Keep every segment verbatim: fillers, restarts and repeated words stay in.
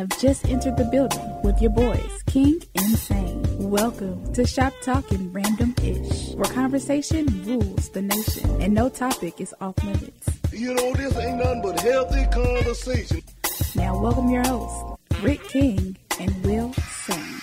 have just entered the building with your boys, King and Sane. Welcome to Shop Talkin' Random-ish, where conversation rules the nation and no topic is off limits. You know, this ain't nothing but healthy conversation. Now welcome your hosts, Rick King and Will Sane.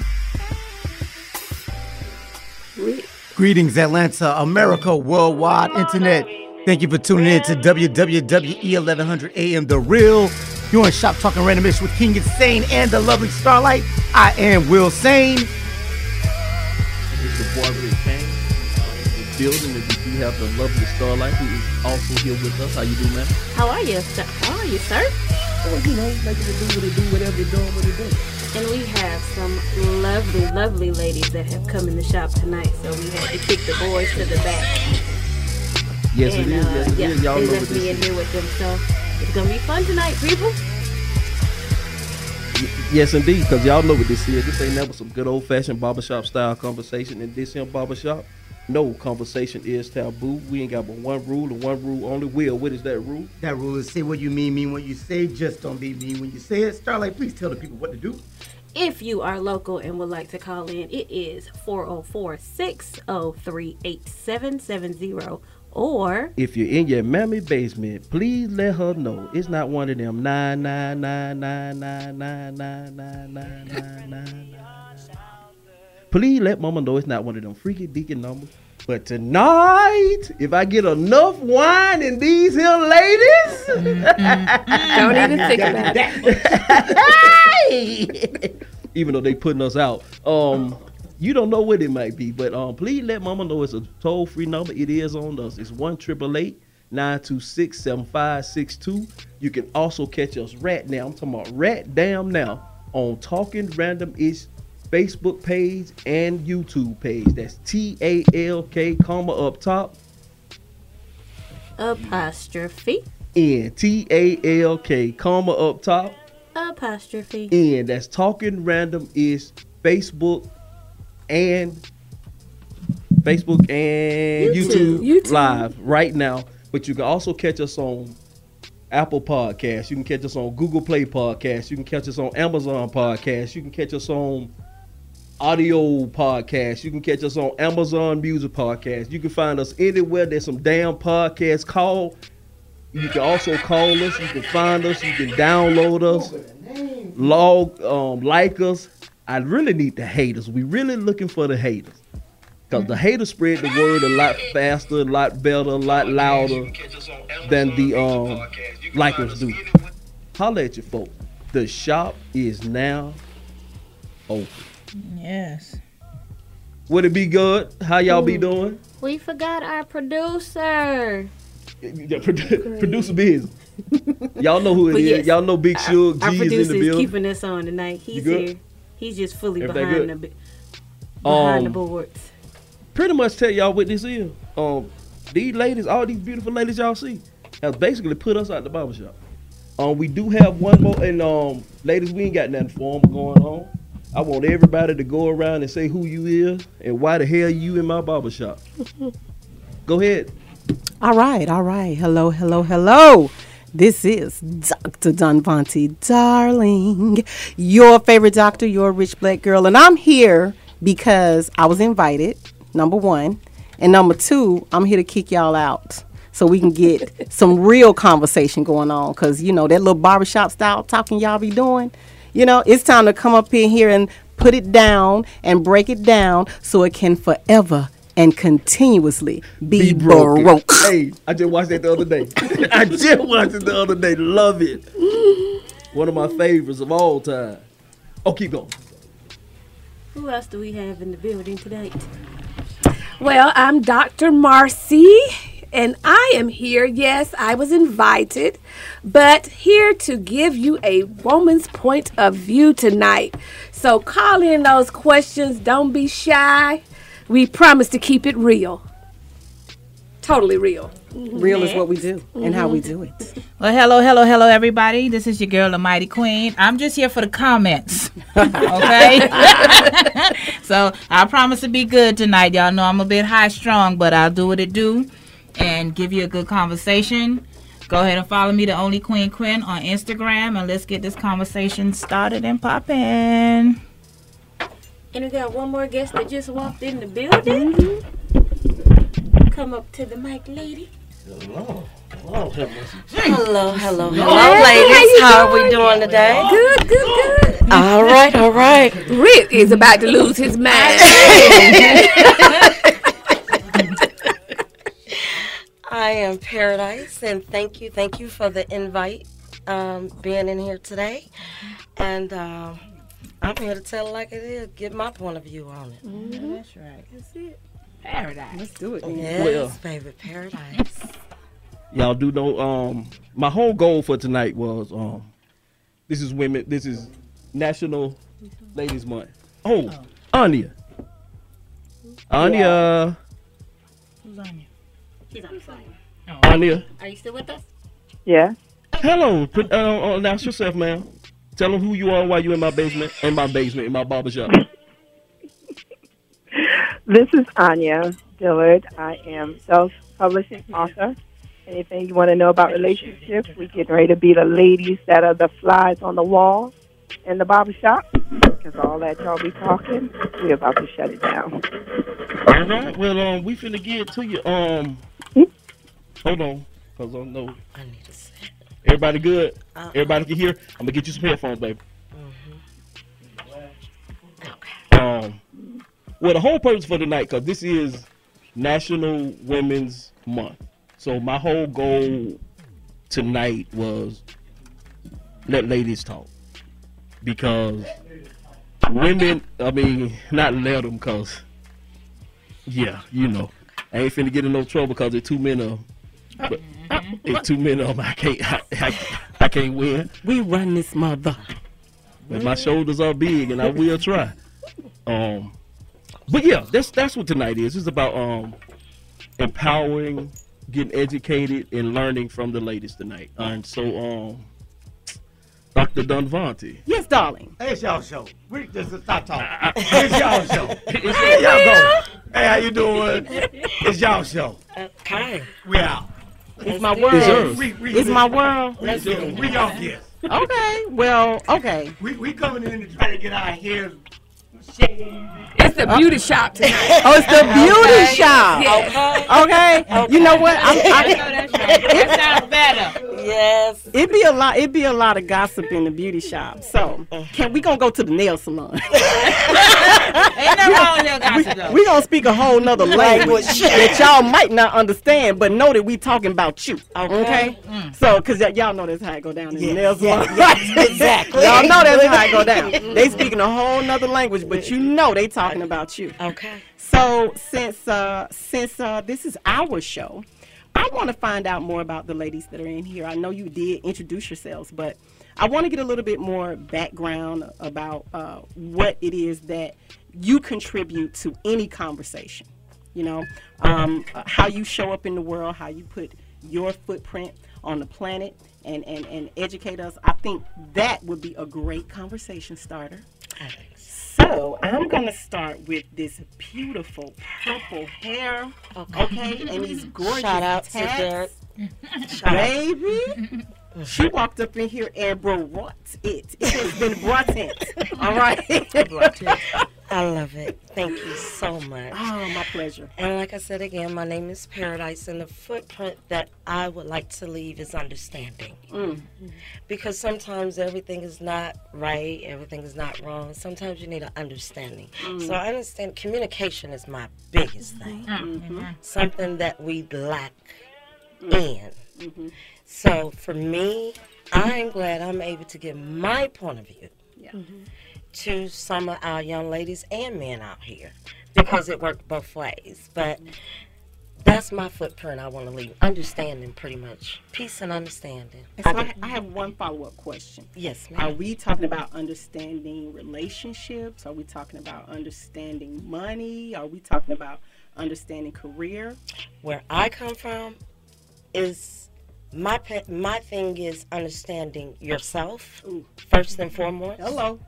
Rick. Greetings, Atlanta, America, worldwide, internet. Thank you for tuning in to W W E eleven hundred A M, The Real. You're on Shop Talkin' Random-ish with King Insane and the lovely Starlight. I am Will Sane. It's your boy Rick Kane. The building that we have the lovely Starlight, who is also here with us. How you doing, man? How are you, sir? How are you, sir? Oh, you know, making it do what it do, whatever it do, what it do. And we have some lovely, lovely ladies that have come in the shop tonight, so we had to kick the boys to the back. Yes, and, it is. Yes, uh, it yeah, is. Y'all they left me in here with them, so it's going to be fun tonight, people. Y- yes, indeed, because y'all know what this is. This ain't never some good old-fashioned barbershop-style conversation. In this here barbershop, no conversation is taboo. We ain't got but one rule and one rule only. Will, what is that rule? That rule is say what you mean, mean what you say. Just don't be mean when you say it. Starlight, please tell the people what to do. If you are local and would like to call in, it is four oh four, six oh three, eight seven seven oh. Or if you're in your mammy basement, please let her know it's not one of them nine nine nine nine nine nine nine nine nine nine nine. Please let mama know it's not one of them freaky deacon numbers. But tonight, if I get enough wine in these here ladies, don't even think about it. Even though they putting us out, um. You don't know what it might be, but um, please let mama know it's a toll-free number. It is on us. It's one triple eight, nine two six, seven five six two. You can also catch us right now. I'm talking about right damn now on Talkin' Random-ish Facebook page and YouTube page. That's T A L K, comma up top. Apostrophe. N, T A L K, comma up top. Apostrophe. N, that's Talkin' Random-ish Facebook and Facebook and YouTube, YouTube, YouTube live right now. But you can also catch us on Apple Podcasts. You can catch us on Google Play Podcasts. You can catch us on Amazon Podcasts. You can catch us on Audio Podcasts. You can catch us on Amazon Music Podcasts. You can find us anywhere there's some damn podcasts. Call. You can also call us. You can find us. You can download us. Log, um, like us. I really need the haters. We really looking for the haters. Because the haters spread the word a lot faster, a lot better, a lot louder than the um, likers do. Holla at you folks. The shop is now open. Yes. Would it be good? How y'all Ooh. be doing? We forgot our producer. Yeah, produ- producer biz. Y'all know who it is. Yes, y'all know Big Suge. Our, our producer is keeping us on tonight. He's here. He's just fully Everything behind good. the behind um, the boards. Pretty much tell y'all what this is. Um, these ladies, all these beautiful ladies y'all see, have basically put us out the barbershop. Um, we do have one more, and um, ladies, we ain't got nothing formal going on. I want everybody to go around and say who you is and why the hell you in my barbershop. Go ahead. All right, all right. Hello, hello, hello. This is Doctor Duvanté, darling, your favorite doctor, your rich black girl. And I'm here because I was invited, number one. And number two, I'm here to kick y'all out so we can get some real conversation going on. Because, you know, that little barbershop style talking y'all be doing, you know, it's time to come up in here and put it down and break it down so it can forever and continuously be, be broken. Broke. Hey, I just watched that the other day. I just watched it the other day. Love it. One of my favorites of all time. Oh, keep going. Who else do we have in the building tonight? Well, I'm Doctor Marcy, and I am here. Yes, I was invited, but here to give you a woman's point of view tonight. So call in those questions. Don't be shy. We promise to keep it real. Totally real. Real Next. is what we do and mm-hmm. how we do it. Well, hello, hello, hello, everybody. This is your girl, The Mighty Queen. I'm just here for the comments, okay? So I promise to be good tonight. Y'all know I'm a bit high strung, but I'll do what it do and give you a good conversation. Go ahead and follow me, The Only Queen Quinn, on Instagram, and let's get this conversation started and popping. And we got one more guest that just walked in the building. Mm-hmm. Come up to the mic, lady. Hello. Hello, hello, hello, hello, hey, ladies. How, how are we doing today? Good, good, good. All right, all right. Rick is about to lose his mind. I am Paradise, and thank you, thank you for the invite, um, being in here today. And uh, I'm here to tell it like it is, give my point of view on it. Mm-hmm. That's right. That's it. Paradise. Let's do it. Yes, well, baby, Paradise. Y'all do know, um, my whole goal for tonight was, um, this is women, this is National Ladies Month. Oh, oh. Anya. Anya. Who's Anya? She's on the phone. Oh. Anya. Are you still with us? Yeah. Okay. Hello. Put, uh, uh, announce yourself, ma'am. Tell them who you are while you're in my basement, in my basement, in my barbershop. This is Anya Dillard. I am self-publishing author. Anything you want to know about relationships, we're getting ready to be the ladies that are the flies on the wall in the barbershop, because all that y'all be talking, we're about to shut it down. All right. Well, um, we finna get to you. Um, hmm? Hold on, because I know. I need to say. Everybody good? Uh-uh. Everybody can hear? I'm going to get you some headphones, baby. Mm-hmm. Okay. Um, well, the whole purpose for tonight, because this is National Women's Month. So my whole goal tonight was let ladies talk, because women, I mean, not let them, because, yeah, you know, I ain't finna get in no trouble because there's too many of them. There's too many of them. I can't, I, I, I can't win. We run this mother. But my shoulders are big and I will try. Um, but yeah, that's, that's what tonight is. It's about um, empowering, getting educated, and learning from the ladies tonight. And so, um, Doctor Duvanté. Yes, darling. Hey, it's y'all show. We just stop talking. It's y'all show. It's hey, y'all go. Hey, how you doing? It's y'all show. Okay. We out. It's my world. It's, yours. We, we it's my world. We, we y'all here. Okay. Well, okay. We, we coming in to try to get our hair. It's the beauty shop tonight. Oh, it's the beauty okay. shop. Yeah. Okay. Okay. okay. You know what? I'm, I, I know that sounds better. Yes. It'd be a lot. It'd be a lot of gossip in the beauty shop. So, can we gonna go to the nail salon? Ain't no wrong nail gossip though. We gonna speak a whole nother language that y'all might not understand, but know that we talking about you. Okay. okay? Mm. So, cause y'all know that's how it go down in yes. the nail salon. Yes. Yes. Exactly. Y'all know that's how it go down. They speaking a whole nother language, but But you know they talking about you. Okay. So since uh, since uh, this is our show, I want to find out more about the ladies that are in here. I know you did introduce yourselves, but I want to get a little bit more background about uh, what it is that you contribute to any conversation. You know, um, how you show up in the world, how you put your footprint on the planet, and, and, and educate us. I think that would be a great conversation starter. I think so. So I'm gonna start with this beautiful purple hair, okay, okay. and these gorgeous Shout out tats. to Derek. Baby, she walked up in here and brought it. It has been brought in. All right. I love it. Thank you so much. Oh, my pleasure. And like I said again, my name is Paradise, and the footprint that I would like to leave is understanding. Mm. Because sometimes everything is not right, everything is not wrong. Sometimes you need an understanding. Mm. So I understand communication is my biggest thing. Mm-hmm. Something that we lack mm. in. Mm-hmm. So for me, I'm glad I'm able to give my point of view. Yeah. Mm-hmm. To some of our young ladies and men out here, because it worked both ways. But that's my footprint I want to leave. Understanding, pretty much. Peace and understanding. And so I, I have one follow-up question. Yes, ma'am. Are we talking about understanding relationships? Are we talking about understanding money? Are we talking about understanding career? Where I come from is... My my thing is understanding yourself, Ooh. first and foremost. Hello.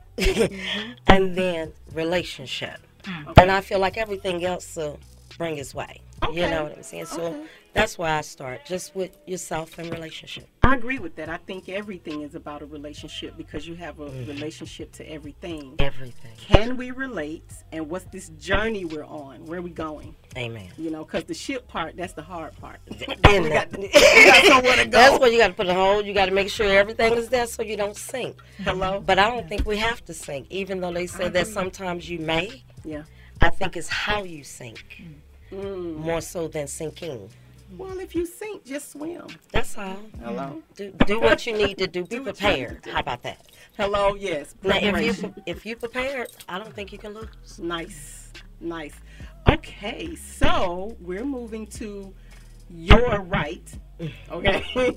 And then relationship. Okay. And I feel like everything else will spring his way. Okay. You know what I'm saying? So okay. that's why I start, just with yourself and relationship. I agree with that. I think everything is about a relationship because you have a mm. relationship to everything. Everything. Can we relate? And what's this journey we're on? Where are we going? Amen. You know, because the ship part, that's the hard part. And we got, we got somewhere to go. That's where you got to put a hold. You got to make sure everything is there so you don't sink. Hello? But I don't yeah. think we have to sink, even though they say that sometimes you may. Yeah. I think it's how you sink. Mm. Mm. More so than sinking. Well, if you sink, just swim. That's all. Hello. Do, do what you need to do. Be do prepared. Do. How about that? Hello. Yes. Now, if you if you prepared, I don't think you can lose. Nice, nice. Okay, so we're moving to your right. Okay.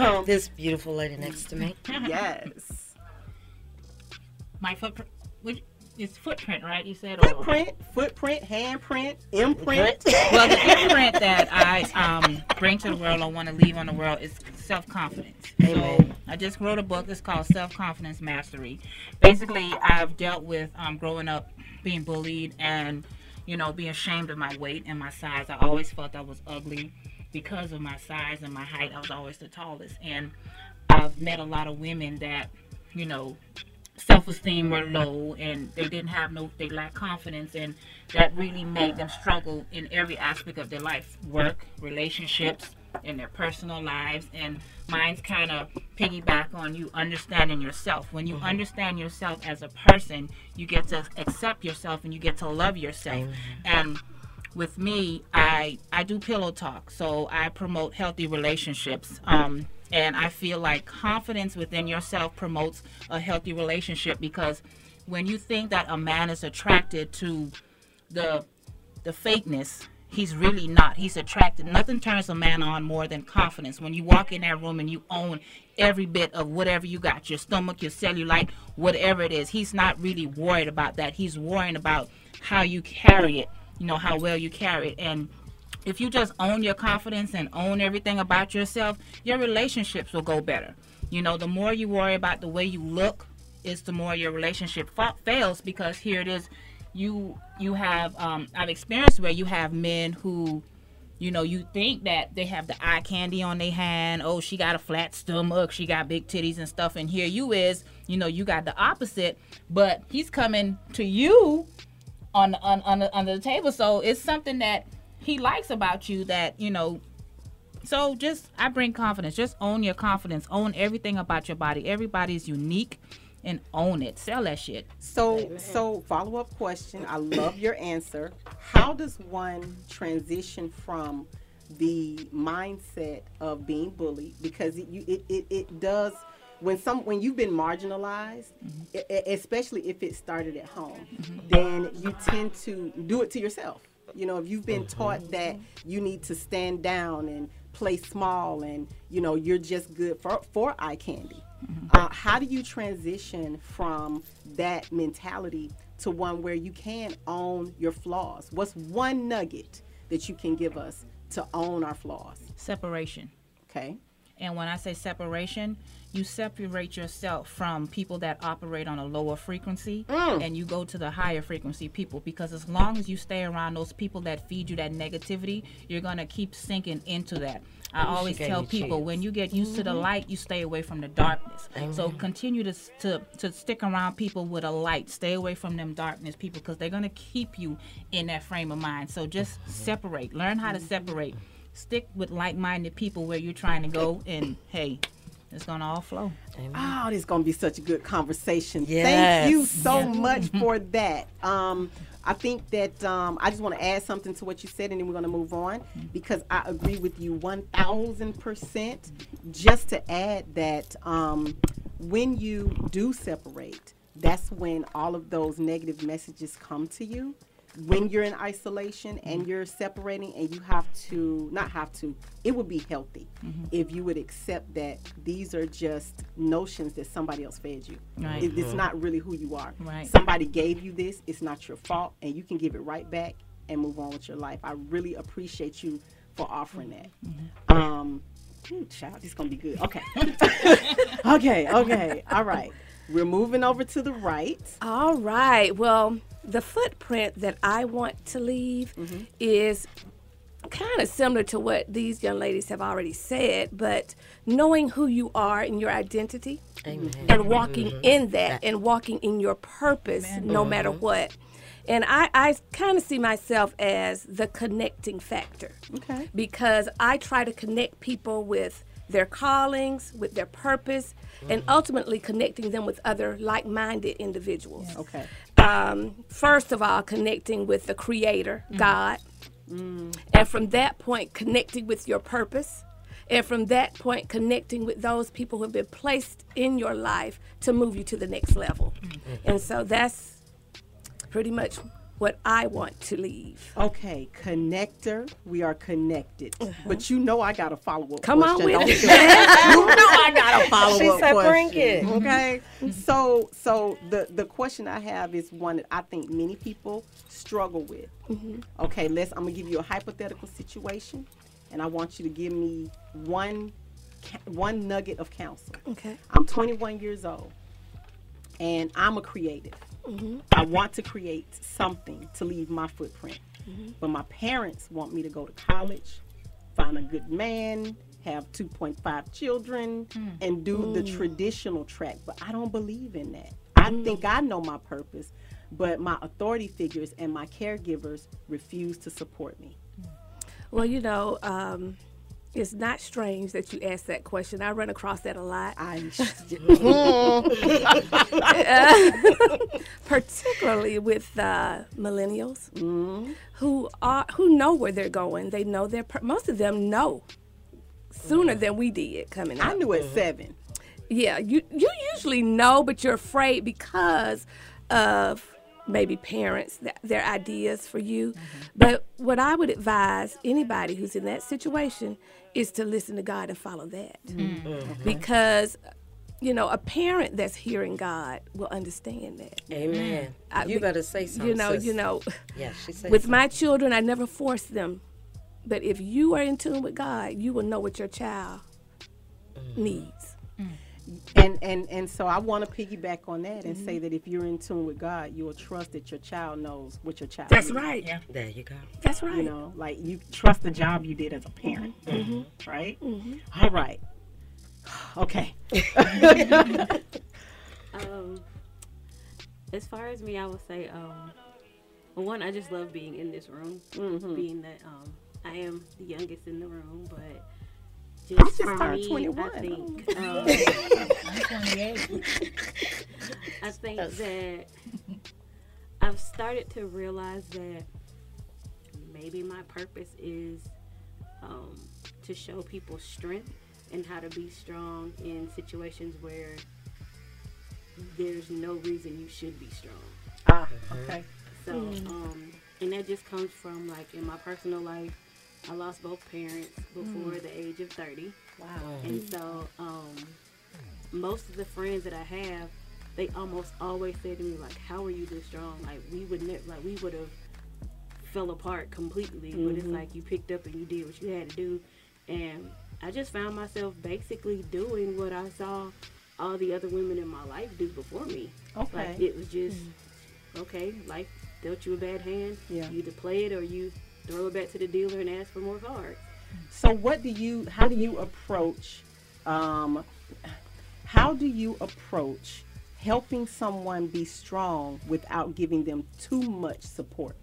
um, this beautiful lady next to me. Yes. My footprint. It's footprint, right? You said footprint, or... footprint, handprint, imprint. Well, the imprint that I um, bring to the world, or want to leave on the world, is self-confidence. So I just wrote a book. It's called Self-Confidence Mastery. Basically, I've dealt with um, growing up being bullied and, you know, being ashamed of my weight and my size. I always felt I was ugly because of my size and my height. I was always the tallest, and I've met a lot of women that, you know, self-esteem were low and they didn't have no, they lacked confidence, and that really made them struggle in every aspect of their life, work, relationships, in their personal lives. And mine's kind of piggyback on you understanding yourself. When you mm-hmm. understand yourself as a person, you get to accept yourself and you get to love yourself. Mm-hmm. And with me, I, I do pillow talk, so I promote healthy relationships. Um, And I feel like confidence within yourself promotes a healthy relationship, because when you think that a man is attracted to the the fakeness, he's really not. He's attracted. Nothing turns a man on more than confidence. When you walk in that room and you own every bit of whatever you got, your stomach, your cellulite, whatever it is, he's not really worried about that. He's worrying about how you carry it, you know, how well you carry it. And if you just own your confidence and own everything about yourself, your relationships will go better. You know, the more you worry about the way you look, is the more your relationship fa fails. Because here it is, you you have um, I've experienced where you have men who, you know, you think that they have the eye candy on their hand. Oh, she got a flat stomach, she got big titties and stuff. And here you is, you know, you got the opposite, but he's coming to you on on on the, on the table. So it's something that he likes about you, that, you know. So just, I bring confidence. Just own your confidence. Own everything about your body. Everybody's unique, and own it. Sell that shit. So, Amen. So follow-up question. I love your answer. How does one transition from the mindset of being bullied? Because it you, it, it, it does, when some when you've been marginalized, mm-hmm. especially if it started at home, mm-hmm. then you tend to do it to yourself. You know, if you've been taught that you need to stand down and play small and, you know, you're just good for, for eye candy, uh, how do you transition from that mentality to one where you can own your flaws? What's one nugget that you can give us to own our flaws? Separation. Okay. And when I say separation, you separate yourself from people that operate on a lower frequency, mm. and you go to the higher frequency people. Because as long as you stay around those people that feed you that negativity, you're going to keep sinking into that. I you always tell people, chance. when you get used mm-hmm. to the light, you stay away from the darkness. Mm-hmm. So continue to, to, to stick around people with a light. Stay away from them darkness people, because they're going to keep you in that frame of mind. So just separate. Learn how to separate. Stick with like-minded people where you're trying to go, and hey, it's gonna all flow. Amen. Oh, this is gonna be such a good conversation. Yes. Thank you so yeah. much for that. Um, I think that um, I just want to add something to what you said, and then we're gonna move on, because I agree with you one thousand percent. Just to add that um, when you do separate, that's when all of those negative messages come to you. When you're in isolation and you're separating, and you have to, not have to, it would be healthy mm-hmm. if you would accept that these are just notions that somebody else fed you. Right. It, it's yeah. not really who you are. Right. Somebody gave you this. It's not your fault, and you can give it right back and move on with your life. I really appreciate you for offering that. Mm-hmm. Um, ooh, child, this is going to be good. Okay. okay. Okay. All right. We're moving over to the right. All right. Well, the footprint that I want to leave mm-hmm. is kind of similar to what these young ladies have already said, but knowing who you are and your identity Amen. And walking mm-hmm. in that and walking in your purpose Amen. No mm-hmm. matter what. And I, I kind of see myself as the connecting factor. Okay. Because I try to connect people with their callings, with their purpose, mm-hmm. and ultimately connecting them with other like-minded individuals. Yes. Okay. Um, first of all, connecting with the Creator, mm-hmm. God. Mm-hmm. And from that point, connecting with your purpose. And from that point, connecting with those people who have been placed in your life to move you to the next level. Mm-hmm. And so that's pretty much what I want to leave. Okay, connector. We are connected. Uh-huh. But you know I got a follow-up Come question. Come on with it. You know I got a follow-up question. She said question. Bring it. Okay? Mm-hmm. So so the, the question I have is one that I think many people struggle with. Mm-hmm. Okay, let's. I'm going to give you a hypothetical situation, and I want you to give me one, one nugget of counsel. Okay. I'm twenty-one years old, and I'm a creative. Mm-hmm. I want to create something to leave my footprint. Mm-hmm. But my parents want me to go to college, find a good man, have two point five children, mm. and do mm. the traditional track. But I don't believe in that. I mm. think I know my purpose, but my authority figures and my caregivers refuse to support me. Well, you know, um, it's not strange that you ask that question. I run across that a lot. I uh, particularly with uh, millennials mm. who are who know where they're going. They know their per- most of them know sooner mm. than we did coming up. I knew at mm. seven. Yeah, you you usually know, but you're afraid because of maybe parents, th- their ideas for you. Mm-hmm. But what I would advise anybody who's in that situation is to listen to God and follow that. Mm-hmm. Mm-hmm. Because, you know, a parent that's hearing God will understand that. Amen. I, you better say something. You know, sis. you know, yeah, she said with something. My children, I never force them. But if you are in tune with God, you will know what your child mm-hmm. needs. Mm-hmm. And, and and so I want to piggyback on that and mm-hmm. say that if you're in tune with God, you will trust that your child knows what your child That's needs. Right. Yeah. There you go. That's right. You know, like you trust the job you did as a parent. Mm-hmm. Mm-hmm. Right? Mm-hmm. All right. Okay. um, as far as me, I would say, um, well, one, I just love being in this room, mm-hmm. being that um, I am the youngest in the room, but Just I just turned me, twenty-one. I think, um, I think that I've started to realize that maybe my purpose is um, to show people strength and how to be strong in situations where there's no reason you should be strong. Ah, okay. So, um, and that just comes from, like, in my personal life, I lost both parents before mm. the age of thirty. Wow. And so um, most of the friends that I have, they almost always say to me, like, how are you this strong? Like, we would ne- like we would have fell apart completely, mm-hmm. but it's like you picked up and you did what you had to do. And I just found myself basically doing what I saw all the other women in my life do before me. Okay. Like, it was just, mm-hmm. okay, life dealt you a bad hand. Yeah. You either play it or you throw it back to the dealer and ask for more cards. So what do you, how do you approach, um, how do you approach helping someone be strong without giving them too much support?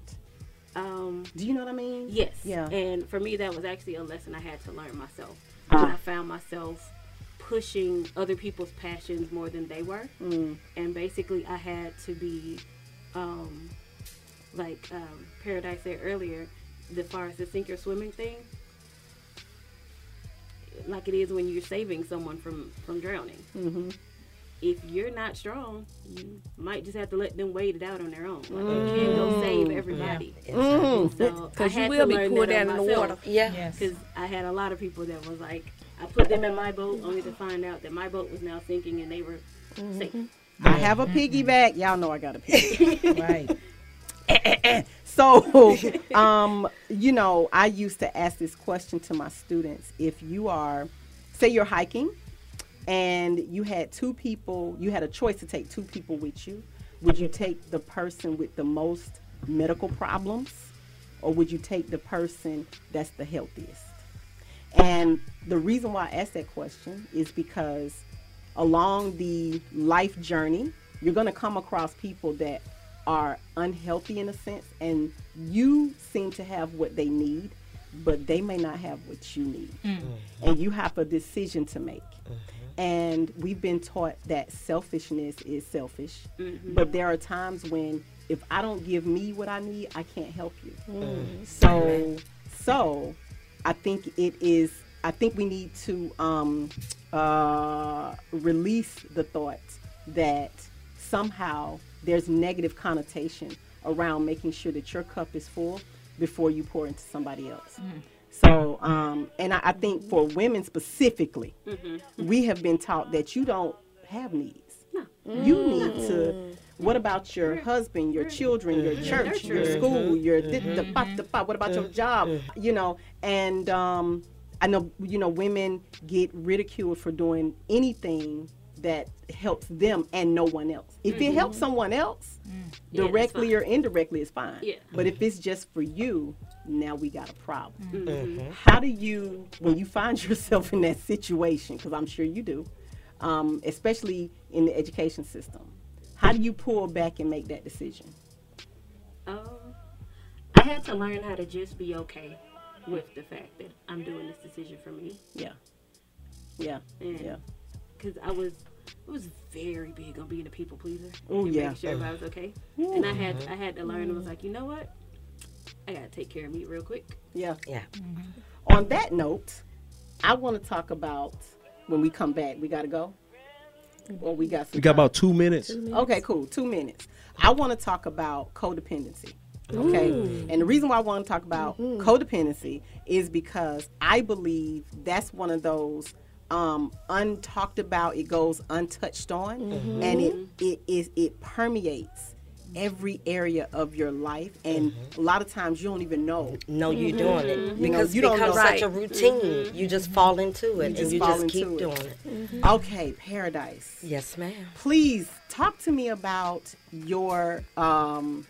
Um, do you know what I mean? Yes. Yeah. And for me, that was actually a lesson I had to learn myself. Uh, I found myself pushing other people's passions more than they were. Mm. And basically I had to be, um, like um, Paradise said earlier, as far as the sink or swimming thing, like it is when you're saving someone from, from drowning. Mm-hmm. If you're not strong, you might just have to let them wade it out on their own. Like, mm. you can't go save everybody. Yeah. Mm. So I had you will to learn be pulled out in the water. Yeah, because yes. I had a lot of people that was like, I put them in my boat only to find out that my boat was now sinking and they were mm-hmm. sinking. I have a piggyback. Y'all know I got a piggyback. Right. So, um, you know, I used to ask this question to my students. If you are, say you're hiking and you had two people, you had a choice to take two people with you. Would you take the person with the most medical problems, or would you take the person that's the healthiest? And the reason why I ask that question is because along the life journey, you're going to come across people that are unhealthy in a sense, and you seem to have what they need, but they may not have what you need. Mm-hmm. And you have a decision to make. Mm-hmm. And we've been taught that selfishness is selfish, mm-hmm. but there are times when if I don't give me what I need, I can't help you. Mm-hmm. So, so I think it is, I think we need to um, uh, release the thought that somehow there's negative connotation around making sure that your cup is full before you pour into somebody else. Mm-hmm. So, um, and I, I think for women specifically, mm-hmm. we have been taught that you don't have needs. No. Mm-hmm. You need to, what about your husband, your children, your church, your school, your, what about your job, you know? And um, I know, you know, women get ridiculed for doing anything that helps them and no one else. If mm-hmm. it helps someone else, mm. directly yeah, or indirectly, it's fine. Yeah. But if it's just for you, now we got a problem. Mm-hmm. Mm-hmm. How do you, when you find yourself in that situation, because I'm sure you do, um, especially in the education system, how do you pull back and make that decision? Oh, I had to learn how to just be okay with the fact that I'm doing this decision for me. Yeah, yeah, and yeah. Because I was... I was very big on being a people pleaser. Oh yeah, making sure everybody was okay. Ooh. And I had I had to learn. I was like, you know what? I gotta take care of me real quick. Yeah, yeah. Mm-hmm. On that note, I want to talk about when we come back. We gotta go. Or we got. Some we got time. About two minutes. two minutes. Okay, cool. Two minutes. I want to talk about codependency. Okay, ooh. And the reason why I want to talk about mm-hmm. codependency is because I believe that's one of those. Um, untalked about, it goes untouched on, mm-hmm. and it it is it permeates every area of your life, and mm-hmm. a lot of times you don't even know. No, you're doing it mm-hmm. because you know, it becomes such right. a routine. Mm-hmm. You just fall into it, you and you just keep it. doing it. Mm-hmm. Okay, Paradise. Yes, ma'am. Please talk to me about your um,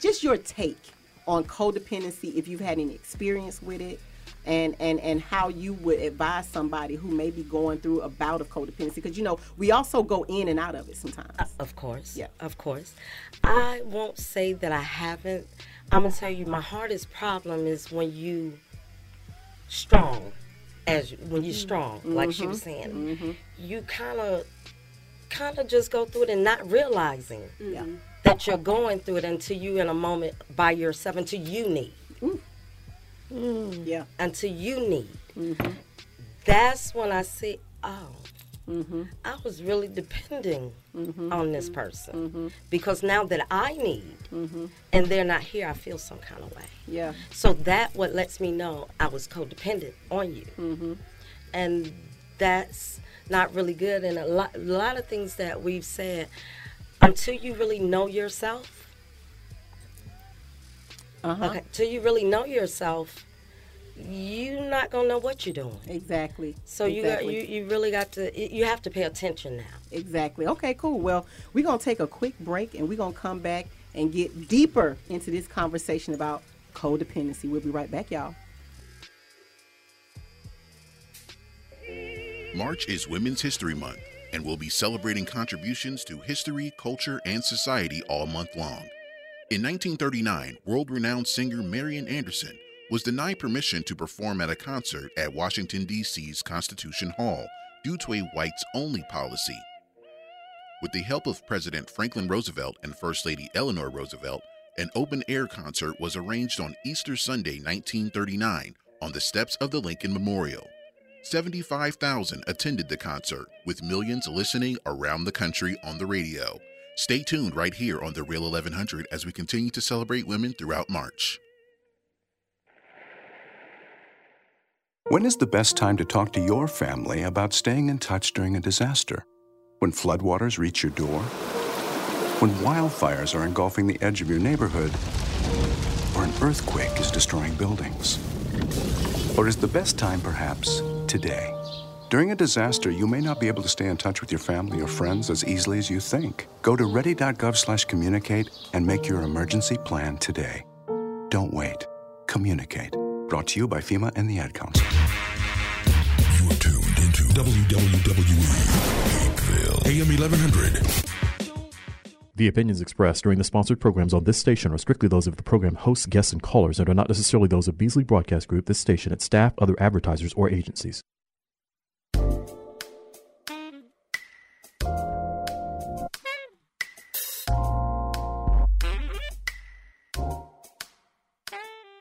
just your take on codependency. If you've had any experience with it. And, and and how you would advise somebody who may be going through a bout of codependency. Because, you know, we also go in and out of it sometimes. Uh, of course. Yeah. Of course. I won't say that I haven't. I'm going to tell you my hardest problem is when you strong, as you, when you're strong, mm-hmm. like she was saying. Mm-hmm. You kind of kind of just go through it and not realizing yeah. that you're going through it until you in a moment by yourself, until you need. Ooh. Mm. Yeah. Until you need. Mm-hmm. That's when I say, oh, mm-hmm. I was really depending mm-hmm. on this person. Mm-hmm. Because now that I need mm-hmm. and they're not here, I feel some kind of way. Yeah. So that what lets me know I was codependent on you. Mm-hmm. And that's not really good. And a lot, a lot of things that we've said, until you really know yourself, uh-huh. okay, till you really know yourself, you're not gonna know what you're doing. Exactly. So exactly. you got, you you really got to you have to pay attention now. Exactly. Okay. Cool. Well, we're gonna take a quick break and we're gonna come back and get deeper into this conversation about codependency. We'll be right back, y'all. March is Women's History Month, and we'll be celebrating contributions to history, culture, and society all month long. In nineteen thirty-nine, world-renowned singer Marian Anderson was denied permission to perform at a concert at Washington, D C's Constitution Hall due to a whites-only policy. With the help of President Franklin Roosevelt and First Lady Eleanor Roosevelt, an open-air concert was arranged on Easter Sunday, nineteen thirty-nine, on the steps of the Lincoln Memorial. seventy-five thousand attended the concert, with millions listening around the country on the radio. Stay tuned right here on The Real eleven hundred as we continue to celebrate women throughout March. When is the best time to talk to your family about staying in touch during a disaster? When floodwaters reach your door? When wildfires are engulfing the edge of your neighborhood? Or an earthquake is destroying buildings? Or is the best time, perhaps, today? During a disaster, you may not be able to stay in touch with your family or friends as easily as you think. Go to ready dot gov slash communicate and make your emergency plan today. Don't wait. Communicate. Brought to you by FEMA and the Ad Council. You are tuned into W W E Hapeville, A M eleven hundred. The opinions expressed during the sponsored programs on this station are strictly those of the program hosts, guests, and callers and are not necessarily those of Beasley Broadcast Group, this station, its staff, other advertisers, or agencies.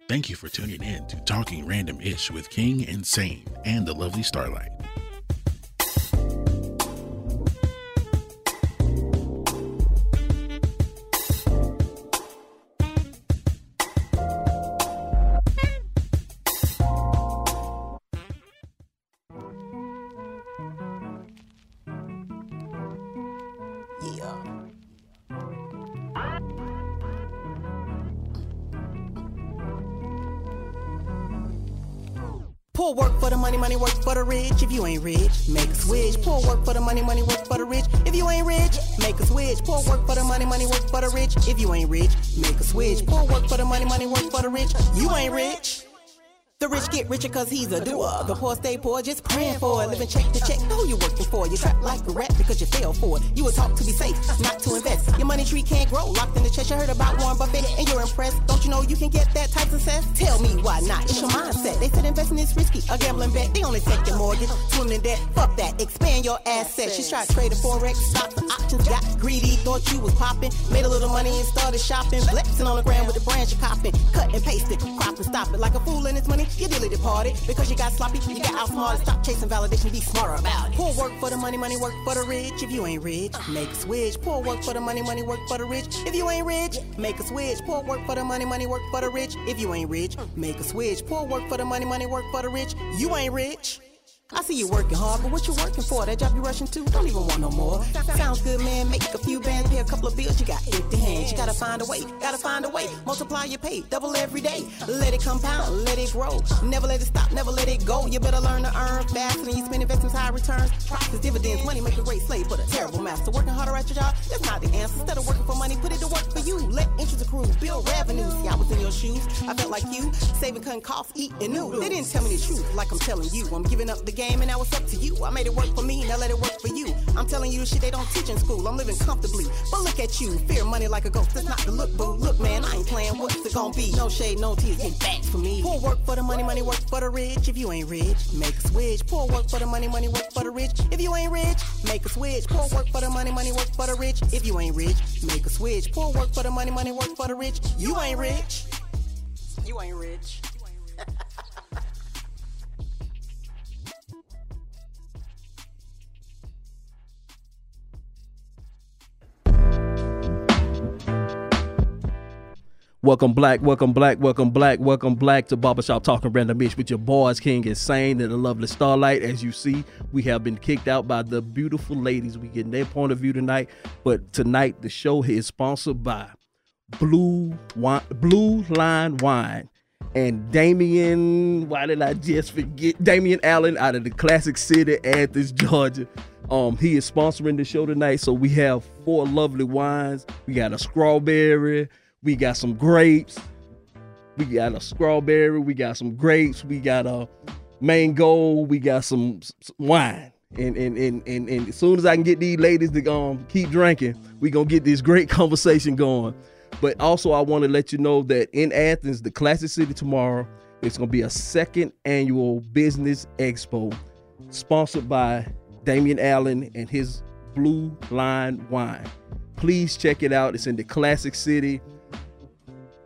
Thank you for tuning in to Talking Random-ish with King and Sane and the lovely Starlight. Poor work for the money, money work for the rich. If you ain't rich, make a switch. Poor work for the money, money work for the rich. If you ain't rich, make a switch. Poor work for the money, money work for the rich. If you ain't rich, make a switch. Poor work for the money, money work for the rich. You ain't rich. The rich get richer cause he's a doer. The poor stay poor, just praying for it. Living check to check, know you working for. You trapped like a rat because you fell for it. You were taught to be safe, not to invest. Your money tree can't grow, locked in the chest. You heard about Warren Buffett and you're impressed. Don't you know you can get that type of success? Tell me why not, it's your mindset. They said investing is risky, a gambling bet. They only take your mortgage, swimming in debt. Fuck that, expand your assets. She tried trading forex, stocks and options. Got greedy, thought you was popping. Made a little money and started shopping. Flexing on the ground with the branch you're copping. Cut and paste it, crop and stop it. Like a fool in his money, you dearly departed because you got sloppy, you got outsmarted. Stop chasing validation, be smarter about it. Poor work for the money, money work for the rich. If you ain't rich, make a switch. Poor work for the money, money work for the rich. If you ain't rich, make a switch. Poor work for the money, money work for the rich. If you ain't rich, make a switch. Poor work for the money, money work for the rich. You ain't rich. I see you working hard, but what you working for? That job you rushing to, don't even want no more. Sounds good, man. Make a few bands, pay a couple of bills. You got empty hands. You gotta find a way. Gotta find a way. Multiply your pay, double every day. Let it compound, let it grow. Never let it stop, never let it go. You better learn to earn fast than you spend investments, high returns, profits, dividends, money. Make a great slave, but a terrible master. Working harder at your job, that's not the answer. Instead of working for money, put it to work for you. Let interest accrue, build revenue. See, I was in your shoes. I felt like you, saving, cutting costs, eating new. They didn't tell me the truth, like I'm telling you. I'm giving up the game. And now it's up to you. I made it work for me, now let it work for you. I'm telling you the shit they don't teach in school. I'm living comfortably, but look at you. Fear money like a ghost, that's not the look, boo. Look, man, I ain't playing, what's it gonna be? No shade, no tears, get back for me. Poor work for the money, money work for the rich. If you ain't rich, make a switch. Poor work for the money, money work for the rich. If you ain't rich, make a switch. Poor work for the money, money work for the rich. If you ain't rich, make a switch. Poor work for the money, money work for the rich. You ain't rich. You ain't rich. Welcome black, welcome black, welcome black, welcome black to Barbershop Talking Random-ish with your boys King and Sane and the lovely Starlight. As you see, we have been kicked out by the beautiful ladies. We get their point of view tonight, but tonight the show is sponsored by Blue Wine, Blue Line Wine, and Damien. Why did I just forget Damien Allen out of the classic city, Athens, Georgia? Um, he is sponsoring the show tonight, so we have four lovely wines. We got a strawberry. We got some grapes. We got a strawberry. We got some grapes. We got a mango. We got some, some wine. And, and and and and as soon as I can get these ladies to um keep drinking, we gonna get this great conversation going. But also, I want to let you know that in Athens, the classic city, tomorrow, it's gonna be a second annual business expo, sponsored by Damien Allen and his Blue Line Wine. Please check it out. It's in the classic city.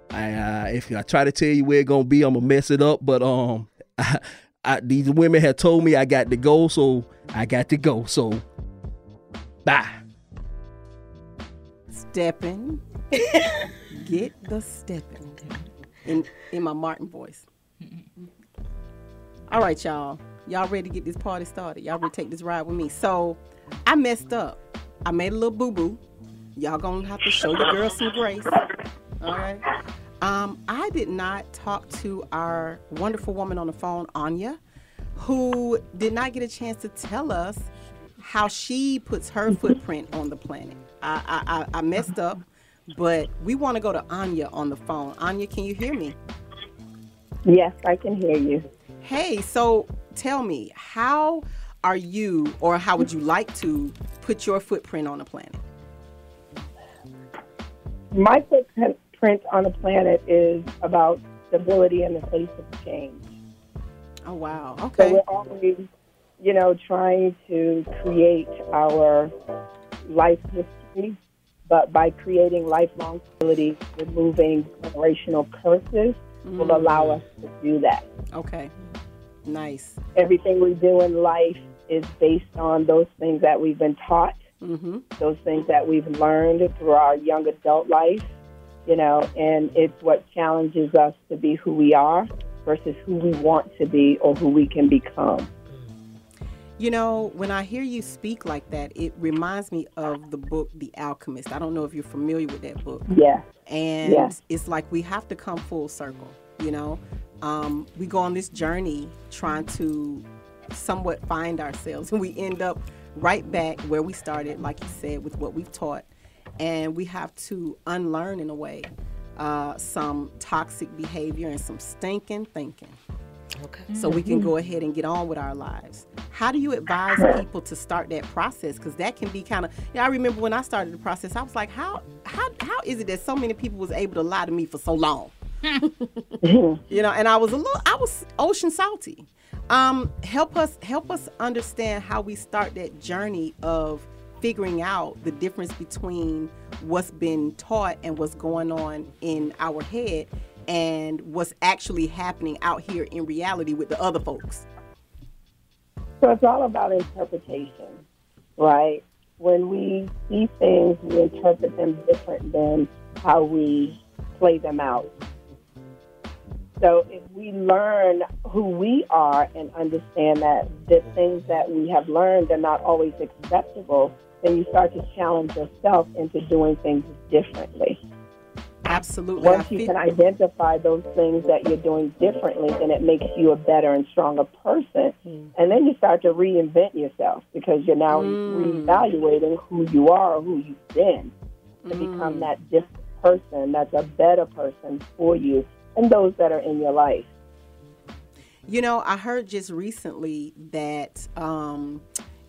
I, uh, if I try to tell you where it's going to be, I'm going to mess it up. But um, I, I, these women had told me I got to go, so I got to go. So, bye. Stepping. Get the stepping. In, in my Martin voice. All right, y'all. Y'all ready to get this party started? Y'all ready to take this ride with me? So, I messed up. I made a little boo-boo. Y'all going to have to show your girl some grace. All right. Um, I did not talk to our wonderful woman on the phone, Anya. who did not get a chance to tell us how she puts her footprint on the planet. I, I, I messed up, but we want to go to Anya on the phone. Anya, can you hear me? Yes, I can hear you. Hey, so tell me, how are you, or how would you like to put your footprint on the planet? My footprint on the planet is about stability in the face of change. Oh, wow. Okay. So we're always, you know, trying to create our life history, but by creating lifelong stability, removing generational curses mm. will allow us to do that. Okay. Nice. Everything we do in life is based on those things that we've been taught, mm-hmm. those things that we've learned through our young adult life, you know, and it's what challenges us to be who we are versus who we want to be or who we can become. You know, when I hear you speak like that, it reminds me of the book, The Alchemist. I don't know if you're familiar with that book. Yeah. And yeah. it's like we have to come full circle, you know. Um, we go on this journey trying to somewhat find ourselves, and we end up right back where we started, like you said, with what we've taught. And we have to unlearn, in a way, uh, some toxic behavior and some stinking thinking. Okay. So we can go ahead and get on with our lives. How do you advise people to start that process? Because that can be kind of, you know, I remember when I started the process, I was like, how, how, how is it that so many people was able to lie to me for so long? You know, and I was a little, I was ocean salty. Um, help us, help us understand how we start that journey of figuring out the difference between what's been taught and what's going on in our head and what's actually happening out here in reality with the other folks. So it's all about interpretation, right? When we see things, we interpret them different than how we play them out. So if we learn who we are and understand that the things that we have learned are not always acceptable, then you start to challenge yourself into doing things differently. Absolutely. Once you can identify those things that you're doing differently, then it makes you a better and stronger person. Mm. And then you start to reinvent yourself because you're now mm. reevaluating who you are or who you've been to mm. become that different person that's a better person for you and those that are in your life. You know, I heard just recently that um,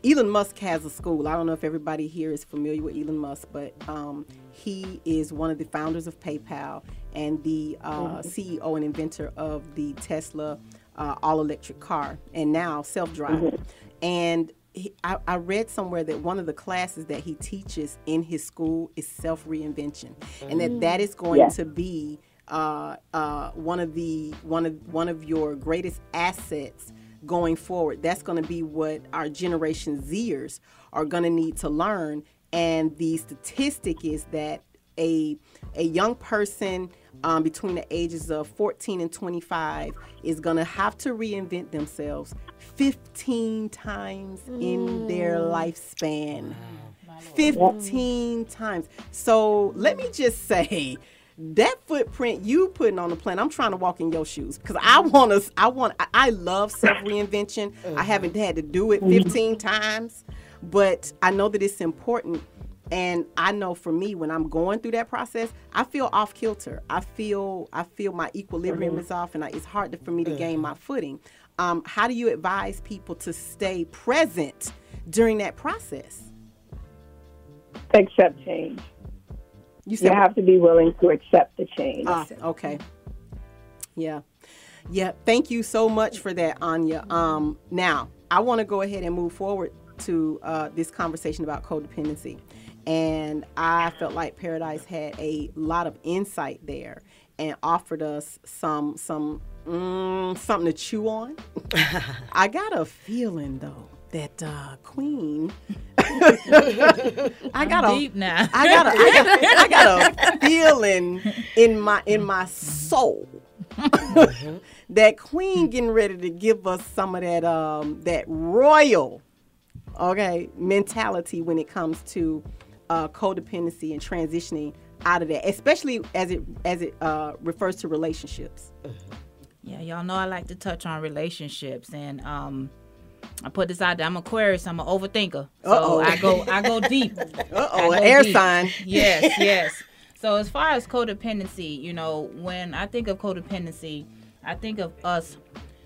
Elon Musk has a school. I don't know if everybody here is familiar with Elon Musk, but um, he is one of the founders of PayPal and the uh, mm-hmm. C E O and inventor of the Tesla uh, all-electric car, and now self-driving. Mm-hmm. And he, I, I read somewhere that one of the classes that he teaches in his school is self-reinvention, mm-hmm. and that that is going yeah. to be Uh, uh, one of the one of one of your greatest assets going forward. That's going to be what our Generation Zers are going to need to learn. And the statistic is that a a young person um, between the ages of fourteen and twenty-five is going to have to reinvent themselves fifteen times mm. in their lifespan. Wow. fifteen mm. times. So let me just say, that footprint you putting on the planet, I'm trying to walk in your shoes because I want to, I want, I love self-reinvention. I haven't had to do it fifteen times, but I know that it's important. And I know for me, when I'm going through that process, I feel off kilter. I feel, I feel my equilibrium mm-hmm. is off, and I, it's hard for me to gain my footing. Um, how do you advise people to stay present during that process? Accept change. You, you have to be willing to accept the change. Ah, okay. Yeah. Yeah. Thank you so much for that, Anya. Um, now, I want to go ahead and move forward to uh, this conversation about codependency. And I felt like Paradise had a lot of insight there and offered us some, some mm, something to chew on. I got a feeling, though, that uh, Queen... I got a, deep now. I got a, I got, I got a feeling in my in my soul that Queen getting ready to give us some of that um that royal, okay, mentality when it comes to uh, codependency and transitioning out of that, especially as it as it uh, refers to relationships. Yeah, y'all know I like to touch on relationships, and um, I put this out there. I'm Aquarius. I'm an overthinker, so Uh-oh. I go I go deep. Uh oh, an air deep. sign. Yes, yes. So as far as codependency, you know, when I think of codependency, I think of us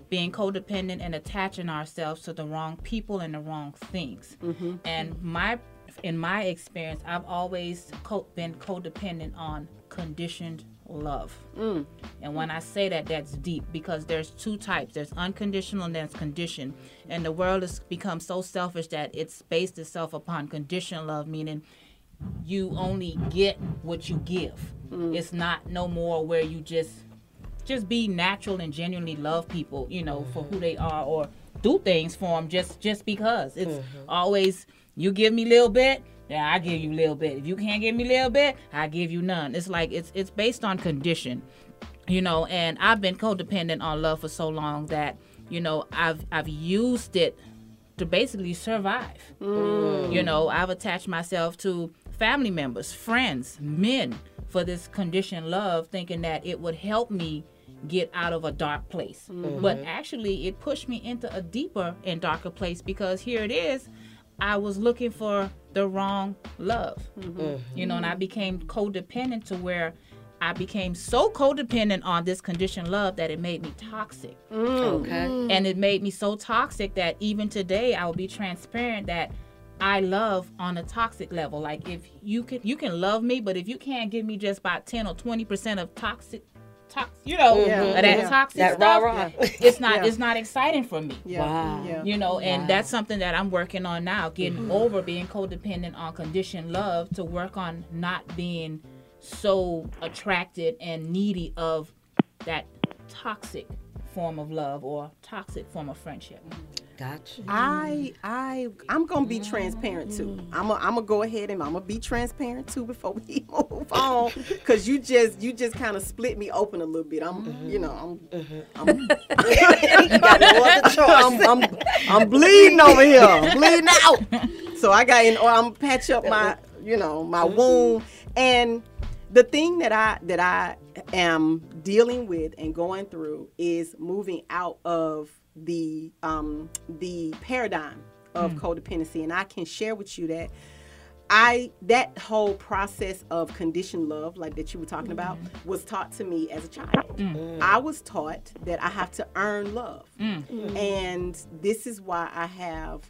being codependent and attaching ourselves to the wrong people and the wrong things. Mm-hmm. And my in my experience, I've always co- been codependent on conditioned love. Mm. And when I say that, that's deep, because there's two types. There's unconditional and there's conditioned. And the world has become so selfish that it's based itself upon conditioned love, meaning you only get what you give. Mm. It's not no more where you just just be natural and genuinely love people, you know, mm-hmm. for who they are, or do things for them just just because. It's mm-hmm. always, you give me a little bit, yeah, I give you a little bit. If you can't give me a little bit, I give you none. It's like it's it's based on condition, you know. And I've been codependent on love for so long that, you know, I've I've used it to basically survive. Mm. You know, I've attached myself to family members, friends, men, for this conditioned love, thinking that it would help me get out of a dark place. Mm-hmm. But actually, it pushed me into a deeper and darker place, because here it is, I was looking for the wrong love. Mm-hmm. Mm-hmm. You know, and I became codependent to where I became so codependent on this conditioned love that it made me toxic. Mm. Okay. And it made me so toxic that even today I will be transparent that I love on a toxic level. Like, if you can, you can love me, but if you can't give me just about ten or twenty percent of toxic, toxic, you know, yeah. of that yeah. toxic that stuff, rah, rah. it's not, yeah. it's not exciting for me. Yeah. Wow. Yeah. You know, and wow. that's something that I'm working on now, getting mm-hmm. over being codependent on conditioned love, to work on not being so attracted and needy of that toxic form of love or toxic form of friendship. Gotcha. I I I'm gonna be transparent too. I'm a, I'm gonna go ahead and I'm gonna be transparent too before we move on, because you just you just kind of split me open a little bit. I'm mm-hmm. you know I'm mm-hmm. I'm, you got no other choice. I'm, I'm I'm bleeding over here, I'm bleeding out. So I got in, or I'm patch up my you know my mm-hmm. wound. And the thing that I that I am dealing with and going through is moving out of the um the paradigm of mm. codependency. And I can share with you that I that whole process of conditioned love, like that you were talking mm. about, was taught to me as a child. Mm. I was taught that I have to earn love. Mm. Mm. And this is why I have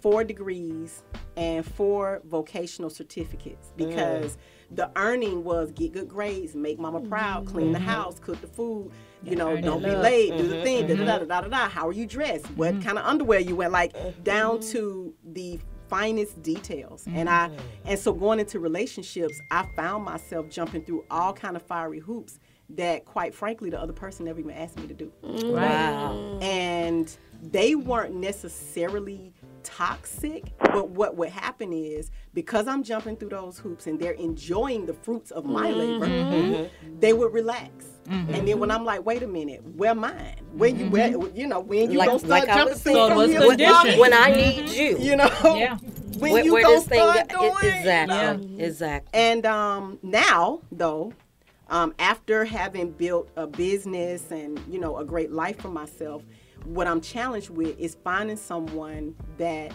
four degrees and four vocational certificates, because mm. the earning was get good grades, make mama proud, clean mm-hmm. the house, cook the food, you know, yeah, don't be love. late, mm-hmm. do the thing, mm-hmm. da, da, da, da, da. How are you dressed? Mm-hmm. What kind of underwear you wear? Like, mm-hmm. down to the finest details. Mm-hmm. And I, and so going into relationships, I found myself jumping through all kind of fiery hoops that, quite frankly, the other person never even asked me to do. Mm-hmm. Wow. And they weren't necessarily toxic, but what would happen is, because I'm jumping through those hoops and they're enjoying the fruits of my labor, mm-hmm. they would relax. Mm-hmm. And then when I'm like, wait a minute, where mine? When mm-hmm. you, where, you know, when you like, gonna start like jumping things from here, when, when I need mm-hmm. you, you know, yeah. when where, you where gonna start go, doing exactly, yeah. exactly. And um, now though, um, after having built a business and you know a great life for myself, what I'm challenged with is finding someone that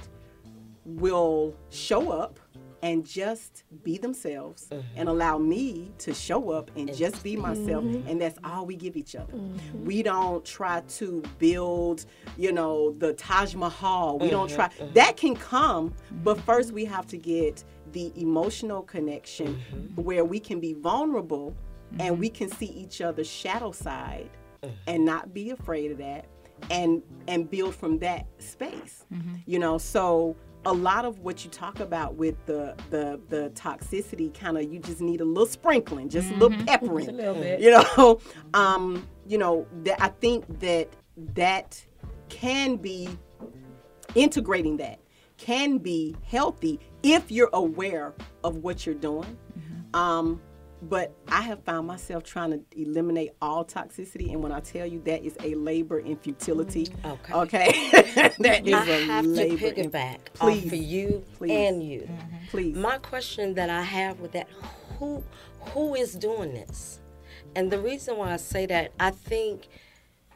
will show up and just be themselves uh-huh. and allow me to show up and just be myself. Mm-hmm. And that's all we give each other. Mm-hmm. We don't try to build, you know, the Taj Mahal. We uh-huh. don't try. Uh-huh. That can come, but first we have to get the emotional connection uh-huh. where we can be vulnerable uh-huh. and we can see each other's shadow side uh-huh. and not be afraid of that. and and build from that space. Mm-hmm. You know, so a lot of what you talk about with the the, the toxicity, kind of, you just need a little sprinkling, just mm-hmm. a little peppering, just a little bit. You know, um you know that I think that that can be integrating, that can be healthy if you're aware of what you're doing. Mm-hmm. um But I have found myself trying to eliminate all toxicity. And when I tell you, that is a labor in futility. Okay. Okay. that is I a have labor to piggyback off of you please. and you. Mm-hmm. Please. My question that I have with that, who who is doing this? And the reason why I say that, I think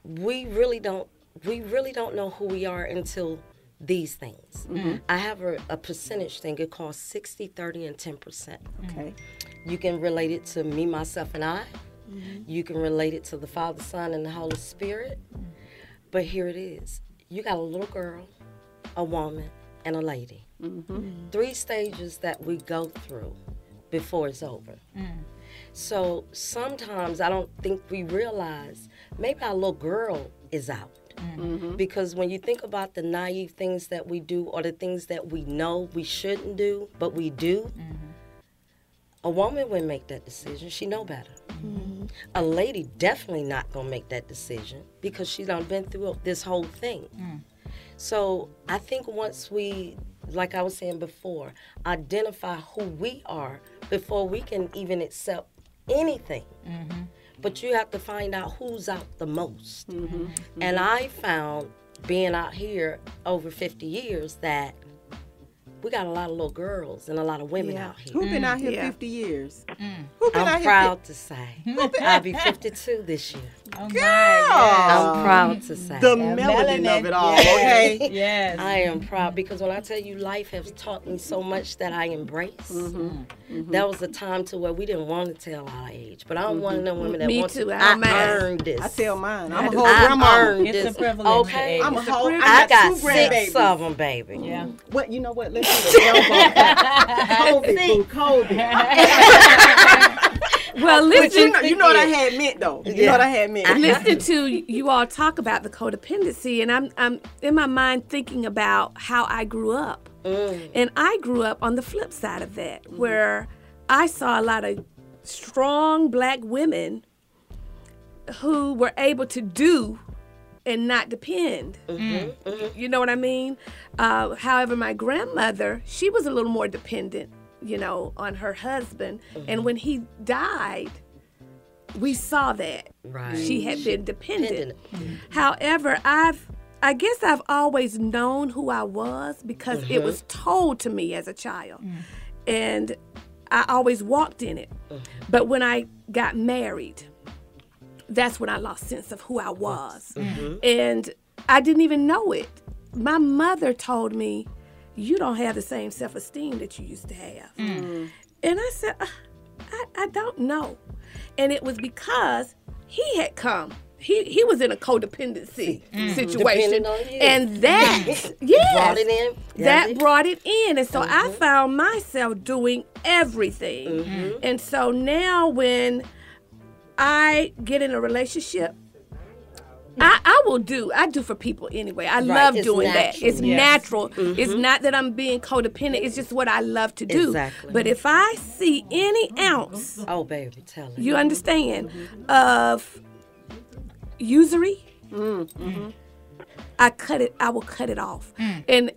we really don't we really don't know who we are until these things. Mm-hmm. I have a, a percentage thing. It calls sixty, thirty, and ten percent. Okay. You can relate it to me, myself, and I. Mm-hmm. You can relate it to the Father, Son, and the Holy Spirit. Mm-hmm. But here it is. You got a little girl, a woman, and a lady. Mm-hmm. Three stages that we go through before it's over. Mm. So sometimes I don't think we realize maybe our little girl is out. Mm-hmm. Because when you think about the naive things that we do or the things that we know we shouldn't do, but we do, mm-hmm. a woman wouldn't make that decision. She know better. Mm-hmm. A lady definitely not going to make that decision because she done been through this whole thing. Mm. So I think once we, like I was saying before, identify who we are before we can even accept anything. Mm-hmm. But you have to find out who's out the most. Mm-hmm. Mm-hmm. And I found, being out here over fifty years, that we got a lot of little girls and a lot of women yeah. out here. Who've been mm, out here yeah. fifty years? Mm. Who been I'm out proud here to say. I'll be fifty-two this year. Oh, girl! Yes. I'm proud to say. The, the melanin, melanin of it all, okay? Yes. yes. I am proud because when I tell you life has taught me so much that I embrace, mm-hmm. Mm-hmm. that was a time to where we didn't want to tell our age. But I'm mm-hmm. one of them women that me wants too. to. I, I earned this. I tell mine. I'm I a whole grandma. It's this. a privilege. Okay. I'm a whole I got two six of them, baby. Yeah. Well, you know what? Let's COVID, COVID. Well, listen. You know, you know what I had meant, though. You yeah. know what I had meant. I listened to you all talk about the codependency, and I'm, I'm in my mind thinking about how I grew up, mm. and I grew up on the flip side of that, mm-hmm. where I saw a lot of strong Black women who were able to do. And not depend. Mm-hmm. Mm-hmm. You know what I mean? Uh, however, my grandmother, she was a little more dependent, you know, on her husband. Mm-hmm. And when he died, we saw that. Right. She had been dependent. Mm-hmm. However, I've, I guess I've always known who I was because mm-hmm. it was told to me as a child. Mm-hmm. And I always walked in it. Mm-hmm. But when I got married, that's when I lost sense of who I was. Mm-hmm. And I didn't even know it. My mother told me, you don't have the same self-esteem that you used to have. Mm-hmm. And I said, I, I don't know. And it was because he had come. He he was in a codependency mm-hmm. situation. And that, yes, brought it in. Yes. that brought it in. And so mm-hmm. I found myself doing everything. Mm-hmm. And so now when I get in a relationship, I, I will do. I do for people anyway. I right. love it's doing natural. that. It's yes. natural. Mm-hmm. It's not that I'm being codependent. It's just what I love to do. Exactly. But if I see any ounce, oh baby, tell it. you understand, mm-hmm. of usury, mm-hmm. I cut it. I will cut it off. Mm. And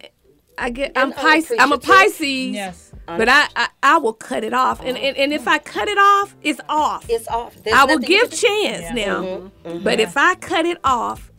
I get. And I'm Pisces. I'm a Pisces. Yes. But I, I, I will cut it off. And, and and if I cut it off, it's off. It's off. There's I will give chance yeah. now. Mm-hmm. Mm-hmm. But yeah. if I cut it off,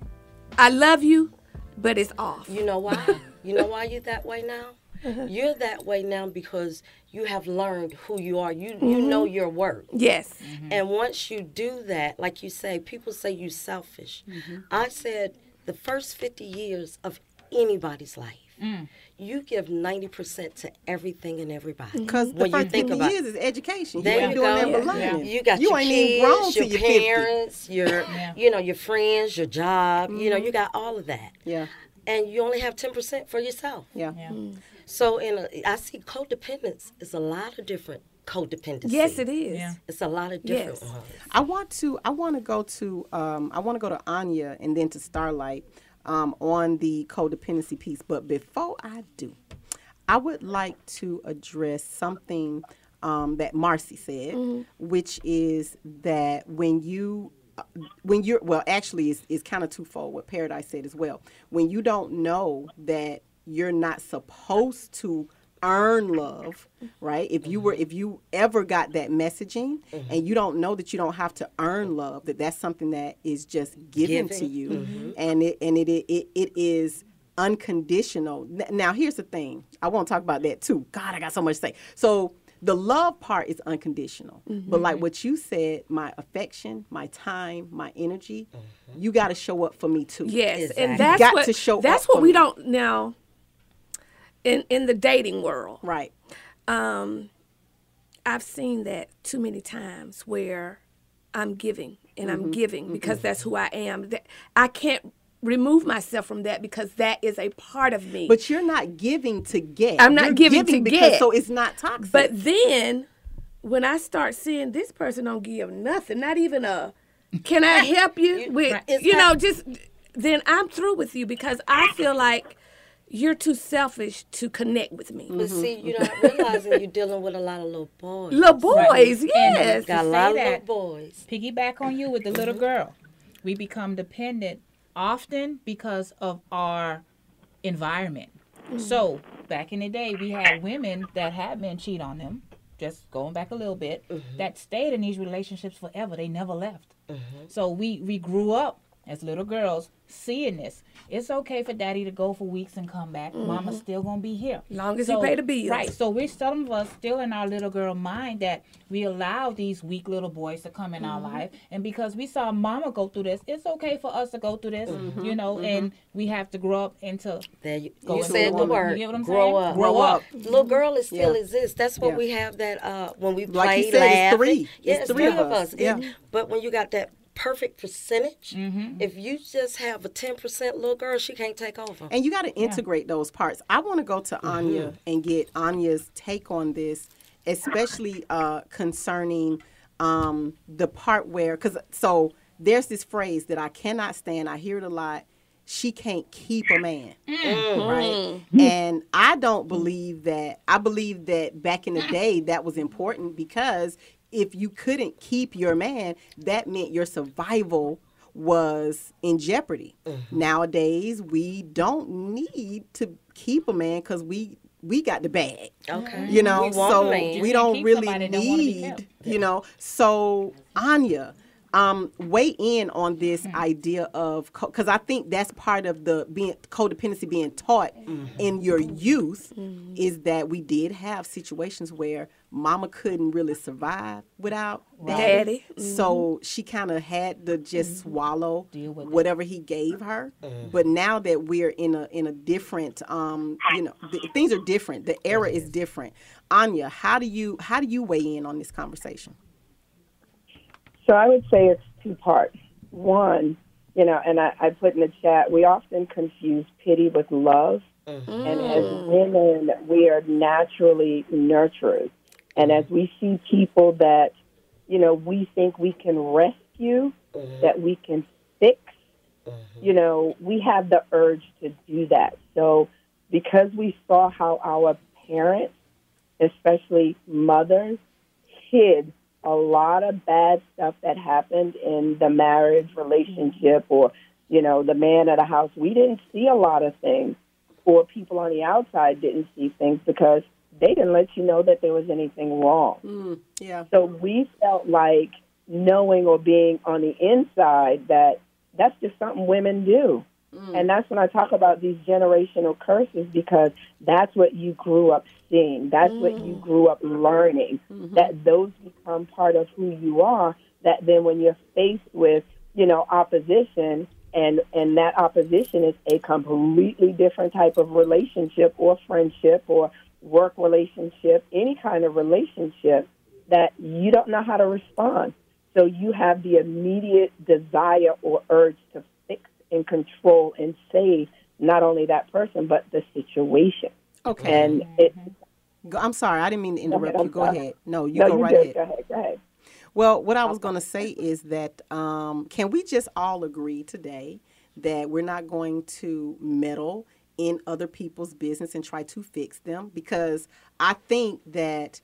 I love you, but it's off. You know why? You know why you're that way now? Uh-huh. You're that way now because you have learned who you are. You mm-hmm. you know your worth. Yes. Mm-hmm. And once you do that, like you say, people say you're selfish. Mm-hmm. I said the first fifty years of anybody's life. Mm. You give ninety percent to everything and everybody. Because the first thing it is is education. There you, you ain't doing that yeah. You got you your kids, your, your parents, your yeah. you know, your friends, your job. Mm-hmm. You know, you got all of that. Yeah. And you only have ten percent for yourself. Yeah. yeah. Mm. So in a, I see codependence is a lot of different codependency. Yes, it is. Yeah. It's a lot of different yes. ones. I want to. I want to go to. Um, I want to go to Anya and then to Starlight. Um, on the codependency piece. But before I do, I would like to address something um, that Marcy said, mm-hmm. which is that when you, uh, when you're, well, actually it's, it's kind of twofold what Paradise said as well. When you don't know that you're not supposed to earn love, right? If you were, if you ever got that messaging mm-hmm. and you don't know that you don't have to earn love, that that's something that is just given Giving. to you. Mm-hmm. And it, and it, it, it is unconditional. Now, here's the thing. I want to talk about that too. God, I got so much to say. So The love part is unconditional. Mm-hmm. But like what you said, my affection, my time, my energy, mm-hmm. you got to show up for me too. Yes, exactly. And that's you got what, to show that's up what for we me. Don't now in in the dating world. Right. Um, I've seen that too many times where I'm giving and mm-hmm. I'm giving because mm-hmm. that's who I am. That I can't remove myself from that because that is a part of me. But you're not giving to get. I'm not you're giving, giving to because, get. So it's not toxic. But then when I start seeing this person don't give nothing, not even a, can I help you? With, right. You know, just, then I'm through with you because I feel like you're too selfish to connect with me. But mm-hmm. see, you're not realizing you're dealing with a lot of little boys. Little boys, right. Yes. And got a lot of little boys. Piggyback on you with the little girl. We become dependent often because of our environment. Mm-hmm. So back in the day, we had women that had men cheat on them, just going back a little bit, mm-hmm. that stayed in these relationships forever. They never left. Mm-hmm. So we, we grew up as little girls seeing this. It's okay for daddy to go for weeks and come back. Mm-hmm. Mama's still going to be here. Long as so, he pay the bills. Right. So we're some of us still in our little girl mind that we allow these weak little boys to come in mm-hmm. our life. And because we saw mama go through this, it's okay for us to go through this, mm-hmm. you know, mm-hmm. and we have to grow up into. There you go you said the word. You get what I'm grow saying? Up. Grow up. Little girl is still yeah. exists. That's what yeah. we have that uh, when we play, like you said, laugh. It's three. Yeah, it's, it's three, three of us. us. Yeah. It, but when you got that perfect percentage, mm-hmm. if you just have a ten percent little girl, she can't take over. And you got to integrate yeah. those parts. I want to go to mm-hmm. Anya and get Anya's take on this, especially uh, concerning um, the part where, because so there's this phrase that I cannot stand. I hear it a lot. She can't keep a man, mm-hmm. right? Mm-hmm. And I don't believe that. I believe that back in the day that was important because if you couldn't keep your man, that meant your survival was in jeopardy. Mm-hmm. Nowadays, we don't need to keep a man because we we got the bag. Okay, you know, we so we don't really need, don't you know. So Anya, um, weigh in on this mm-hmm. idea of co- because I think that's part of the being codependency being taught mm-hmm. in your youth mm-hmm. is that we did have situations where mama couldn't really survive without right. daddy. Mm-hmm. So she kind of had to just mm-hmm. swallow whatever that. He gave her. Mm-hmm. But now that we're in a in a different, um, you know, th- things are different. The era is. is different. Anya, how do you how do you weigh in on this conversation? So I would say it's two parts. One, you know, and I, I put in the chat, we often confuse pity with love. Mm-hmm. And as women, we are naturally nurturers. And as we see people that, you know, we think we can rescue, mm-hmm. that we can fix, mm-hmm. you know, we have the urge to do that. So because we saw how our parents, especially mothers, hid a lot of bad stuff that happened in the marriage relationship mm-hmm. or, you know, the man of the house, we didn't see a lot of things, or people on the outside didn't see things because they didn't let you know that there was anything wrong. Mm, yeah. So we felt like knowing or being on the inside that that's just something women do. Mm. And that's when I talk about these generational curses because that's what you grew up seeing. That's mm. what you grew up learning, mm-hmm. that those become part of who you are, that then when you're faced with, you know, opposition and, and that opposition is a completely different type of relationship or friendship or work relationship, any kind of relationship, that you don't know how to respond. So you have the immediate desire or urge to fix and control and save not only that person, but the situation. Okay. And it, I'm sorry, I didn't mean to interrupt you. Go ahead. No, you no, go you right ahead. Go ahead. Go ahead. Well, what I was going to say is that um, can we just all agree today that we're not going to meddle in other people's business and try to fix them? Because I think that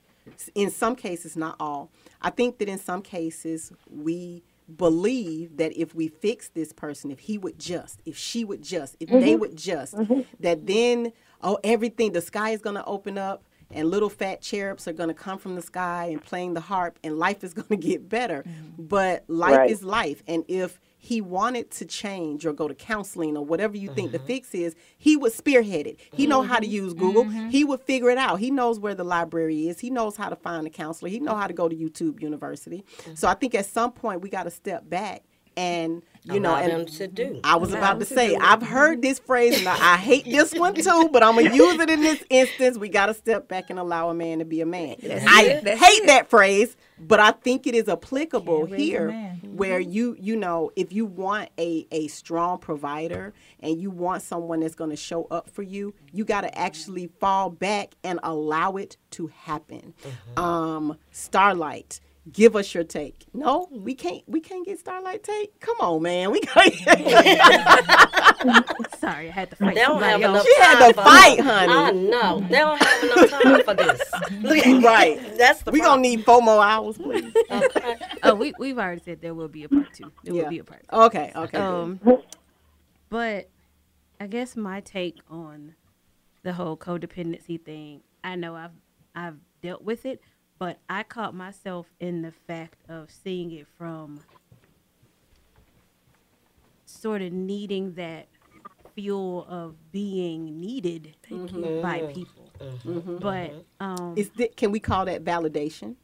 in some cases, not all, I think that in some cases we believe that if we fix this person, if he would just, if she would just, if mm-hmm. they would just, mm-hmm. that then, oh, everything, the sky is going to open up and little fat cherubs are going to come from the sky and playing the harp and life is going to get better. Mm-hmm. But life right. is life. And if he wanted to change or go to counseling or whatever you mm-hmm. think the fix is, he would spearhead it. He mm-hmm. know how to use Google. Mm-hmm. He would figure it out. He knows where the library is. He knows how to find a counselor. He know how to go to YouTube University. Mm-hmm. So I think at some point we got to step back and you Allow know, and to do. I was Allow about to, to say, I've heard this phrase, and I, I hate this one too, but I'm going to use it in this instance. We got to step back and allow a man to be a man. That's I it. hate that phrase, but I think it is applicable here where mm-hmm. you, you know, if you want a, a strong provider and you want someone that's going to show up for you, you got to actually fall back and allow it to happen. Mm-hmm. Um, Starlight. Give us your take. No, we can't. We can't get Starlight take. Come on, man. We can't. Sorry, I had to fight. They don't have enough she time had to fight, honey. I know. They don't have enough time for this. Right. That's the. We problem. Gonna need four more hours, please. Okay. Oh, we we've already said there will be a part two. There yeah. will be a part two. Okay. Okay. Um, but I guess my take on the whole codependency thing. I know I've I've dealt with it. But I caught myself in the fact of seeing it from sort of needing that fuel of being needed mm-hmm. by people. Mm-hmm. But um, is th- can we call that validation?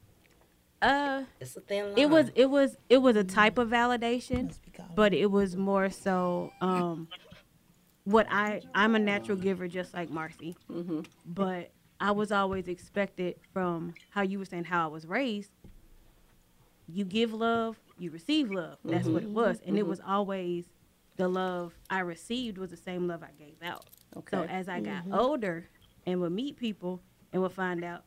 Uh, it's a thin line. It was it was it was a type of validation, but it was more so um, what I I'm a natural giver just like Marcy, mm-hmm. but. I was always expected from how you were saying how I was raised. You give love, you receive love. That's mm-hmm. what it was. And mm-hmm. it was always the love I received was the same love I gave out. Okay. So as I got mm-hmm. older and would meet people and would find out,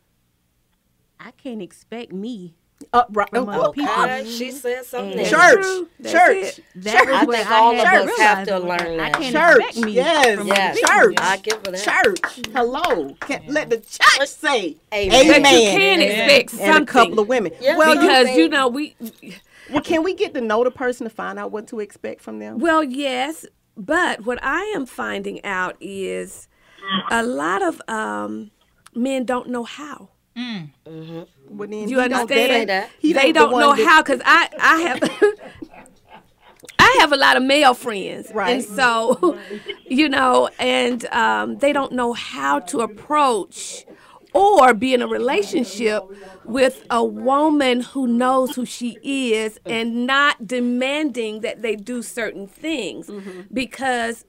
I can't expect me Uh, right. oh, oh, God, she said something. And church, that's church. That church. I think all I of us have to learn that. I can't church, me yes, yes. church. I give for that. Church. Hello. Can, let the church say amen. amen. But you can expect amen. Something. And a couple of women. Yes, well, because you know we. Well, can we get to know the person to find out what to expect from them? Well, yes, but what I am finding out is a lot of um, men don't know how. Mm. Mm-hmm. Well, you understand? Don't they they don't the know that... how, because I, I have I have a lot of male friends, right. and so you know, and um, they don't know how to approach or be in a relationship with a woman who knows who she is and not demanding that they do certain things, mm-hmm. because.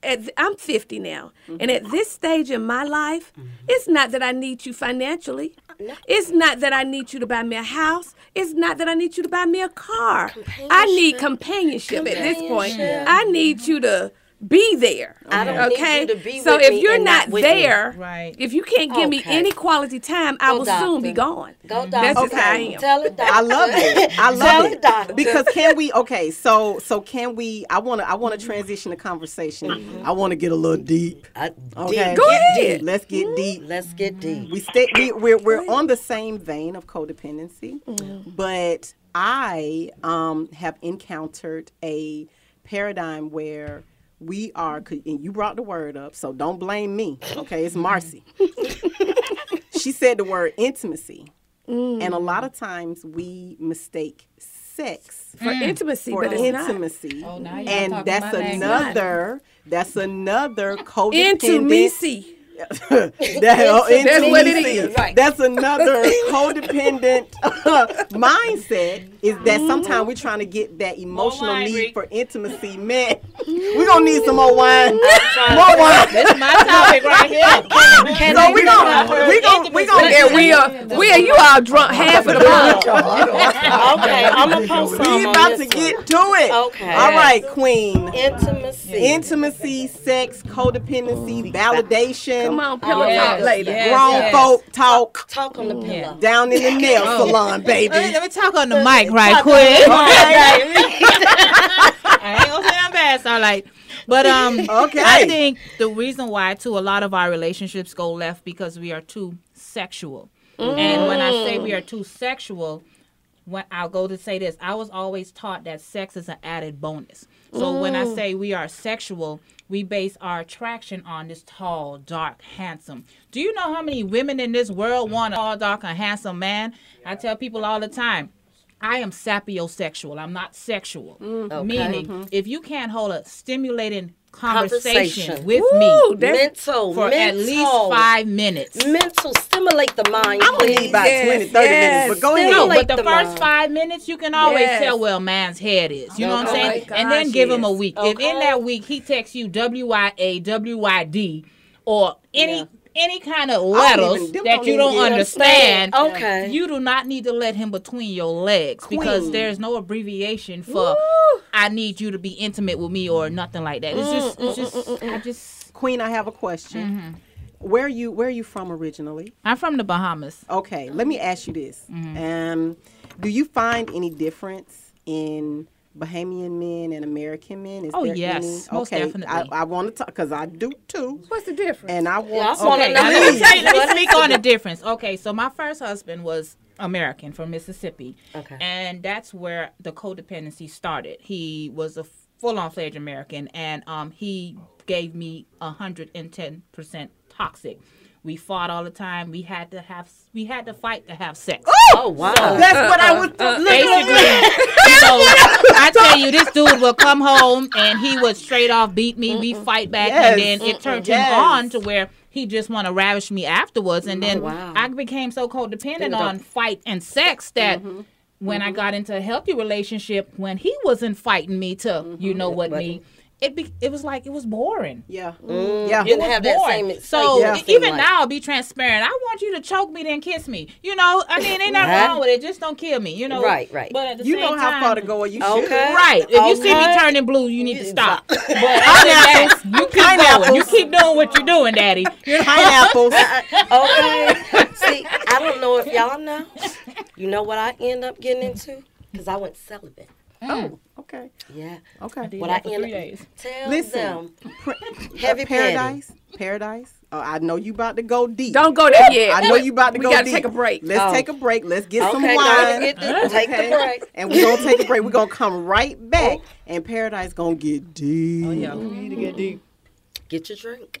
At, I'm fifty now, mm-hmm. and at this stage in my life, mm-hmm. it's not that I need you financially. No. It's not that I need you to buy me a house. It's not that I need you to buy me a car. I need companionship, companionship at this point. Yeah. I need you to be there. I don't okay? need you to be so with if me you're not, not there, right. if you can't give okay. me any quality time, Go I will doctor. soon be gone. Go doctor. That's just okay. how I am. Tell it, doctor. I love it. I love it. Doctor. Because can we? Okay, so so can we? I wanna I wanna transition the conversation. Mm-hmm. I wanna get a little deep. I, okay, go get ahead. Deep. Let's get mm-hmm. deep. Let's get deep. We stay. We, we're we're on the same vein of codependency, mm-hmm. but I um have encountered a paradigm where. We are, and you brought the word up, so don't blame me. Okay, it's Marcy. She said the word intimacy. Mm. And a lot of times we mistake sex for mm. intimacy. For but it's intimacy. Not. Oh, now you're and that's another, that's another codependent. Intimacy. that, oh, that's what it is. Right. That's another codependent uh, mindset is that sometimes we're trying to get that emotional wine, need Rick. for intimacy met. We're going to need some more wine. More wine. This is my topic right here. Can so we're going we to get Will. Will, you all drunk half of the bottle. Okay, I'm going to post some We're about to get one. to it. Okay. All right, Queen. Intimacy. Intimacy, sex, codependency, validation. Come on, pillow oh, yes, talk later. Yes, Grown yes. folk talk. Talk on the pillow. Down in the nail oh. salon, baby. Let me, let me talk on the mic right quick. I ain't gonna say I'm bad, so like, but um, okay. I think the reason why too a lot of our relationships go left because we are too sexual. Mm. And when I say we are too sexual, when I'll go to say this, I was always taught that sex is an added bonus. So mm. when I say we are sexual, we base our attraction on this tall, dark, handsome. Do you know how many women in this world want a tall, dark, and handsome man? I tell people all the time, I am sapiosexual. I'm not sexual. Mm, okay. Meaning, mm-hmm. if you can't hold a stimulating conversation, conversation. with Ooh, me mental, for mental. at least five minutes. Mental. Stimulate the mind. I'm going to need about yes, twenty, thirty yes. minutes. But go ahead. No, but the, the first mind. five minutes, you can always yes. tell where a man's head is. You okay. know what I'm saying? Oh and then give yes. him a week. Okay. If in that week he texts you W Y A, W Y D, or any... Yeah. any kind of letters even, that you don't understand, understand. Okay. you do not need to let him between your legs Queen. because there's no abbreviation for Woo. I need you to be intimate with me or nothing like that. It's just, it's just, mm, mm, mm, I just. Queen, I have a question. Mm-hmm. Where are you, where are you from originally? I'm from the Bahamas. Okay, let me ask you this. Mm-hmm. Um, do you find any difference in Bahamian men and American men? Is oh there yes, any? most okay. definitely. I, I want to talk because I do too. What's the difference? And I want. Yeah, okay, now let me, say, let me speak on the difference. Okay, so my first husband was American from Mississippi, okay, and that's where the codependency started. He was a full-on fledged American, and um, he gave me a hundred and ten percent toxic. We fought all the time. We had to have. We had to fight to have sex. Ooh! Oh wow! So that's uh, what uh, I was uh, basically. So I tell you, this dude would come home and he would straight off beat me. Mm-mm. We fight back, yes. and then Mm-mm. it turned yes. him on to where he just want to ravish me afterwards. And then oh, wow. I became so codependent on fight and sex that. Mm-hmm. When mm-hmm. I got into a healthy relationship, when he wasn't fighting me to, mm-hmm. you know what, me, it be, it was like, it was boring. Yeah. Mm. Yeah. You didn't have that same experience. So yeah, even like. now, I'll be transparent. I want you to choke me, then kiss me. You know, I mean, ain't nothing right. wrong with it. Just don't kill me, you know. Right, right. But at the you same know how time, far to go or you okay. should. Right. If okay. you see me turning blue, you need to stop. But other than that, you keep pineapples. going. You keep doing what you're doing, Daddy. You're pineapples. I, okay. See, I don't know if y'all know. You know what I end up getting into? Because I went celibate. Mm. Oh, okay. Yeah. Okay. What I end up tell Listen, them heavy paradise. Paradise. Oh, I know you about to go deep. Don't go there yet. I know you about to we go gotta deep. We got to take a break. Let's oh. take a break. Let's get okay, some wine. Get this. Take okay. the break. And we're going to take a break. We're going to come right back. And paradise going to get deep. Oh, yeah. We need to get deep. Get your drink.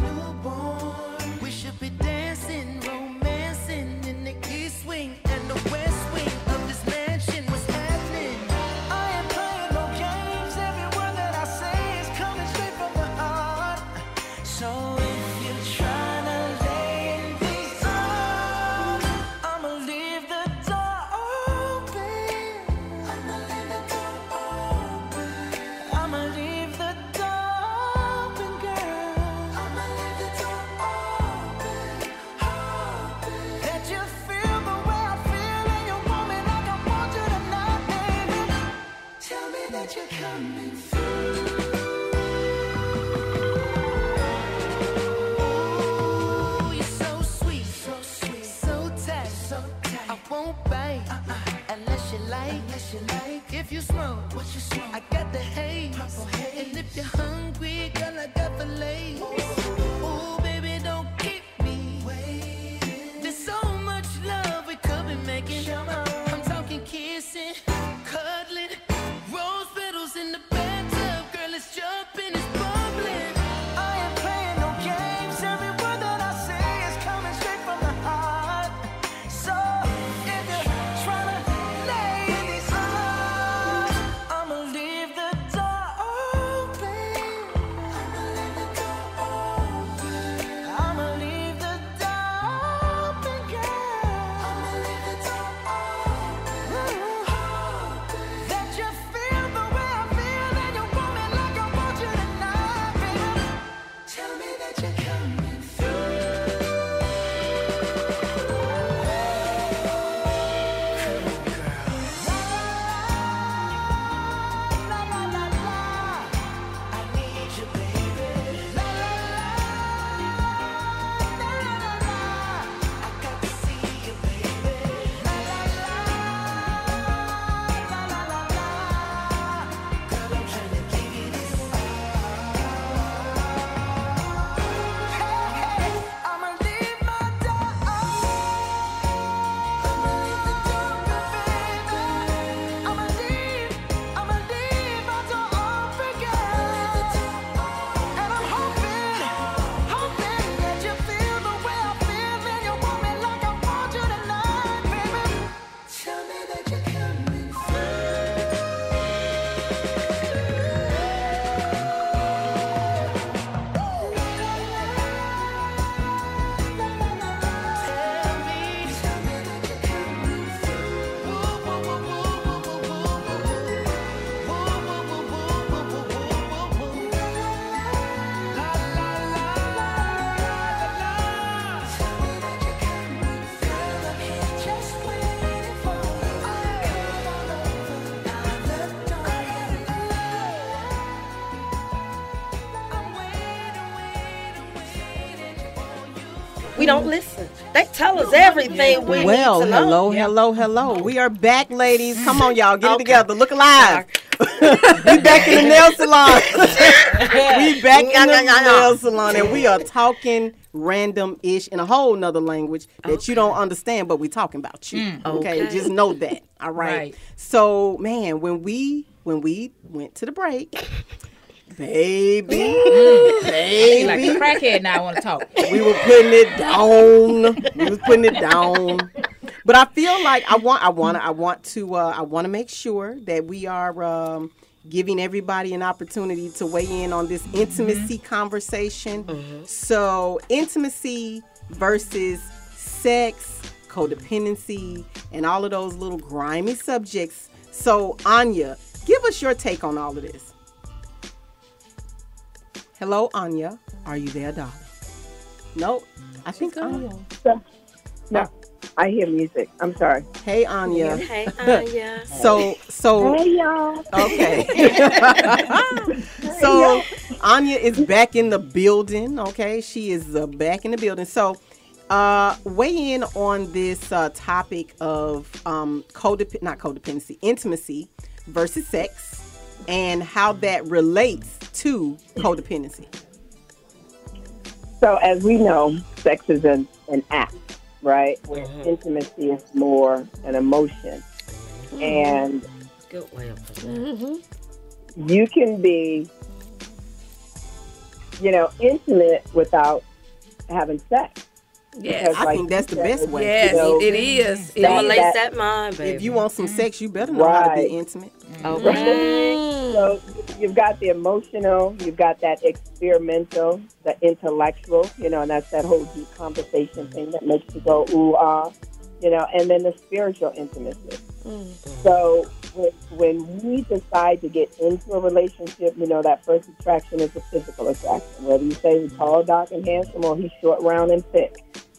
newborn. We should be dancing, romancing in the east wing and the west wing of this mansion. What's happening? I am playing no games. Every word that I say is coming straight from the heart. So. If you smoke, what you smoke, I got the haze. Purple haze. And if you're hungry, girl, I got the lace. Ooh, baby, don't keep me waiting. There's so much love we could be making. I'm talking kissing, cuddling, rose petals in the bathtub. Girl, it's jumping, it's bubbling. I ain't playing no games. Every word that I say is coming straight from the heart. So if you're trying to. We don't listen. They tell us everything we well, need to hello, know. Well, hello, hello, hello. We are back, ladies. Come on, y'all. Get okay. it together. Look alive. We back in the nail salon. We back in the nail salon, and we are talking random-ish in a whole nother language that okay. you don't understand, but we're talking about you. Mm, okay. okay? Just know that. All right? right. So, man, when we when we went to the break... Baby, mm. baby, like a crackhead now I want to talk. We were putting it down. We was putting it down. But I feel like I want, I want, I want to, uh, I want to make sure that we are um, giving everybody an opportunity to weigh in on this intimacy mm-hmm. conversation. Mm-hmm. So intimacy versus sex, codependency, and all of those little grimy subjects. So Anya, give us your take on all of this. Hello, Anya. Are you there, darling? No, I think Anya. No, I hear music. I'm sorry. Hey, Anya. Hey, Anya. so, so. Hey, y'all. Okay. so, Anya is back in the building. Okay, she is uh, back in the building. So, uh, weigh in on this uh, topic of um, codep- not codependency, intimacy versus sex, and how that relates to codependency. So as we know, sex is an, an act, right? Where mm-hmm. intimacy is more an emotion. Mm-hmm. And good way of mm-hmm. you can be, you know, intimate without having sex. Yeah, I like think that's the best way. Yes, you know, it is. It relates that mind, baby. If you want some sex, you better know right. how to be intimate. Okay. Mm. So you've got the emotional, you've got that experimental, the intellectual, you know, and that's that whole deep conversation thing that makes you go, ooh, ah, uh, you know, and then the spiritual intimacy. Mm. So when we decide to get into a relationship, you know, that first attraction is a physical attraction. Whether you say he's tall, dark, and handsome, or he's short, round, and thick.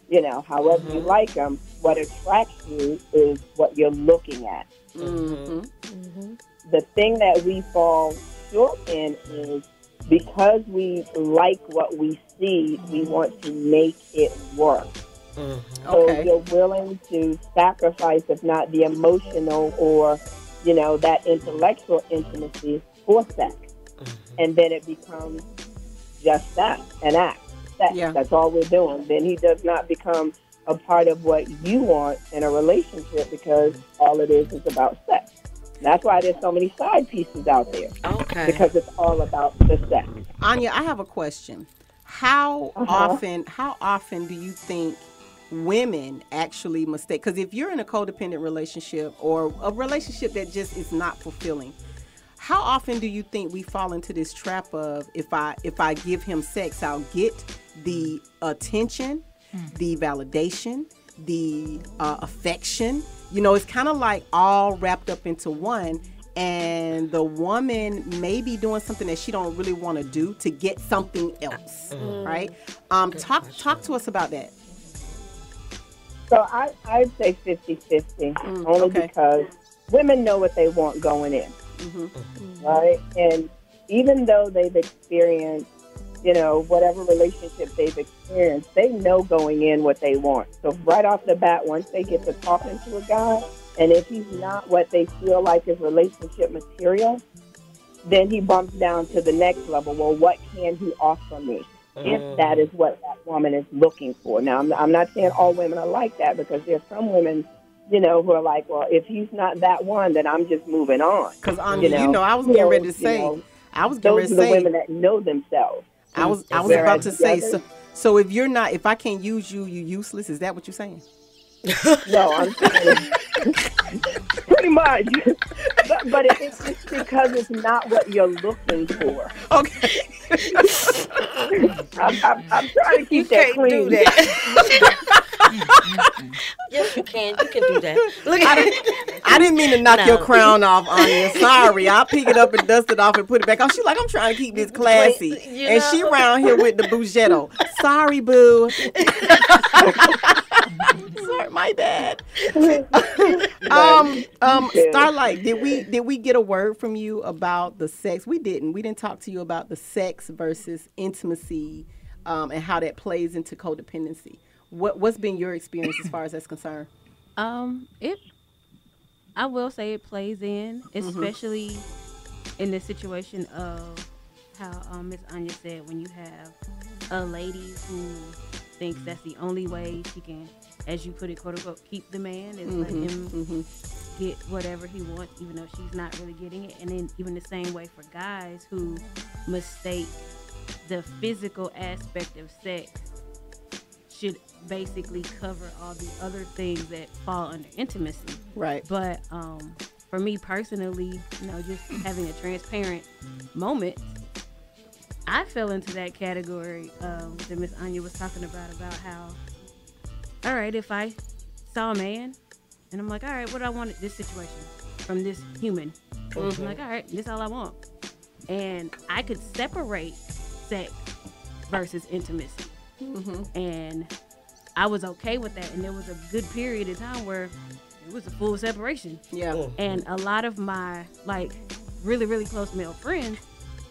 You know, however mm-hmm. you like them, what attracts you is what you're looking at. Mm-hmm. Mm-hmm. The thing that we fall short in is because we like what we see, we want to make it work. Mm-hmm. Okay. So you're willing to sacrifice, if not the emotional or, you know, that intellectual intimacy for sex. Mm-hmm. And then it becomes just that, an act. That. Yeah. That's all we're doing. Then he does not become a part of what you want in a relationship because all it is is about sex. That's why there's so many side pieces out there. Okay. Because it's all about the sex. Anya, I have a question. How uh-huh. often, how often do you think women actually mistake? Because if you're in a codependent relationship or a relationship that just is not fulfilling, how often do you think we fall into this trap of if I if I give him sex, I'll get the attention, mm. the validation, the uh, affection? You know, it's kind of like all wrapped up into one. And the woman may be doing something that she don't really want to do to get something else, mm. right? Um, talk question. talk to us about that. So I, I'd say fifty-fifty, mm, only okay. because women know what they want going in. Mm-hmm. Right? And even though they've experienced, you know, whatever relationship they've experienced, they know going in what they want. So right off the bat, once they get to talking to a guy, and if he's not what they feel like is relationship material, then he bumps down to the next level. Well, what can he offer me if that is what that woman is looking for? Now, I'm, I'm not saying all women are like that, because there are some women, you know, who are like, well, if he's not that one, then I'm just moving on. Because, um, you, know, you know, I was getting ready to say, you know, I was getting ready to say, those are the women that know themselves. I was, I was about to say, so, so if you're not, if I can't use you, you're useless. Is that what you're saying? No, I'm saying, pretty much. But, but it, it's just because it's not what you're looking for. Okay. I'm, I'm, I'm trying to keep you that clean. That. Yes, you can. You can do that. Look, I didn't, I didn't mean to knock no. your crown off, Anya. Sorry. I'll pick it up and dust it off and put it back on. She's like, I'm trying to keep this classy. Wait, you know. And she around here with the bougetto. Sorry, boo. Sorry, my bad. um, um, Starlight, did we did we get a word from you about the sex? We didn't. We didn't talk to you about the sex versus intimacy um, and how that plays into codependency. What, what's been your experience as far as that's concerned? Um, it, I will say it plays in, especially mm-hmm. in the situation of how um, Miz Anya said, when you have a lady who thinks that's the only way she can, as you put it, quote unquote, keep the man, is mm-hmm. let him mm-hmm. get whatever he wants, even though she's not really getting it. And then even the same way for guys who mistake the physical aspect of sex should basically cover all the other things that fall under intimacy. Right. But um, for me personally, you know, just having a transparent moment, I fell into that category um, that Miss Anya was talking about, about how, all right, if I saw a man and I'm like, all right, what do I want in this situation from this human? Mm-hmm. I'm like, all right, this is all I want. And I could separate sex versus intimacy. Mm-hmm. And I was okay with that, and there was a good period of time where it was a full separation. Yeah. Oh. And a lot of my like really really close male friends,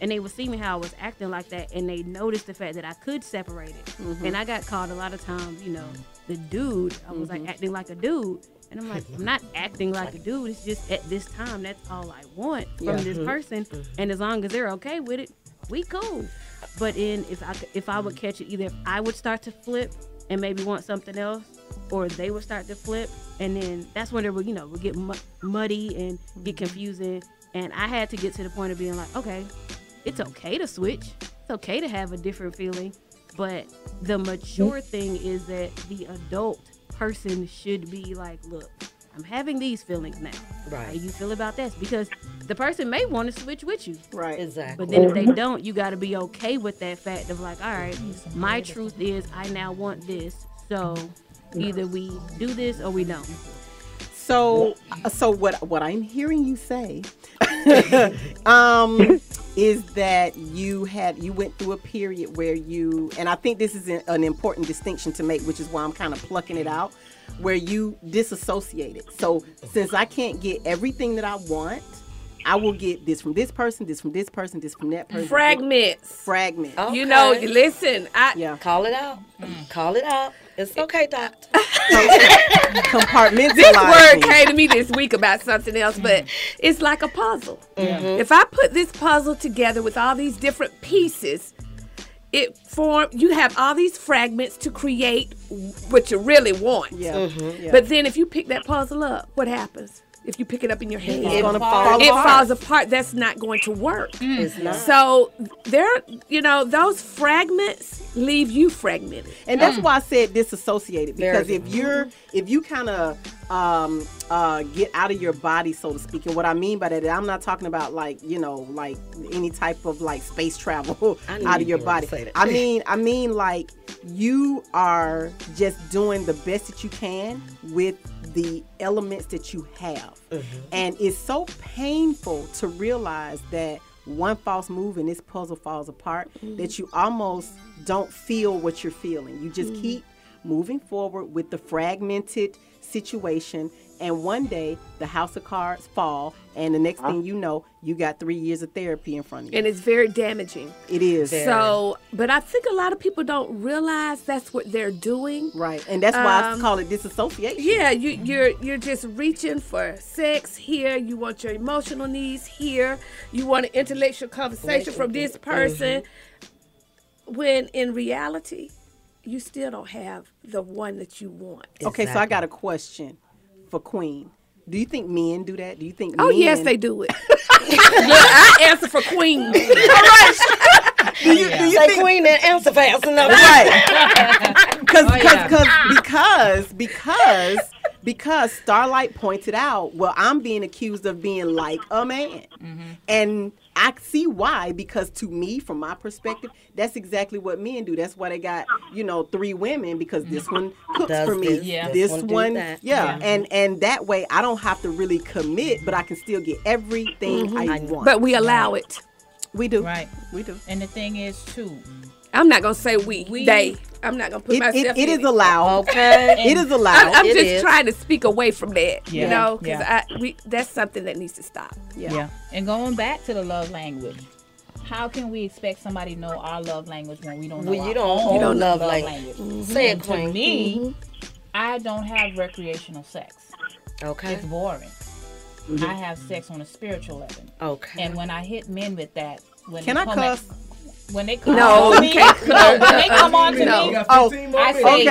and they would see me how I was acting like that, and they noticed the fact that I could separate it. Mm-hmm. And I got called a lot of times, you know, the dude. I was mm-hmm. like acting like a dude, and I'm like, I'm not acting like a dude. It's just at this time that's all I want from yeah. this person, mm-hmm. and as long as they're okay with it, we cool. But then if I, if I would catch it, either if I would start to flip and maybe want something else, or they would start to flip, and then that's when it would, you know, would get muddy and get confusing. And I had to get to the point of being like, okay, it's okay to switch. It's okay to have a different feeling. But the mature thing is that the adult person should be like, look, I'm having these feelings now. Right. How you feel about this? Because the person may want to switch with you. Right. Exactly. But then if they don't, you got to be okay with that fact of like, all right, my truth is I now want this. So either we do this or we don't. So, so what what I'm hearing you say um, is that you had you went through a period where you, and I think this is an important distinction to make, which is why I'm kind of plucking it out, where you disassociated. So since I can't get everything that I want, I will get this from this person, this from this person, this from that person. Fragments. Fragments. Okay. You know, listen, I yeah. call it out. Mm. Call it out. It's okay, doctor. Compartmentalize. This word came to me this week about something else, but it's like a puzzle. Mm-hmm. If I put this puzzle together with all these different pieces, it form. You have all these fragments to create what you really want. Yeah. Mm-hmm. Yeah. But then if you pick that puzzle up, what happens? If you pick it up in your hand, it's gonna fall it apart. falls apart. That's not going to work. Mm. It's not. So there, you know, those fragments leave you fragmented, and that's mm. why I said disassociated. Because Very if good. you're, if you kind of um, uh, get out of your body, so to speak, and what I mean by that, I'm not talking about like you know, like any type of like space travel out of your body. I mean, I mean like you are just doing the best that you can with the elements that you have. Mm-hmm. And it's so painful to realize that one false move and this puzzle falls apart, mm-hmm. that you almost don't feel what you're feeling. You just mm-hmm. keep moving forward with the fragmented situation, and one day the house of cards fall, and the next thing you know, you got three years of therapy in front of you. And it's very damaging. It is. Very. So, but I think a lot of people don't realize that's what they're doing. Right, and that's why um, I call it disassociation. Yeah, you, you're you're just reaching for sex here. You want your emotional needs here. You want an intellectual conversation from this person. Mm-hmm. When in reality, you still don't have the one that you want. Okay, exactly. So I got a question for Queen. Do you think men do that? Do you think oh, men... Oh, yes, they do it. Look, I answer for Queen. All right. Do you, yeah. do you Say think... Queen and answer fast enough. Right. Cause, oh, yeah. cause, cause, because, because, because Starlight pointed out, well, I'm being accused of being like a man. Mm-hmm. And I see why, because to me, from my perspective, that's exactly what men do. That's why they got, you know, three women, because this one cooks Does for me. This, yeah. this, this one, one yeah. yeah. And and that way I don't have to really commit, but I can still get everything mm-hmm. I want. But we allow right. it. We do. Right. We do. And the thing is, too, I'm not going to say we, we, they. I'm not going to put it, myself it, it in is it. Allowed. Okay. It is allowed. I, I'm it just is. trying to speak away from that, yeah. you know, because yeah. that's something that needs to stop. Yeah. yeah. And going back to the love language, how can we expect somebody to know our love language when we don't know well, our you don't, own you don't love, love language? Mm-hmm. Say it, Queen. To me, mm-hmm. I don't have recreational sex. Okay. It's boring. Mm-hmm. I have sex on a spiritual level. Okay. And when I hit men with that, when can I cuss? When they come no, on to me, no, when they come on to no. me, oh, I say, okay. you,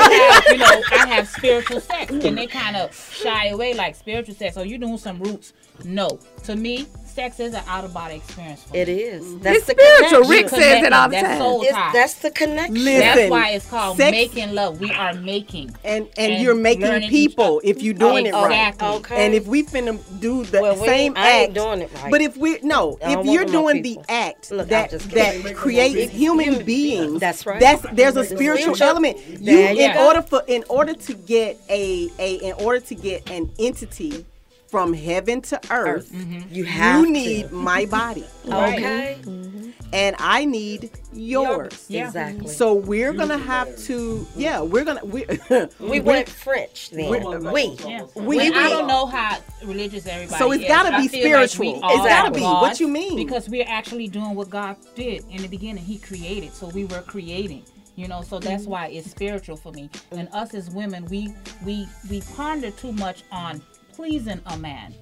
have, you know, I have spiritual sex, and they kind of shy away like spiritual sex. Oh, you doing some roots? No, to me, sex is an out of body experience. For it me. Is. That's it's the spiritual. Connection. Rick says it all the time. That's, it's, that's the connection. Listen, that's why it's called sex, making love. We are making, and and, and you're making people if you're doing oh, it exactly. right. Okay. And if we finna do the well, same act, I ain't doing it right. But if we no, if you're doing the act Look, that. That creates human beings. That's right. That's there's a spiritual element. You in order for in order to get a a in order to get an entity from heaven to earth, earth. Mm-hmm. you have you need to. My body. Okay. Mm-hmm. And I need yours. Yeah. Exactly. So we're going to have to yeah, we're going to we we went French then. We we, yeah. we we I don't know how religious everybody so it's got to be spiritual. Like it's got to be what you mean. Because we're actually doing what God did in the beginning. He created. So we were creating. You know, so that's why it's spiritual for me. And us as women, we we we ponder too much on pleasing a man.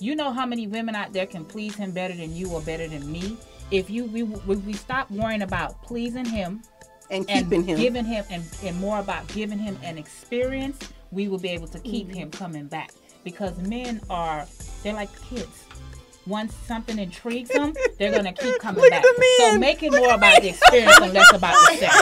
You know how many women out there can please him better than you or better than me? If you we we stop worrying about pleasing him and keeping and him, giving him, and, and more about giving him an experience, we will be able to keep mm-hmm. him coming back, because men are they're like kids. Once something intrigues them, they're gonna keep coming Look back. So make it Look more about the experience and less about the sex.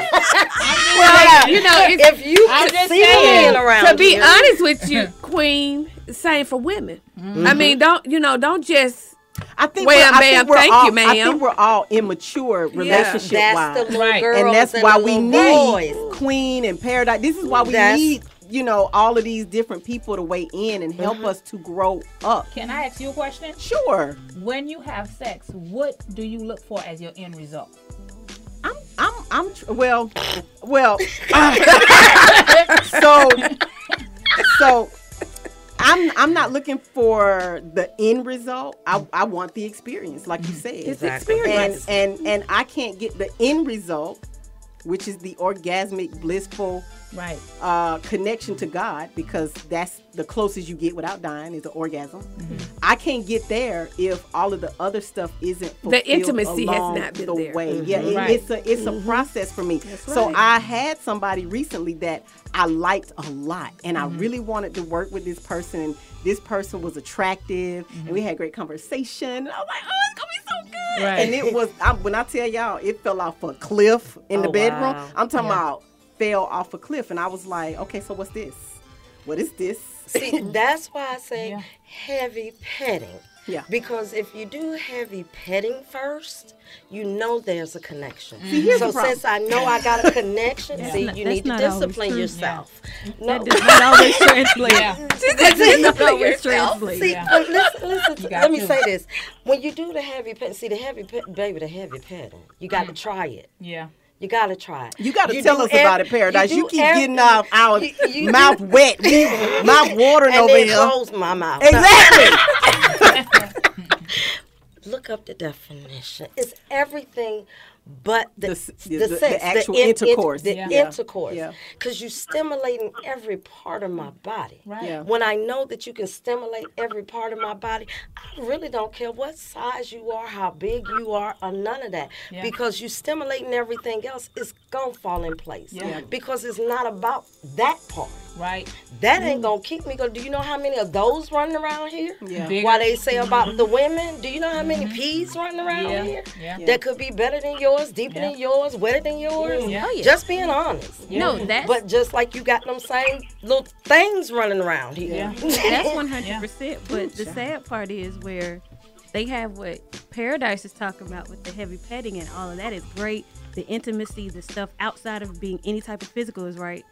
Well, saying, you know, if, if you I'm could see saying, the around to be here. Honest with you, Queen. Same for women. Mm-hmm. I mean, don't you know? Don't just. I think. Well, I think we're thank all. You, ma'am. I think we're all immature relationship yeah, wise, right? And that's and why we need boys. Queen and Paradise. This is why we that's, need. You know, all of these different people to weigh in and help mm-hmm. us to grow up. Can I ask you a question? Sure. When you have sex, what do you look for as your end result? I'm, I'm, I'm, tr- well, well, uh, so, so I'm, I'm not looking for the end result. I, I want the experience, like you said. It's exactly. experience. And, and, and I can't get the end result, which is the orgasmic, blissful right. uh, connection to God, because that's the closest you get without dying is the orgasm. Mm-hmm. I can't get there if all of the other stuff isn't fulfilled. The intimacy along has not been the there. Way. Mm-hmm. Yeah, it, right. it's a it's mm-hmm. a process for me. That's right. So I had somebody recently that I liked a lot, and mm-hmm. I really wanted to work with this person. And this person was attractive, mm-hmm. and we had great conversation. And I was like, oh, it's gonna be so good. Right. And it was I, when I tell y'all, it fell off a cliff in oh, the bedroom. Wow. I'm talking yeah. about. Fell off a cliff, and I was like, okay, so what's this? What is this? See, that's why I say yeah. heavy petting. Yeah. Because if you do heavy petting first, you know there's a connection. Mm-hmm. See, so since I know I got a connection, yeah. see, you that's need to discipline yourself. Yeah. No. That does not always translate. Yeah. She said discipline yourself. See, yeah. um, listen, listen to, let me to. say this. When you do the heavy petting, see, the heavy petting, baby, the heavy petting, you got mm. to try it. Yeah. You gotta try it. You gotta you tell us every, about it, Paradise. You, you keep every, getting uh, our you, you mouth do. wet, mouth watering and over here. And close my mouth. Exactly. Look up the definition. It's everything but the the, the, the, sex, the actual the in, intercourse. In, the yeah. intercourse. Because yeah. you're stimulating every part of my body. Right. Yeah. When I know that you can stimulate every part of my body, I really don't care what size you are, how big you are, or none of that. Yeah. Because you're stimulating everything else, it's going to fall in place. Yeah. Because it's not about that part. Right. That ain't going to keep me going. Do you know how many of those running around here? Yeah. Why they say about mm-hmm. the women? Do you know how many mm-hmm. peas running around yeah. here? Yeah. That could be better than yours, deeper yeah. than yours, wetter than yours. Yeah. Yeah. Just being honest. Yeah. No, that's... But just like you got them same little things running around here. Yeah. That's one hundred percent. Yeah. But the sad part is where they have what Paradise is talking about with the heavy petting and all of that is great. The intimacy, the stuff outside of being any type of physical is right.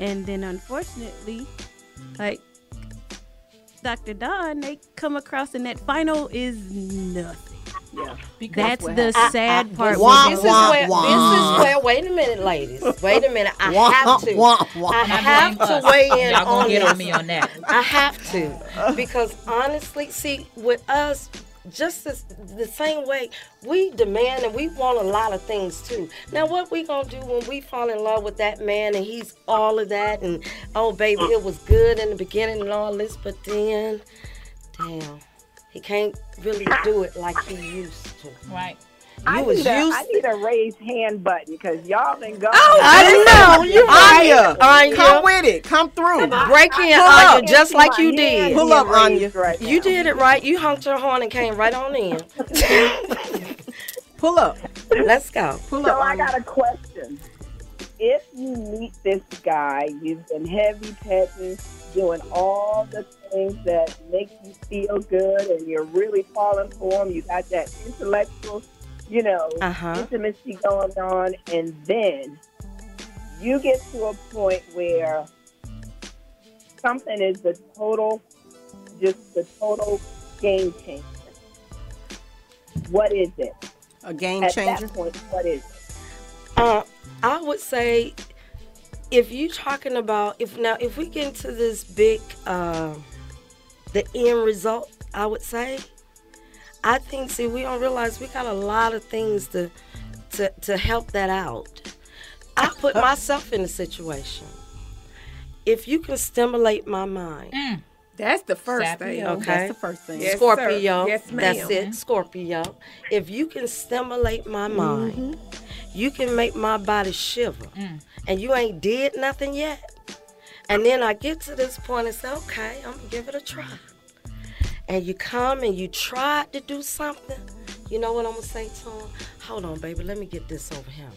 And then, unfortunately, like Doctor Don, they come across, and that final is nothing. Yeah, that's the I, sad I, part. Wah, this, wah, is where, wah. this is where. Wait a minute, ladies. Wait a minute. I wah, have to. Wah, wah. I have to weigh in on, get on me on that. I have to, because honestly, see, with us, just as the same way we demand and we want a lot of things too. Now what we gonna do when we fall in love with that man and he's all of that and oh baby it was good in the beginning and all this, but then damn he can't really do it like he used to. Right. You I, was need a, used I need a raised hand button because y'all ain't going. Oh, I know. You Anya, Anya, come with it. Come through. Come Break I, in, I, Anya, just like you did. Pull up, Anya. Right you did it right. You honked your horn and came right on in. Pull up. Let's go. Pull so up. So I got a question. If you meet this guy, you've been heavy petting, doing all the things that make you feel good, and you're really falling for him. You got that intellectual, you know, uh-huh. intimacy going on, and then you get to a point where something is the total, just the total game changer. What is it? A game At changer? At that point, what is it? Uh, I would say, if you're talking about, if now, if we get into this big, uh, the end result, I would say, I think, see, we don't realize we got a lot of things to to, to help that out. I put myself in a situation. If you can stimulate my mind. Mm. That's the first Sapio. Thing. Okay. That's the first thing. Yes, Scorpio. Yes, that's it. Scorpio. If you can stimulate my mind, mm-hmm. you can make my body shiver. Mm. And you ain't did nothing yet. And then I get to this point and say, okay, I'm going to give it a try. And you come and you tried to do something, you know what I'm going to say to him? Hold on, baby, let me get this over him.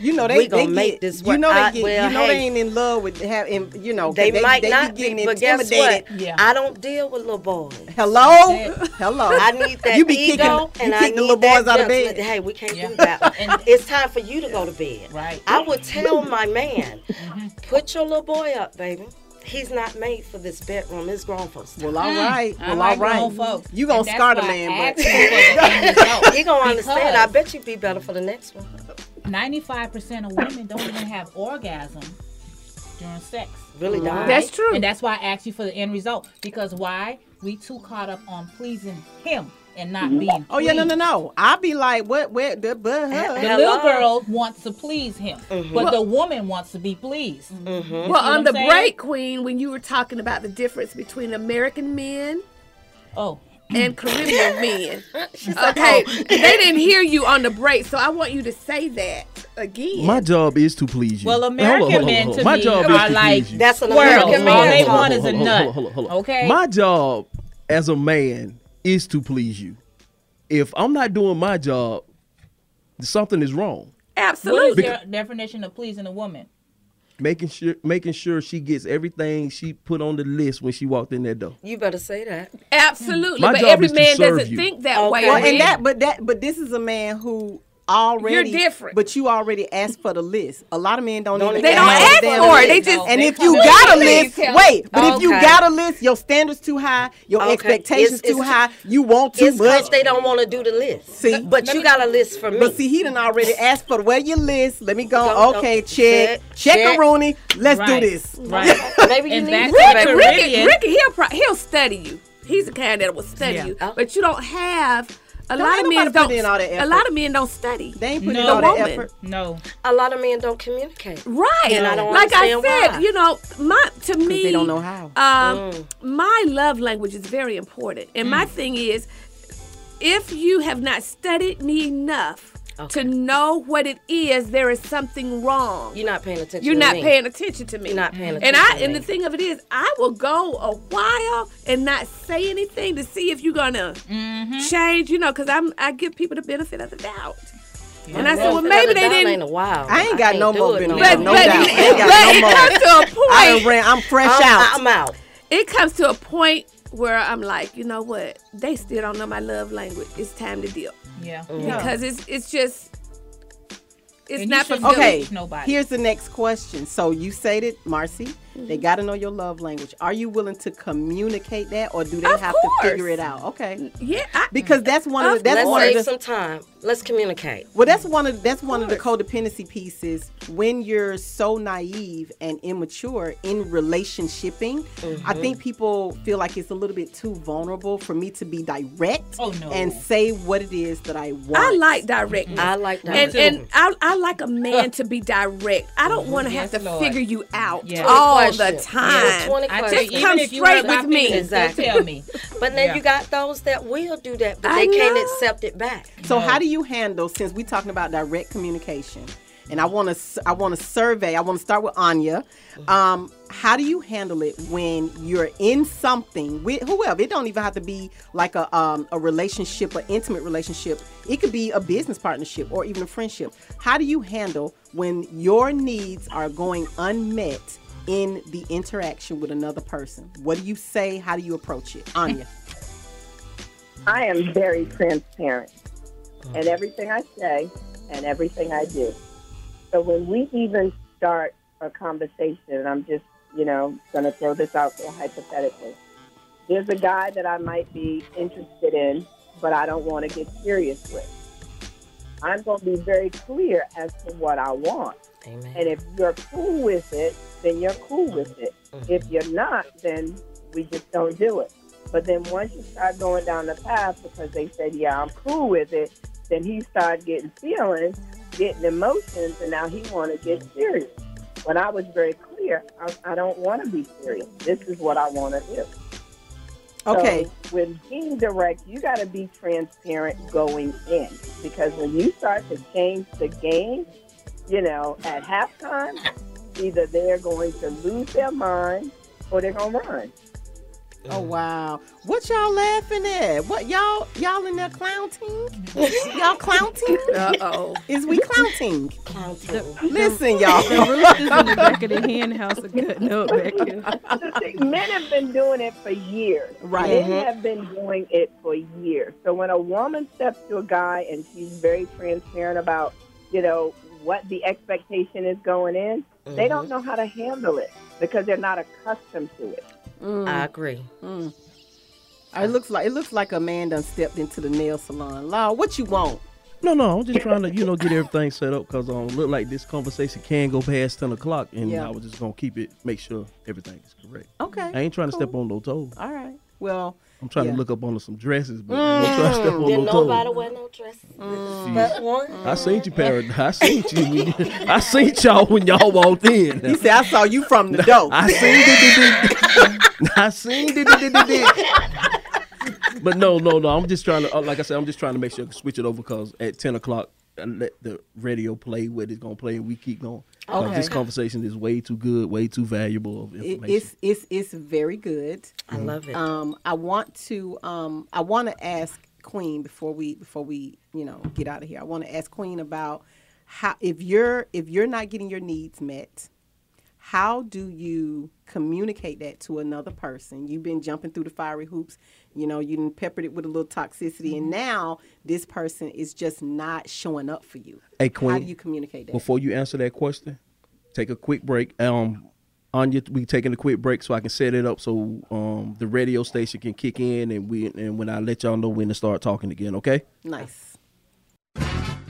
You know, they, they make get, this work. You know, they, I, get, well, you know hey, they ain't in love with, have, in, you know, they, they might they not be getting be, but guess what? Yeah. I don't deal with little boys. Hello? Yeah. Hello. I need that you be ego kicking, and you I need the little boys out of bed. Hey, we can't yeah. do that. And it's time for you to yeah. go to bed. Right. I would tell my man, put your little boy up, baby. He's not made for this bedroom. It's grown folks. Time. Well, all right. Mm, well, all right. Folks. You gonna scar the man, but you gonna understand. I bet you'd be better for the next one. Ninety-five percent of women don't even have orgasm during sex. Really don't. Right? That's true. And that's why I asked you for the end result. Because why? We too caught up on pleasing him and not being. Oh pleased. Yeah, no, no, no. I be like, what? Where the but her. The little girl wants to please him, mm-hmm. but well, the woman wants to be pleased. Mm-hmm. Well, on the saying? break, Queen, when you were talking about the difference between American men, oh, and Caribbean men. She's okay, like, oh. They didn't hear you on the break, so I want you to say that again. My job is to please you. Well, American hold on, hold on, men hold on, hold on. to me are to like that's an American man. All they want is a nut. Okay. My job as a man is to please you. If I'm not doing my job, something is wrong. Absolutely. What is your definition of pleasing a woman? Making sure making sure she gets everything she put on the list when she walked in that door. You better say that. Absolutely. My but every man doesn't you. think that okay. way. Well, and that but that but this is a man who already You're different. But you already asked for the list. A lot of men don't even They don't ask for it. They just And if you got a list, wait, but if you got a list, your standards too high, your okay. expectations it's, it's, too high, you want too it's much. Because they don't want to do the list. See, but you got a list for me. But see, he done already asked for where your list. Let me go. Okay, check. Check a Rooney. Let's do this. Right. Maybe you need Ricky, Ricky, Ricky, he'll he'll study you. He's the kind that will study you. But you don't have A lot of men don't. In all that effort. A lot of men don't study. They ain't put no. in all that effort. No. A lot of men don't communicate. Right. No. And I don't like I said, why. you know, my to me, they don't know how. Um, mm. My love language is very important, and mm. my thing is, if you have not studied me enough okay. to know what it is, there is something wrong. You're not paying attention. You're to not me. paying attention to me. You're not paying attention. And I to and me. the thing of it is, I will go a while and not say anything to see if you're gonna. Mm. Change, you know, because I'm I give people the benefit of the doubt, yeah. and I said, well, maybe they didn't. Ain't a while. I ain't got I no more benefit, but, no but, doubt. It, but no it comes to a point. I ran, I'm fresh I'm, out. I'm out. It comes to a point where I'm like, you know what? They still don't know my love language. It's time to deal. Yeah, mm-hmm. because it's it's just it's and not for okay. Nobody. Here's the next question. So you said it, Marcy. Mm-hmm. They got to know your love language. Are you willing to communicate that, or do they of have course. to figure it out? Okay. Yeah. I, because that's one of the, that's let's one save of the, some time. Let's communicate. Well, that's one of that's of one of the codependency pieces. When you're so naive and immature in relationshiping, mm-hmm. I think people feel like it's a little bit too vulnerable for me to be direct oh, no. and say what it is that I want. I like directness. Mm-hmm. I like directness. And, and I, I like a man to be direct. I don't want to yes, have to Lord. figure you out yes. all question. the time. Yes, just come straight with me. Exactly. Tell me. But then yeah. you got those that will do that, but I they know. can't accept it back. So no. how do you handle, since we're talking about direct communication, and I want to I want to survey, I want to start with Anya. Um, how do you handle it when you're in something with whoever? It don't even have to be like a um, a relationship, an intimate relationship. It could be a business partnership or even a friendship. How do you handle when your needs are going unmet in the interaction with another person? What do you say? How do you approach it? Anya. I am very transparent in everything I say and everything I do. So when we even start a conversation, and I'm just, you know, going to throw this out there hypothetically. There's a guy that I might be interested in, but I don't want to get serious with. I'm going to be very clear as to what I want. Amen. And if you're cool with it, then you're cool with it. Mm-hmm. If you're not, then we just don't do it. But then once you start going down the path because they said, yeah, I'm cool with it, then he started getting feelings, getting emotions, and now he want to get serious. When I was very clear, I, I don't want to be serious. This is what I want to do. Okay. So with being direct, you got to be transparent going in, because when you start to change the game, you know, at halftime, either they're going to lose their mind or they're going to run. Oh wow! What y'all laughing at? What y'all y'all in there clownting? Y'all clownting? Uh oh! Is we clownting? Clownting. Listen, y'all. The roosters in the back of the hen house are cutting up back here. Men have been doing it for years. Right. Men mm-hmm. have been doing it for years. So when a woman steps to a guy and she's very transparent about, you know, what the expectation is going in, mm-hmm. they don't know how to handle it because they're not accustomed to it. Mm. I agree. Mm. It looks like it looks like a man done stepped into the nail salon. Law, what you want? No, no, I'm just trying to, you know, get everything set up because um, look like this conversation can go past ten o'clock, and yeah. I was just gonna keep it, make sure everything is correct. Okay. I ain't trying cool. to step on no toes. All right. Well, I'm trying yeah. to look up on some dresses, but mm. I'm trying to step on Didn't no toes. Nobody wear no dresses. Mm. But one. I seen you, Parrot. I seen you. I seen y'all when y'all walked in. He said, "I saw you from the door." I seen it. I seen it, but no, no, no. I'm just trying to, like I said, I'm just trying to make sure I switch it over because at ten o'clock, I let the radio play what it's gonna play, and we keep going. Okay. This conversation is way too good, way too valuable of information. It's it's it's very good. I mm-hmm. love it. Um, I want to um, I want to ask Queen before we before we you know get out of here. I want to ask Queen about how if you're if you're not getting your needs met. How do you communicate that to another person? You've been jumping through the fiery hoops. You know, you done peppered it with a little toxicity. Mm-hmm. And now this person is just not showing up for you. Hey, Queen, how do you communicate that? Before you answer that question, take a quick break. Um, Anya, we taking a quick break so I can set it up so um, the radio station can kick in. And, we, and when I let y'all know when to start talking again, okay? Nice.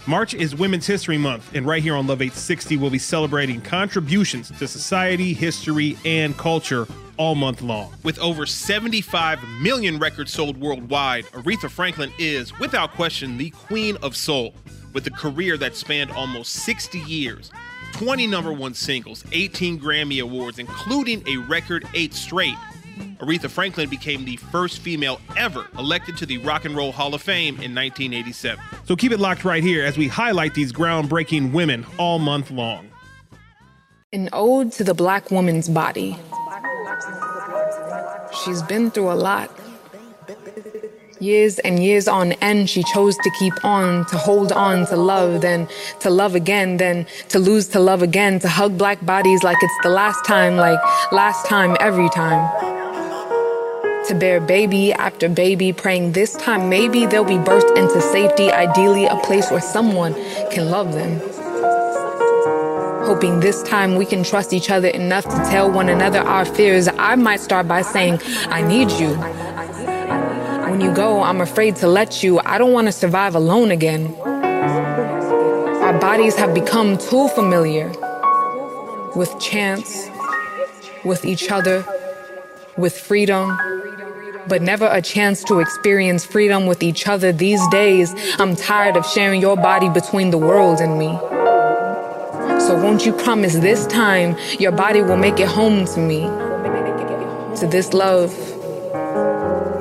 March is Women's History Month, and right here on Love eight sixty, we'll be celebrating contributions to society, history, and culture all month long. With over seventy-five million records sold worldwide, Aretha Franklin is, without question, the queen of soul. With a career that spanned almost sixty years, twenty number one singles, eighteen Grammy Awards, including a record eight straight, Aretha Franklin became the first female ever elected to the Rock and Roll Hall of Fame in nineteen eighty-seven. So keep it locked right here as we highlight these groundbreaking women all month long. An ode to the black woman's body. She's been through a lot. Years and years on end, she chose to keep on, to hold on, to love, then to love again, then to lose, to love again, to hug black bodies like it's the last time, like last time, every time. To bear baby after baby, praying this time maybe they'll be birthed into safety, ideally a place where someone can love them. hoping this time we can trust each other enough to tell one another our fears. I might start by saying, I need you. When you go, I'm afraid to let you. I don't want to survive alone again. Our bodies have become too familiar with chance, with each other, with freedom, but never a chance to experience freedom with each other. These days, I'm tired of sharing your body between the world and me. So won't you promise this time your body will make it home to me, to this love,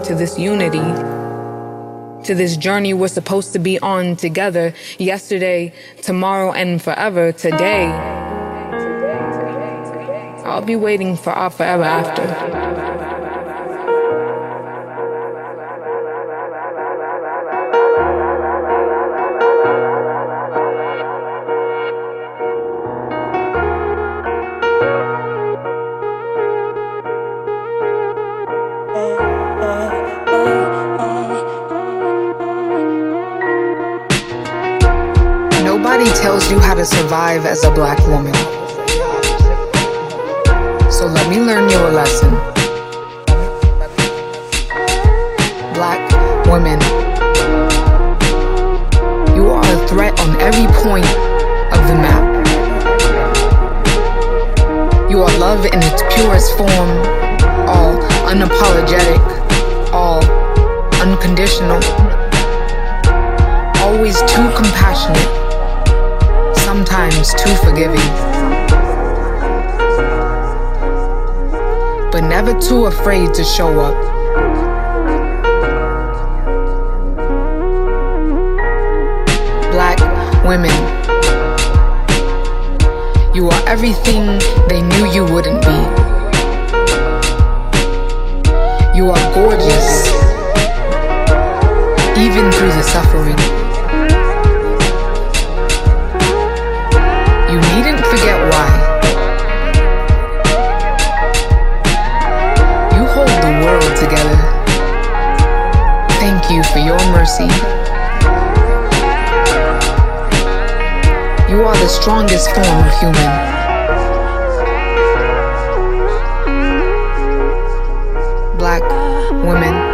to this unity, to this journey we're supposed to be on together, yesterday, tomorrow, and forever, today. I'll be waiting for our forever after. To survive as a black woman. So let me learn you a lesson. Black women, you are a threat on every point of the map. You are love in its purest form, all unapologetic, all unconditional, always too compassionate, sometimes too forgiving, but never too afraid to show up. Black women, you are everything they knew you wouldn't be. You are gorgeous, even through the suffering. For your mercy. You are the strongest form of human. Black women,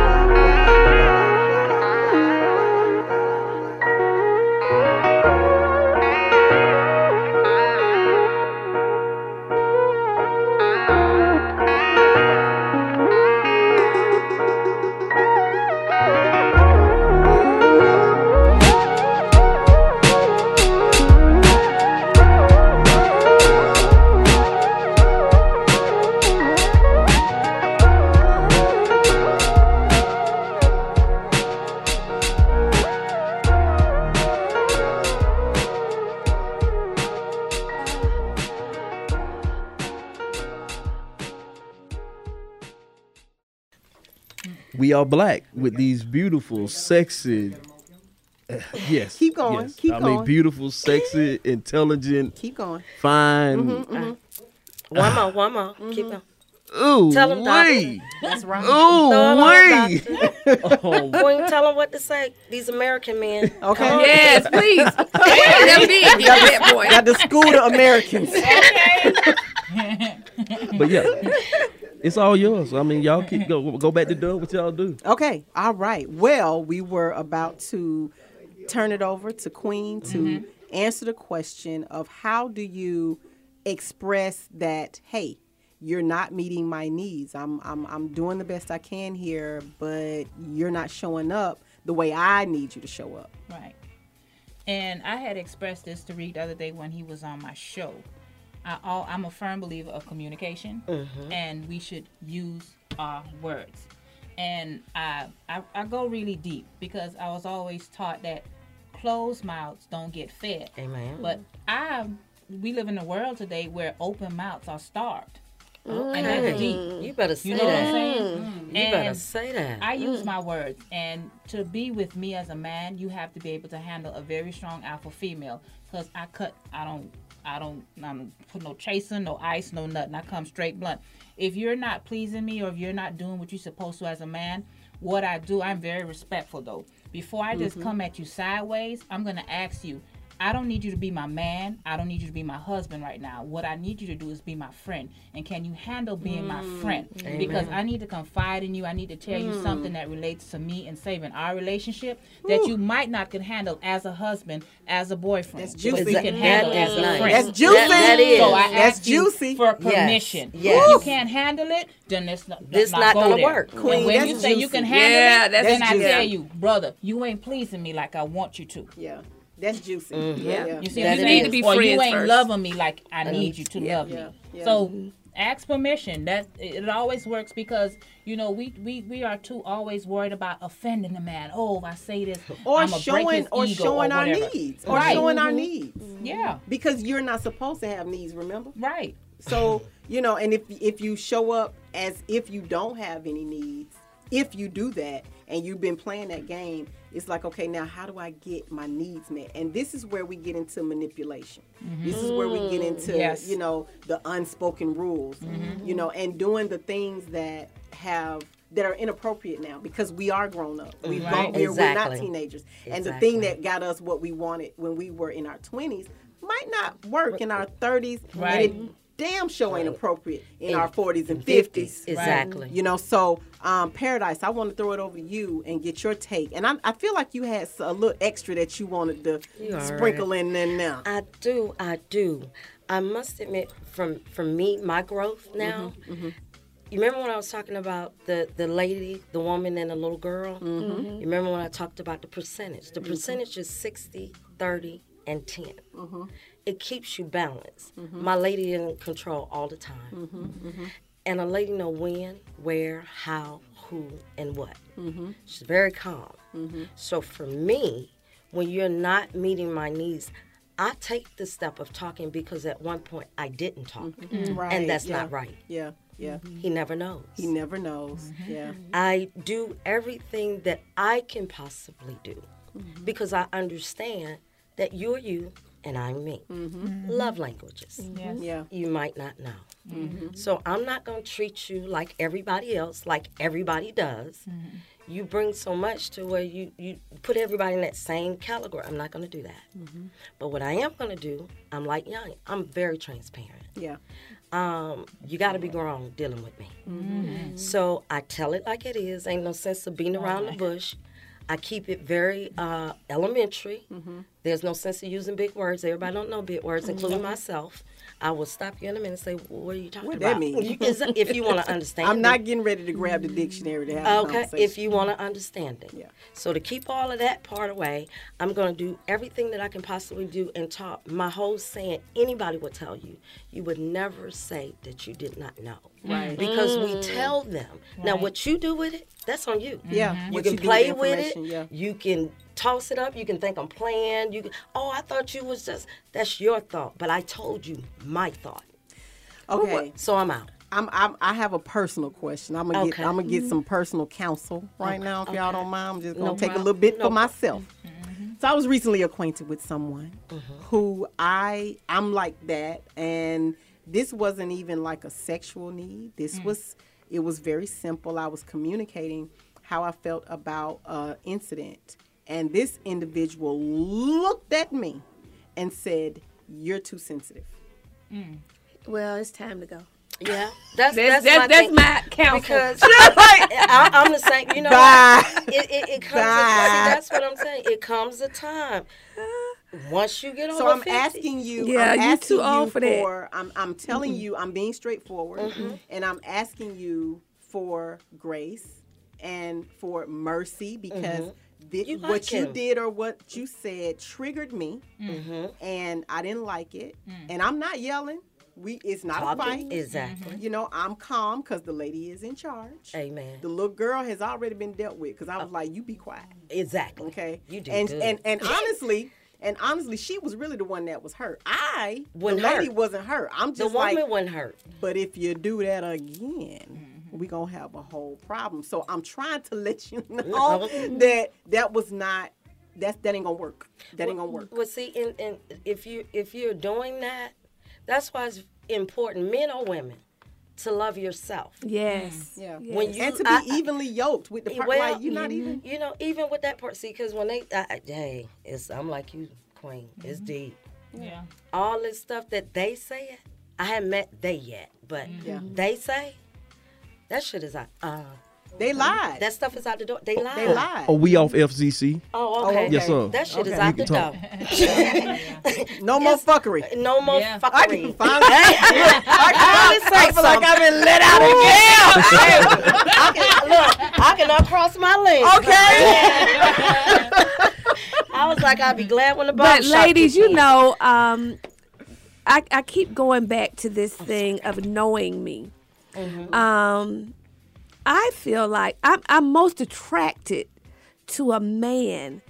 we are black with these beautiful, sexy, uh, yes. Keep going. Yes. Keep I going. I mean, beautiful, sexy, intelligent. Keep going. Fine. Mm-hmm, mm-hmm. Uh, one more, one more. Mm-hmm. Keep going. Ooh, tell them, wait. That's right. Ooh, no, wait. Oh. Queen, tell them what to say. These American men. Okay. Come. Yes, please. That boy. Got to school the Americans. Okay. But yeah. It's all yours. I mean, y'all keep go go back to doing what y'all do. Okay. All right. Well, we were about to turn it over to Queen to mm-hmm. answer the question of how do you express that, hey, you're not meeting my needs. I'm I'm I'm doing the best I can here, but you're not showing up the way I need you to show up. Right. And I had expressed this to Reed the other day when he was on my show. I all, I'm a firm believer of communication, mm-hmm. and we should use our words. And I, I I go really deep because I was always taught that closed mouths don't get fed. Amen. But I we live in a world today where open mouths are starved, mm. and that's deep. You better say you know that. What I'm saying? Mm. You and better say that. I use mm. my words, and to be with me as a man, you have to be able to handle a very strong alpha female. Cause I cut, I don't. I don't I'm put no chaser, no ice, no nothing. I come straight blunt. If you're not pleasing me or if you're not doing what you're supposed to as a man, what I do, I'm very respectful though. Before I just mm-hmm. come at you sideways, I'm going to ask you, I don't need you to be my man. I don't need you to be my husband right now. What I need you to do is be my friend. And can you handle being mm. my friend? Amen. Because I need to confide in you. I need to tell mm. you something that relates to me and saving our relationship Ooh. that you might not could handle as a husband, as a boyfriend. That's juicy. But you can handle that as a nice. friend. That's juicy. That, that is. So I That's ask juicy. you for permission. Yes. Yes. If you can't handle it, then it's not, this not, not going to work. Queen, and when that's you say juicy. you can handle yeah, it, that's then juicy. I tell you, brother, you ain't pleasing me like I want you to. Yeah. That's juicy. Mm-hmm. yeah. yeah. You see, that you need to be friends. Or you ain't first. loving me like I need, I need you to yeah, love yeah, me. Yeah. So mm-hmm. ask permission. That it always works, because you know we, we we are too always worried about offending the man. Oh, if I say this, or I'm showing break his or ego showing or our needs, or right. showing mm-hmm. our needs. Mm-hmm. Yeah, because you're not supposed to have needs. Remember, right? So you know, and if if you show up as if you don't have any needs, if you do that, and you've been playing that game. It's like, okay, now how do I get my needs met? And this is where we get into manipulation. Mm-hmm. This is where we get into, yes. you know, the unspoken rules, mm-hmm. you know, and doing the things that have, that are inappropriate now, because we are grown up. We've right. grown, exactly. We're not teenagers. Exactly. And the thing that got us what we wanted when we were in our twenties might not work in our thirties. Right. And it, damn show sure ain't appropriate in it, our forties and fifties. Exactly. Right? You know, so um, Paradise, I want to throw it over to you and get your take. And I, I feel like you had a little extra that you wanted to You're sprinkle right. in there now. I do. I do. I must admit, from, from me, my growth now, mm-hmm, mm-hmm. you remember when I was talking about the, the lady, the woman, and the little girl? Mm-hmm. Mm-hmm. You remember when I talked about the percentage? The percentage mm-hmm. is sixty, thirty, and ten. Mm-hmm. It keeps you balanced. Mm-hmm. My lady is in control all the time. Mm-hmm, mm-hmm. And a lady know when, where, how, who, and what. Mm-hmm. She's very calm. Mm-hmm. So for me, when you're not meeting my needs, I take the step of talking, because at one point I didn't talk. Mm-hmm. Right. And that's yeah. not right. Yeah, yeah. Mm-hmm. He never knows. He never knows, mm-hmm. yeah. I do everything that I can possibly do, mm-hmm. because I understand that you're you, and I'm me. Mm-hmm. Love languages. Yes. Yeah. You might not know. Mm-hmm. So I'm not going to treat you like everybody else, like everybody does. Mm-hmm. You bring so much to where you, you put everybody in that same category. I'm not going to do that. Mm-hmm. But what I am going to do, I'm like young. I'm very transparent. Yeah. Um, you got to be grown dealing with me. Mm-hmm. So I tell it like it is. Ain't no sense of beating around oh, the bush. I keep it very uh, elementary. Mm-hmm. There's no sense of using big words. Everybody don't know big words, including mm-hmm. myself. I will stop you in a minute and say, well, what are you talking what about? What that mean? If you want to understand I'm it. not getting ready to grab the dictionary to have okay, a if you want to understand it. Yeah. So to keep all of that part away, I'm going to do everything that I can possibly do and talk. My whole saying, anybody would tell you, you would never say that you did not know. Right. Because mm. we tell them. Right. Now, what you do with it, that's on you. Yeah. Mm-hmm. You what can you play with it. Yeah. You can toss it up. You can think I'm playing. You can, oh, I thought you was just, that's your thought. But I told you my thought. Okay. So I'm out. I'm, I'm, I have a personal question. I'm going okay. to get mm-hmm. some personal counsel right okay. now, if okay. y'all don't mind. I'm just going to no take problem. a little bit no for problem. myself. Mm-hmm. So I was recently acquainted with someone mm-hmm. who I, I'm like that. And this wasn't even like a sexual need. This mm-hmm. was, it was very simple. I was communicating how I felt about an incident. And this individual looked at me and said, you're too sensitive. Mm. Well, it's time to go. Yeah. That's that's, that's, my, that's my counsel. Because I, I'm the same. You know what? It, it, it comes a, see, that's what I'm saying. It comes a time. Once you get over So I'm fifty. Asking you. Yeah, I'm you're too old you for that. For, I'm, I'm telling mm-hmm. you, I'm being straightforward. Mm-hmm. And I'm asking you for grace and for mercy, because mm-hmm. Th- you like what him. you did or what you said triggered me, mm-hmm. and I didn't like it. Mm. And I'm not yelling. We It's not Talking. a fight. Exactly. Mm-hmm. You know, I'm calm because the lady is in charge. Amen. The little girl has already been dealt with, because I was oh. like, you be quiet. Exactly. Okay? You did and, good. And, and honestly... And honestly, she was really the one that was hurt. I, when the lady hurt. wasn't hurt. I'm just the like, woman wasn't hurt. But if you do that again, mm-hmm. we're going to have a whole problem. So I'm trying to let you know that that was not, that's, that ain't going to work. That well, ain't going to work. Well, see, and, and if, you, if you're doing that, that's why it's important, men or women, to love yourself. Yes. Yeah. Yes. When you, and to be I, evenly yoked with the part, well, like you're not even. You know, even with that part, see, because when they, I, I, hey, it's, I'm like you, Queen. Mm-hmm. It's deep. Yeah. All this stuff that they say, I haven't met they yet, but mm-hmm. they say, that shit is out. Uh, they lied. That stuff is out the door. They lied. They lied. Oh, we off F C C. Oh, okay. Oh, okay. Yes, sir. That shit okay. is out the talk. door. No more it's, fuckery. No more yeah. fuckery. I can finally, I can finally say I feel like I've been let out of jail. I can, look, I can uncross my legs. Okay. I was like, I'd be glad when the bomb. But ladies, you know, um, I, I keep going back to this thing of knowing me. Mm-hmm. Um, I feel like I'm, I'm most attracted to a man,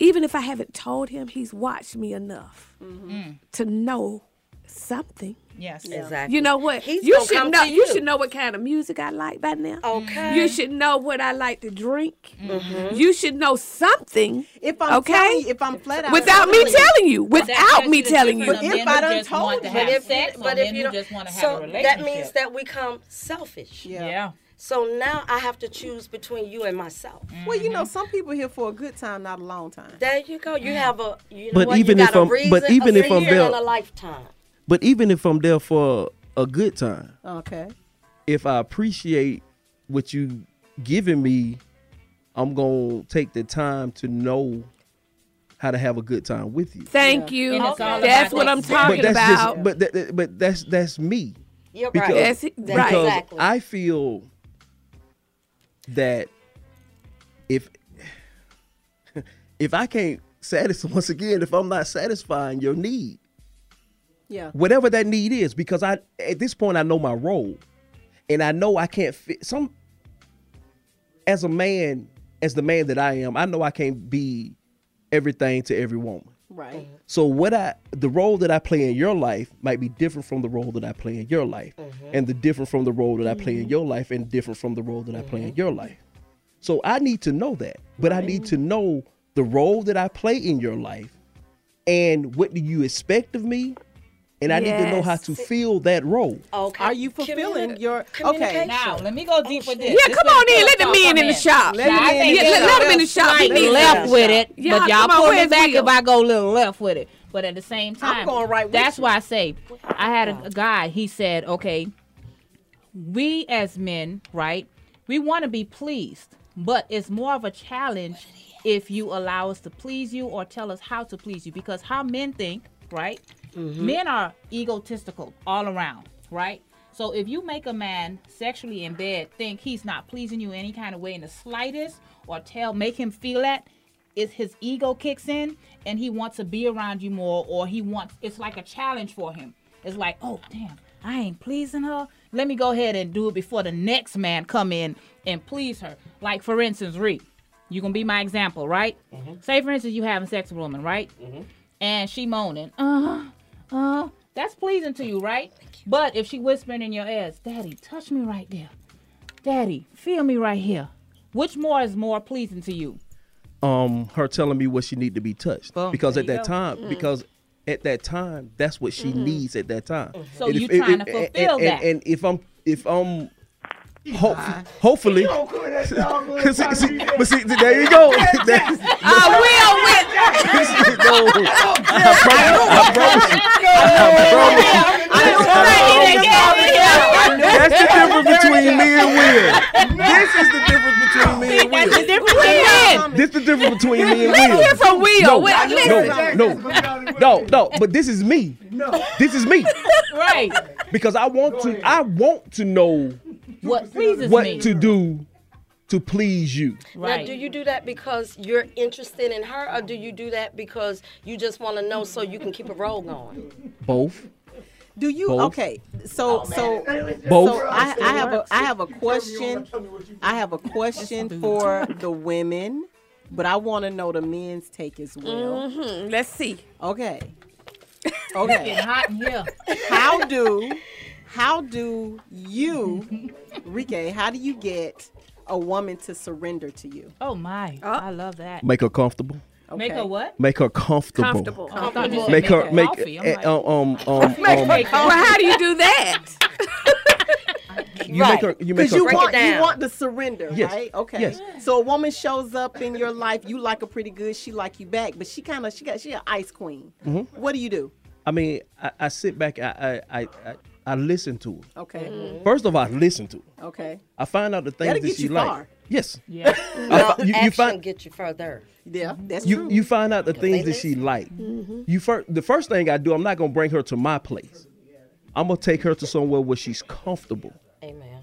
even if I haven't told him, he's watched me enough mm-hmm. to know something. Yes, exactly. You know what? He's you should know. You. you should know what kind of music I like by now. Okay. You should know what I like to drink. Mm-hmm. You should know something. If I'm okay, telling you, if I'm flat out without me telling you, without me telling you. But if I don't told you, but if sex, but if you don't, just want to have so a relationship. That means that we come selfish. Yeah. yeah. So now I have to choose between you and myself. Mm-hmm. Well, you know, some people here for a good time, not a long time. There you go. You mm-hmm. have a. You know but, what? Even you got a reason, but even if I'm, but even if I'm a lifetime. But even if I'm there for a good time, okay. If I appreciate what you giving me, I'm gonna take the time to know how to have a good time with you. Thank yeah. you. Okay. That's what I'm talking but that's about. Just, but that, but that's that's me. You're because, right. That's it. Because right. Exactly. I feel that if if I can't satisfy once again, if I'm not satisfying your need. Yeah. Whatever that need is, because I at this point I know my role, and I know I can't fit some. As a man, as the man that I am, I know I can't be everything to every woman. Right. Mm-hmm. So what I the role that I play in your life might be different from the role that I play in your life, mm-hmm. and the different from the role that I play mm-hmm. in your life, and different from the role that mm-hmm. I play in your life. So I need to know that, but right. I need to know the role that I play in your life, and what do you expect of me. And I yes. need to know how to fill that role. Okay. Are you fulfilling Communi- your... Okay. Now, let me go deep oh, with this. Yeah, this come on in. Let the men in the shop. Let, now, in. Yeah, let, let them in the shop. He needs left it. with it. Yeah, but y'all pull me back if I go a little left with it. But at the same time, I'm going right with that's you. why I say, I had a, a guy, he said, okay, we as men, right, we want to be pleased, but it's more of a challenge if you allow us to please you or tell us how to please you. Because how men think, right? Mm-hmm. Men are egotistical all around, right? So if you make a man sexually in bed think he's not pleasing you any kind of way in the slightest, or tell make him feel that, is his ego kicks in and he wants to be around you more, or he wants it's like a challenge for him. It's like, oh damn, I ain't pleasing her. Let me go ahead and do it before the next man come in and please her. Like for instance, Ree, you gonna be my example, right? Mm-hmm. Say for instance you having sex with a woman, right? Mm-hmm. And she moaning, uh. Uh, that's pleasing to you, right? You. But if she whispering in your ears, Daddy, touch me right there. Daddy, feel me right here. Which more is more pleasing to you? Um, her telling me what she need to be touched. Boom. Because there at that go. time, mm. because at that time, that's what she mm-hmm. needs at that time. Mm-hmm. So you trying it, to fulfill and, that. And, and if I'm, if I'm, Hope, hopefully, see, see, but see, there you go. I will win. I promise you. I promise you. That's the difference between me and Will. This is the difference between me and Will. That's the difference between me. This is the difference between me and Will. Let's hear from Will. No, no, no, no. But this is me. This is me. Right. Because I want to. I want to know. What pleases what me. What to do to please you. Right. Now, do you do that because you're interested in her, or do you do that because you just want to know so you can keep a roll going? Both. Do you both. Okay. So oh, so both. So I, I have a I have a question. I have a question for the women, but I want to know the men's take as well. Mm-hmm. Let's see. Okay. Okay. It's getting hot in here. How do How do you, Rike, how do you get a woman to surrender to you? Oh, my. Oh. I love that. Make her comfortable. Okay. Make her what? Make her comfortable. Comfortable. comfortable. Make, make her, make, coffee. Uh, like, um, um, um, um. Well, how do you do that? you right. make her. You make her. You want, you want the surrender, yes. right? Okay. Yes. So a woman shows up in your life. You like her pretty good. She like you back, but she kind of she got she an ice queen. Mm-hmm. What do you do? I mean, I, I sit back. I I. I, I I listen to her. Okay. Mm-hmm. First of all, I listen to her. Okay. I find out the things That'll that she likes. Yes. Yeah. No, I, you, action you find, get you further. Yeah, that's you, true. You find out the things that she likes. Mm-hmm. You first. The first thing I do, I'm not gonna bring her to my place. I'm gonna take her to somewhere where she's comfortable. Amen.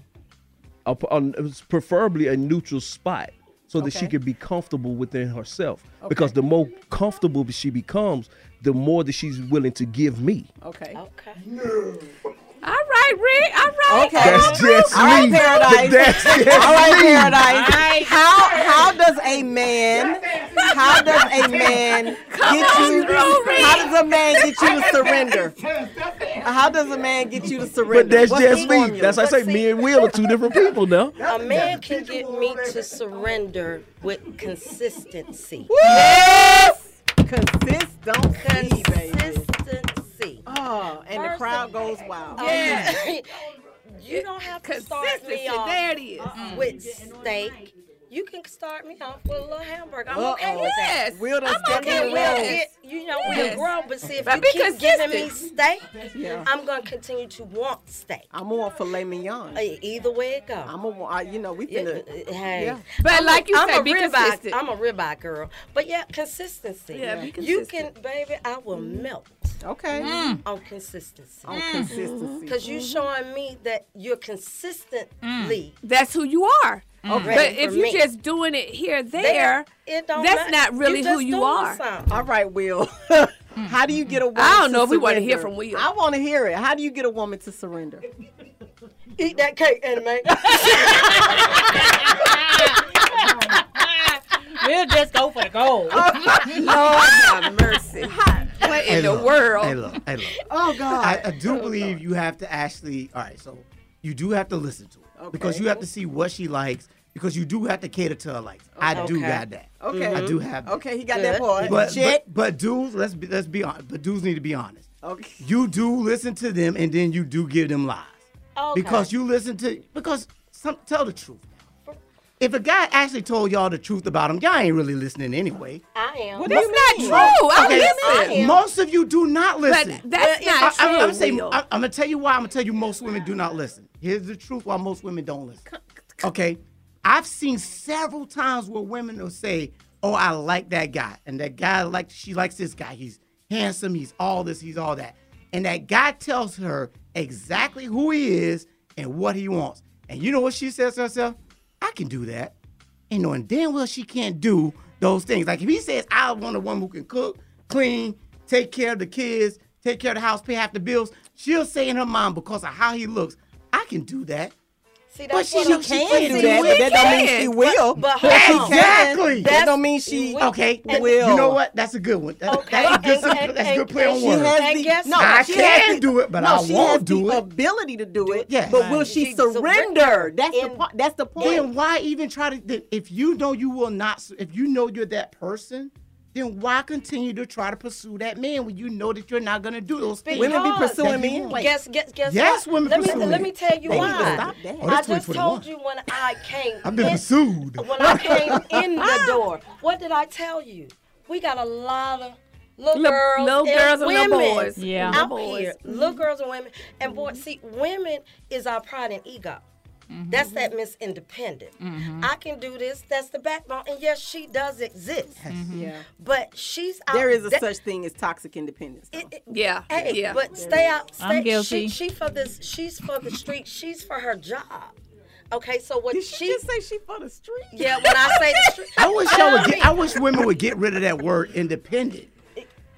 A, a, preferably a neutral spot, so that okay. she can be comfortable within herself. Okay. Because the more comfortable she becomes, the more that she's willing to give me. Okay. Okay. No. All right, Rick. All right. Okay. That's just me. All right, Paradise. That's just All right, Paradise. All right. How how does a man how does a man Come get you through, how does a man get you to surrender? How does a man get you to surrender? But that's What's just me. That's I say see? me and Will are two different people now. A man can get me to surrender with consistency. Woo! Yes. Consist don't see, baby. Oh, and First the crowd goes wild. Yeah. Oh, you don't have to start me off there it is. Uh-uh. with steak. You can start me off with a little hamburger. I'm Uh-oh. okay with yes. that. We'll I'm okay with it. You know, yes. we're grown, but see, if but you keep giving me steak, yeah. I'm going to continue to want steak. I'm on filet mignon. Either way it goes. I'm a, you know, we finna. Yeah. Hey. Yeah. But I'm like you a, said, be consistent. I'm a ribeye girl. But yeah, consistency. Yeah, yeah. Be consistent. You can, baby, I will mm. melt. Okay. Mm. On consistency. On mm. consistency. Because mm-hmm. you're showing me that you're consistently. Mm. That's who you are. Mm. But if you're me. just doing it here, there, there it don't that's not, not really who you are. Something. All right, Will. mm. How do you get a woman to surrender? I don't know if surrender? we want to hear from Will. I want to hear it. How do you get a woman to surrender? Eat that cake, anime. We'll just go for the gold. Oh, Lord have mercy. What in the world? Hey, look, hey, look. Oh, God. I, I do oh, believe God. you have to actually, all right, so you do have to listen to her. Okay. Because you have to see what she likes. Because you do have to cater to her likes. Okay. I do okay. got that. Okay. Mm-hmm. I do have that. Okay, he got Good. that part. But, but, but dudes, let's be, let's be honest. But dudes need to be honest. Okay. You do listen to them, and then you do give them lies. Okay. Because you listen to, because some, tell the truth. If a guy actually told y'all the truth about him, y'all ain't really listening anyway. I am. Well, that's not mean? true. I'm okay. listening. Most of you do not listen. But that's I, not I, true. I, I'm, saying, I, I'm gonna tell you why. I'm gonna tell you most women do not listen. Here's the truth why most women don't listen. Okay, I've seen several times where women will say, "Oh, I like that guy," and that guy like she likes this guy. He's handsome. He's all this. He's all that. And that guy tells her exactly who he is and what he wants. And you know what she says to herself? I can do that. And knowing damn well she can't do those things. Like if he says, I want a woman who can cook, clean, take care of the kids, take care of the house, pay half the bills, she'll say in her mind, because of how he looks, I can do that. See, that's but she, what she can, can do that, but that don't mean she will. But, but exactly. That don't mean she will. Okay, and, will. You know what? That's a good one. That, okay. That's a good, and, and, that's a good play on words. No, I can do it, but no, I won't do it. She has the ability to do it, yes. but will she, she surrender? That's, in, the, that's the point. Then why even try to, if you know you will not, if you know you're that person, then why continue to try to pursue that man when you know that you're not going to do those things? Women be pursuing men. Guess, guess, guess yes, what? women let pursuing me, Let me tell you they why. Oh, I just told you when I came I've been in, pursued. When I came in the door, what did I tell you? We got a lot of little L- girls little and girls women and little boys. Yeah. out boys. here. Little girls and women. And boy, see, women is our pride and ego. Mm-hmm. That's that Miss Independent. Mm-hmm. I can do this. That's the backbone. And yes, she does exist. Mm-hmm. Yeah. But she's out. There is a that, such thing as toxic independence. It, it, yeah. Hey, yeah. But stay out. Stay, I'm guilty. She, she for this. She's for the street. She's for her job. Okay, so what Did she, she just say she for the street? Yeah. When I say the street, I wish I would. Get, I wish women would get rid of that word independent.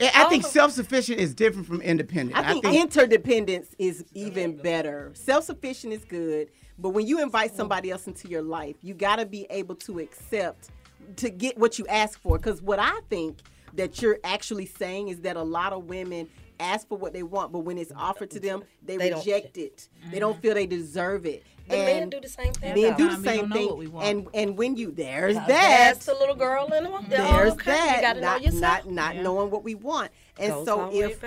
I think oh. self-sufficient is different from independent. I think, I think interdependence is even better. Self-sufficient is good, but when you invite somebody else into your life, you got to be able to accept, to get what you ask for. Because what I think that you're actually saying is that a lot of women ask for what they want, but when it's offered to them, they, they reject it. Mm-hmm. They don't feel they deserve it. And men do the same thing. Men do the um, same thing. And and when you there's that, that's the little girl in the world. There's okay. that. You gotta not know yourself. not not yeah. knowing what we want. And Goes so if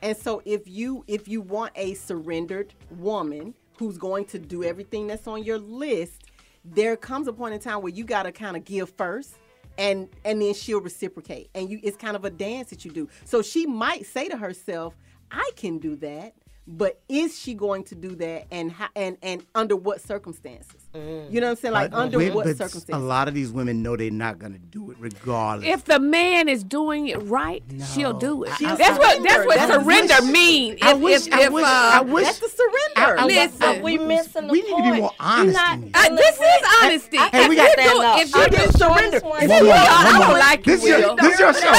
and so if you if you want a surrendered woman, who's going to do everything that's on your list, there comes a point in time where you got to kind of give first, and and then she'll reciprocate. And you, it's kind of a dance that you do. So she might say to herself, I can do that. But is she going to do that, and how, and and under what circumstances? Mm. You know what I'm saying? Like, but, under wait, what circumstances? A lot of these women know they're not going to do it regardless. If the man is doing it right, no. she'll do it. She'll that's, what, that's what that's surrender what means. I wish. If, I, if, wish uh, I wish. That's the surrender. I, I, Listen, I, I, we missing the we point. We need to be more honest. Not, in this. Uh, this is honesty. I, I, hey, we got that. If you do surrender, I don't like you. This is your show.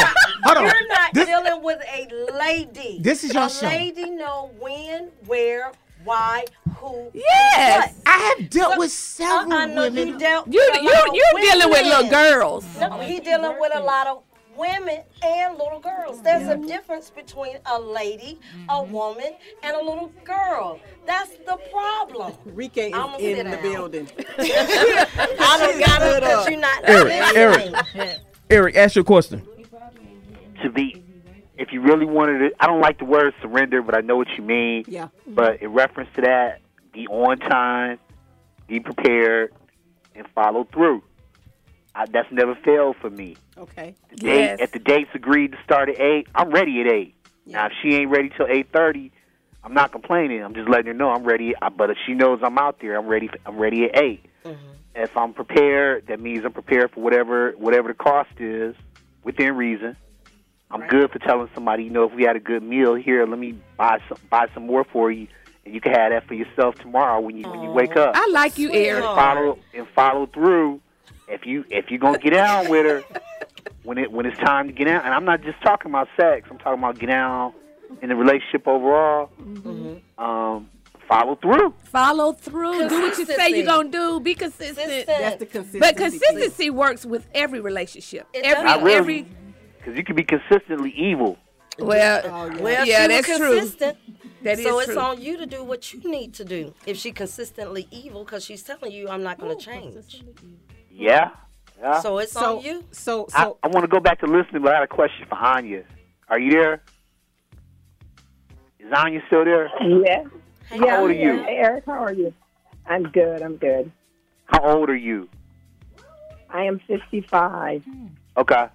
Hold on. You're not dealing with a lady. This is your show. A lady know when. When, where, why, who? Yes, what? I have dealt so, with several I, I know women. You dealt you, with you, you're women. Dealing with little girls. No, he's dealing with a lot of women and little girls. There's yeah. a difference between a lady, a woman, and a little girl. That's the problem. Rika is in, in the building. I don't got it up. You're not Eric, Eric, Eric, ask your question. To be. If you really wanted to, I don't like the word surrender, but I know what you mean. Yeah. But in reference to that, be on time, be prepared, and follow through. I, that's never failed for me. Okay. The date, yes. If the date's agreed to start at eight, I'm ready at eight. Yeah. Now, if she ain't ready till eight thirty, I'm not complaining. I'm just letting her know I'm ready. I, but if she knows I'm out there, I'm ready. I'm ready at eight. Mm-hmm. If I'm prepared, that means I'm prepared for whatever whatever the cost is, within reason. I'm right. good for telling somebody, you know, if we had a good meal here, let me buy some buy some more for you, and you can have that for yourself tomorrow when you Aww. when you wake up. I like you, Eric. And follow and follow through. If you if you're gonna get down with her, when it when it's time to get down, and I'm not just talking about sex. I'm talking about get down in the relationship overall. Mm-hmm. Um, follow through. Follow through. Do what you say you're gonna do. Be consistent. That's the consistency. But consistency please. works with every relationship. It every really, every. Because you can be consistently evil. Well, oh, yeah, well, yeah that's consistent. True. That is so it's true. On you to do what you need to do. If she consistently evil, because she's telling you, I'm not going to change. Yeah, yeah. So it's so, on you. So, so I, I want to go back to listening, but I had a question for Anya. Are you there? Is Anya still there? Yeah. How yeah, old I'm are you? Hey, Eric, how are you? I'm good. I'm good. How old are you? I am fifty-five. Okay.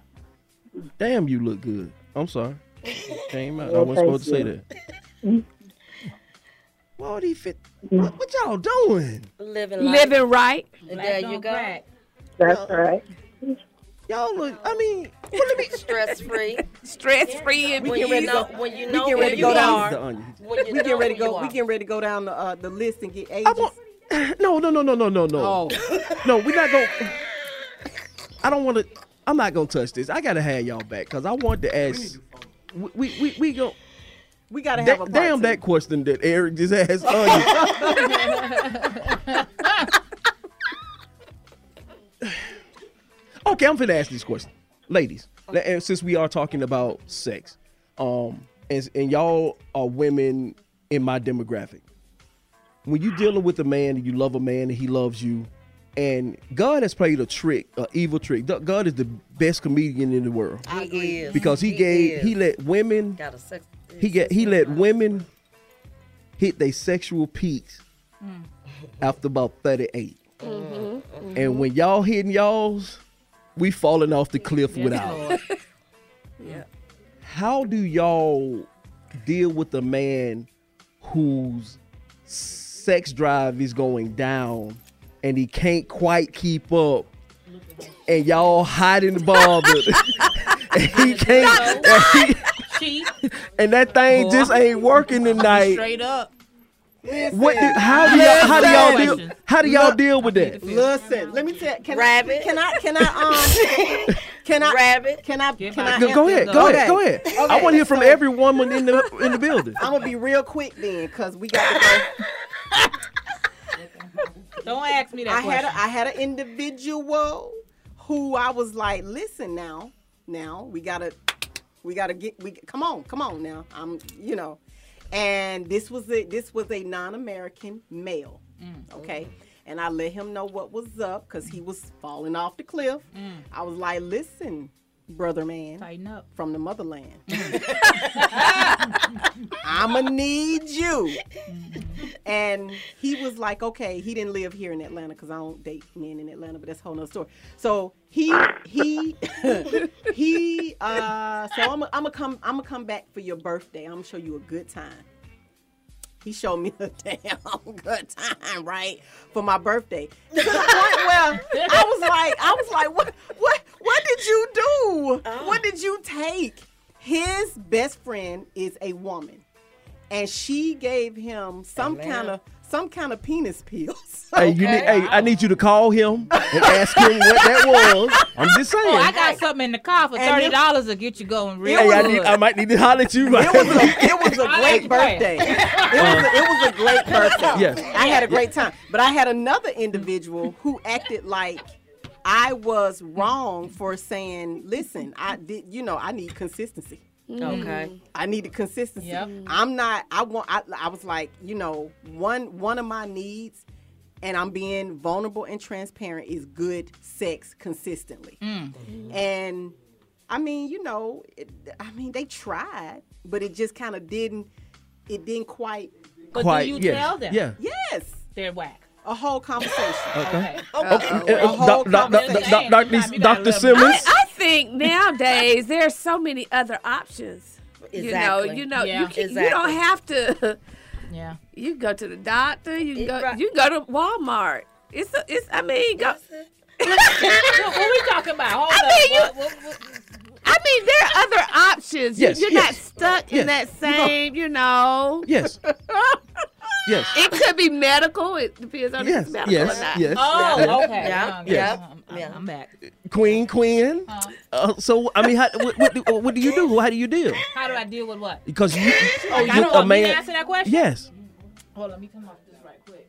Damn, you look good. I'm sorry. Came out. Well, I wasn't supposed you. to say that. What, he fit? What, what y'all doing? Living life. Living right. Black there you go. Black. That's y'all, right. Y'all look, I mean, let me stress free. Stress free. And when, you know, when you know where you are. We get ready to go. We get ready to go down the, uh, the list and get ages. No, no, no, no, no, no, no. Oh. No, we're not going to. I don't want to. I'm not gonna touch this. I gotta have y'all back because I want to ask. We we we, we go. We gotta have da- a part damn two. That question that Eric just asked. Okay, I'm finna ask this question, ladies. Okay. And since we are talking about sex, um, and, and y'all are women in my demographic, when you dealing with a man and you love a man and he loves you. And God has played a trick, an evil trick. God is the best comedian in the world. He is. Because he, he gave, is. he let women, Got a sex, he get, he let women hit their sexual peaks mm. after about thirty-eight. Mm-hmm. Mm-hmm. And when y'all hitting y'alls, we falling off the cliff yes. with ours. Yeah. How do y'all deal with a man whose sex drive is going down? And he can't quite keep up. And y'all hiding the ball. And he can't. And, he, and that thing Boy. just ain't working tonight. Straight up. What do, how, do y'all, how do y'all deal? How do y'all deal with that? Listen, let me tell. Can Rabbit. I, can I? Can I? Um, can I? Rabbit. Can I? Can I? Go, go ahead. Go okay. ahead. Go ahead. Okay. I want to hear from so, every woman in the in the building. I'm gonna be real quick then, cause we got to go. Don't ask me that I question. Had a, I had an individual who I was like, listen now, now we gotta, we gotta get, we come on, come on now. I'm, you know, and this was a, this was a non-American male, mm. okay, mm. and I let him know what was up because he was falling off the cliff. Mm. I was like, listen, brother man, tighten up from the motherland. I'ma need you. And he was like, okay, he didn't live here in Atlanta because I don't date men in Atlanta, but that's a whole nother story. So he he he uh so I'm I'm gonna come I'm gonna come back for your birthday. I'm gonna show you a good time. He showed me a damn good time, right? For my birthday. To the point where I was like, I was like, what what what did you do? Oh. What did you take? His best friend is a woman. And she gave him some kind of some kind of penis pills. Okay. Hey, you need, hey, I need you to call him and ask him what that was. I'm just saying. Oh, I got something in the car for thirty dollars to get you going. Real hey, I, need, I might need to holler at you. Right? It was a, it was a great birthday. It was a, it was a great birthday. Yes. I had a great time. But I had another individual who acted like I was wrong for saying, "Listen, I did. You know, I need consistency." Okay. I needed consistency. Yep. I'm not, I want, I, I was like, you know, one, one of my needs, and I'm being vulnerable and transparent, is good sex consistently. Mm. Mm. And I mean, you know, it, I mean, they tried, but it just kind of didn't, it didn't quite. But quite, do you yes. tell them? Yeah. Yes. They're whack. A whole conversation. Okay. Okay. A whole conversation. Doctor Simmons. I think nowadays there's so many other options. Exactly. You know, you know, yeah. you, can, exactly. you don't have to. Yeah. You can go to the doctor. You can go. Right. You can go to Walmart. It's a, it's. I mean, go. What are we talking about? Hold I up. mean, what, you, what, what, what, what? I mean, there are other options. Yes, you're yes. not stuck yes. in that same. You know. Yes. Yes. It could be medical. It depends on yes. if it's medical yes. or not. Yes. Oh, okay. Yeah. Yeah. Yeah. I'm back. Queen, Quinn. Uh, uh, so, I mean, how, what, what, do, what do you do? How do you deal? How do I deal with what? Because you, oh, you I don't, a man. Can I answer that question? Yes. Hold on, let me come off this right quick.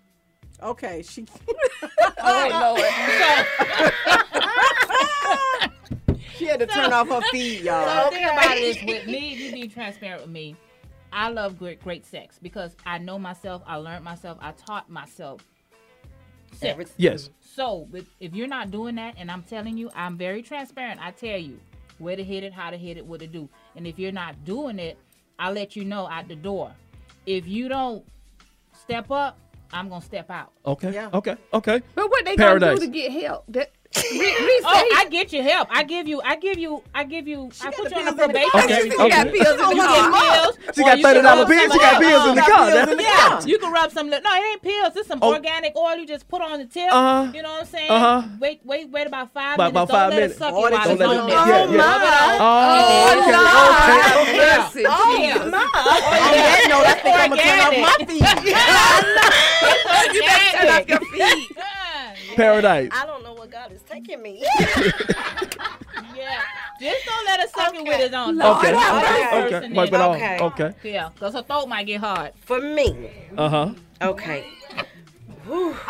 Okay, she. Oh, Lord. She had to so, turn off her feed, y'all. So okay. The thing about it is, with me, you be transparent with me. I love great, great sex because I know myself. I learned myself. I taught myself sex. Yes. So if you're not doing that, and I'm telling you, I'm very transparent. I tell you where to hit it, how to hit it, what to do. And if you're not doing it, I let you know out the door. If you don't step up, I'm going to step out. Okay. Yeah. Okay. Okay. But what they going to do to get help? That- Oh, I get your help. I give you, I give you, I give you, she I put you on a probation. Okay. She okay. got bills in the car. She got thirty dollar bills. She got bills in the car. Yeah. You can rub some, no, it ain't pills. It's some oh. organic oil you just put on the tip. Uh-huh. You know what I'm saying? Uh-huh. Wait, wait, wait about five about minutes. About five minutes. Don't let it suck you while it's on there. Oh, my. Oh, okay. Okay. Oh, my. On that note, I think I'm going to turn off my feet. You better turn off your feet. Paradise. I don't know what God is taking me. Yeah. Just don't let us suck okay. it with his own. Lord, okay. Okay. Okay. Wipe it okay. off. Okay. Yeah. Because her throat might get hard. For me. Uh huh. Okay. Let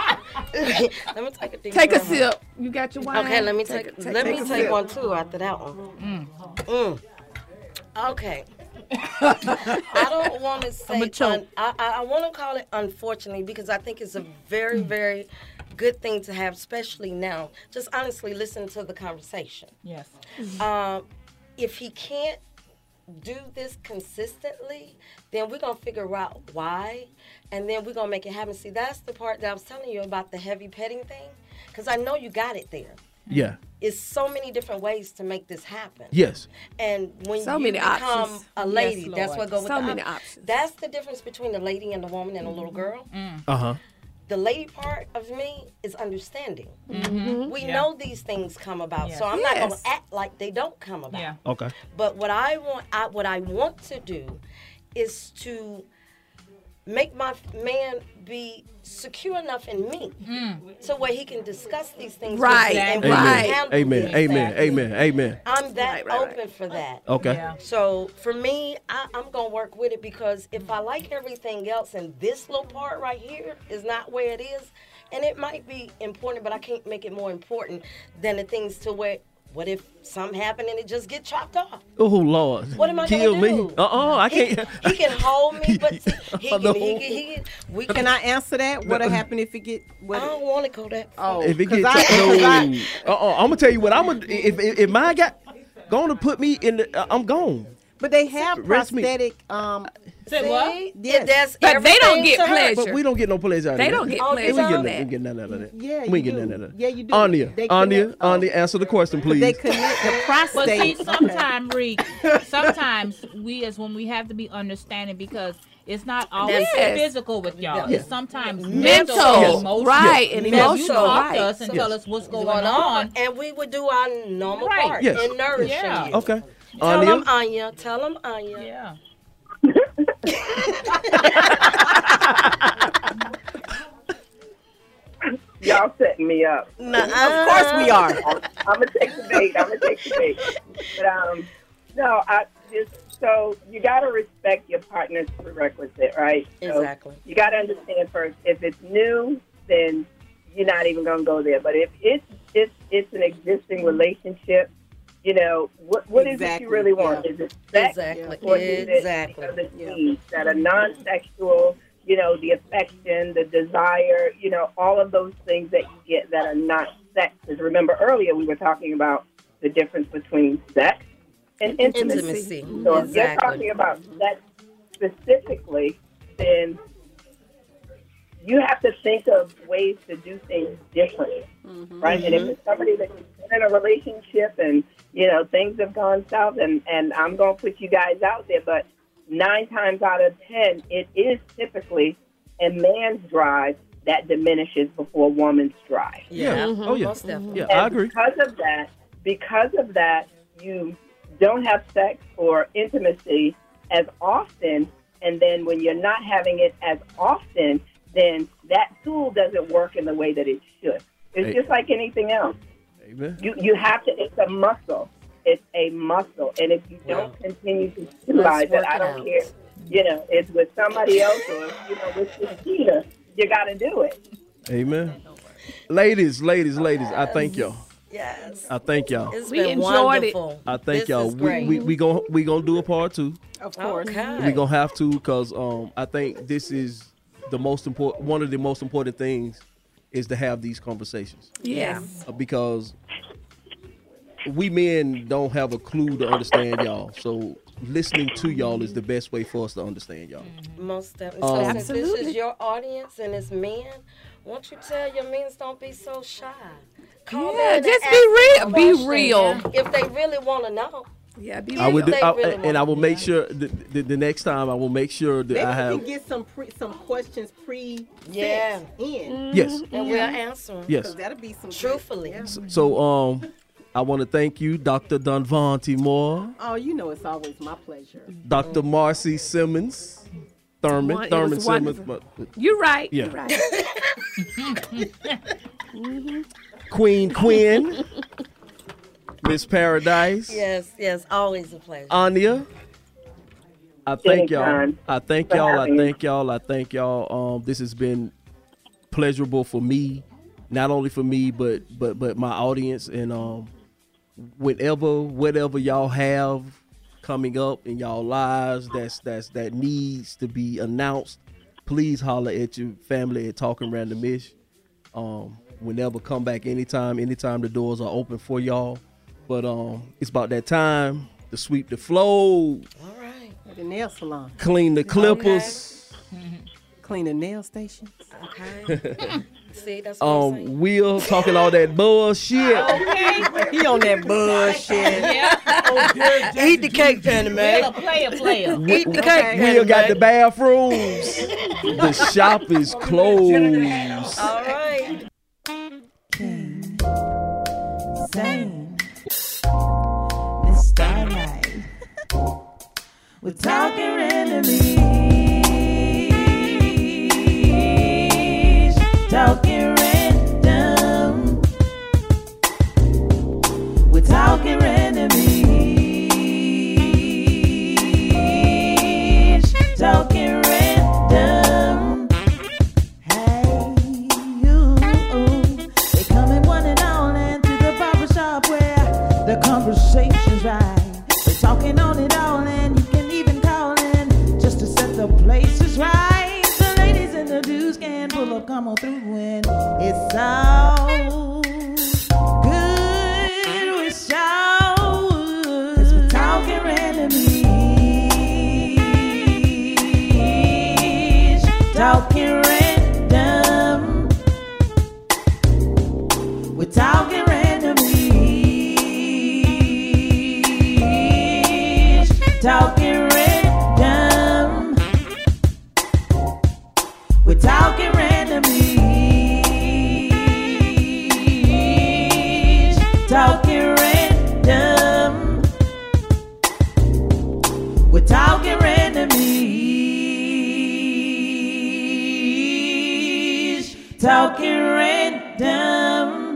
me take a deep Take breath. a sip. You got your wine. Okay. Let me take. take, a, take let take me take sip. one too after that one. Mm. Mm. Okay. I don't want to say. Un, I I want to call it unfortunately because I think it's a very very. good thing to have, especially now. Just honestly listen to the conversation. Yes. Mm-hmm. Um, if he can't do this consistently, then we're going to figure out why, and then we're going to make it happen. See, that's the part that I was telling you about the heavy petting thing, because I know you got it there. Yeah. It's so many different ways to make this happen. Yes. And when so you become options. a lady, yes, that's what goes so with the many op- options. That's the difference between a lady and a woman and a little girl. Mm. Uh-huh. The lady part of me is understanding. Mm-hmm. We yeah. know these things come about, yes. so I'm yes. not going to act like they don't come about. Yeah. Okay. But what I want, I, what I want to do, is to make my man be secure enough in me, mm. to where he can discuss these things. Right. With me and right. We amen. Amen. Things. Amen. Amen. I'm that right, right, open right. for that. Okay. Yeah. So for me, I, I'm gonna work with it because if I like everything else, and this little part right here is not where it is, and it might be important, but I can't make it more important than the things to where. What if something happened and it just get chopped off? Oh, Lord. What am I going to do? Kill me. Uh-uh, I he, can't. He can hold me, but he, he, can, he, can, he can. We can. Can I answer that? What would happen if it get? What I don't want to go that far. Oh, if it gets, I, no. Uh-uh, I'm going to tell you what I'm going to do. If, if, if mine got going to put me in the, uh, I'm gone. But they have Rest prosthetic um, Say what? Yes. That's but they don't get pleasure. But we don't get no pleasure out of They don't get pleasure. We don't get none out of that. Yeah, you do. Yeah, you do. Anya, Anya, Anya, answer the question, please. They connect the prostate. But see, sometimes, Reek, sometimes we as when we have to be understanding because it's not always yes. physical with y'all. Yes. It's sometimes mental, mental emotional. Right, yes. and emotional. You talk to us and yes. tell us what's going on. And we would do our normal right. part yes. and nourish yeah. you. Okay. Tell them, Anya. Tell them, Anya. Yeah. Y'all setting me up. Nuh-uh. Of course we are. I'm, I'm gonna take the bait. I'm gonna take the bait. But um, no, I just so you gotta respect your partner's prerequisite, right? So exactly. You gotta understand first. If it's new, then you're not even gonna go there. But if it's it's it's an existing relationship. You know, what what exactly. is it you really want? Yeah. Is it sex? Exactly. Or is exactly. it the yeah. needs that are non-sexual, you know, the affection, the desire, you know, all of those things that you get that are not sex. Because remember earlier we were talking about the difference between sex and intimacy. intimacy. So exactly. if you're talking about sex specifically, then you have to think of ways to do things differently, mm-hmm. right? Mm-hmm. And if it's somebody that's in a relationship and, you know, things have gone south, and, and I'm going to put you guys out there, but nine times out of ten, it is typically a man's drive that diminishes before a woman's drive. Yeah. Mm-hmm. Oh, yeah. Most definitely. Yeah, I agree. Because of that, because of that, you don't have sex or intimacy as often, and then when you're not having it as often, then that tool doesn't work in the way that it should. It's hey. just like anything else. Amen. You you have to, it's a muscle. It's a muscle. And if you don't wow. continue to utilize it, I don't out. care. You know, it's with somebody else or, you know, with Christina, you got to do it. Amen. Ladies, ladies, ladies, yes. I thank y'all. Yes. I thank y'all. It's we enjoyed wonderful. it. I thank y'all. We we we gonna, we gonna do a part two. Of course. Okay. We gonna have to because um I think this is the most important, one of the most important things is to have these conversations. Yeah. Uh, because we men don't have a clue to understand y'all. So listening to y'all is the best way for us to understand y'all. Most definitely. So um, since absolutely. this is your audience and it's men, won't you tell your men don't be so shy? Call yeah, just be real. Be real. If they really want to know. Yeah, be I would do, I, really and I will make sure the, the the next time I will make sure that Maybe I have. We can get some pre, some questions pre yeah in mm-hmm. yes and we'll answer them. Yes, that'll be some truthfully. Yeah. So, so um, I want to thank you, Doctor Duvanté Moore. Oh, you know it's always my pleasure. Doctor Mm-hmm. Marcy Simmons, Thurman well, Thurman Simmons. But, but, You're right. Yeah. You're right. mm-hmm. Queen Quinn. Miss Paradise. Yes, yes, always a pleasure. Anya, I thank y'all. I thank y'all. I thank y'all. I thank y'all. Um, this has been pleasurable for me, not only for me, but but but my audience. And um, whenever whatever y'all have coming up in y'all lives, that's that's that needs to be announced. Please holler at your family at Talkin' Random-ish. Um, whenever, come back anytime. Anytime the doors are open for y'all. But um, it's about that time to sweep the floor. All right. The nail salon. Clean the clippers. Okay. Clean the nail stations. Okay. See, that's what um, I'm saying. Will talking all that bullshit. Okay. He on that bullshit. Yeah. Oh, good, Eat the cake, Fanny Mae. Will a player, player. Eat the okay. cake. Will got the bathrooms. The shop is closed. All right. King. Same. It's Starlight. We're talking randomly. Talking random. We're talking randomly. Talking random. Hey, you. They come in one and all into the barber shop where the conversation's right. They're talking on it all, and you can even call in just to set the places right. The ladies and the dudes can pull up, come on through, and it's all good with y'all. 'Cause we're talking randomly. talking random. We're talking randomly. Talking random. We're talking randomly. Talking random.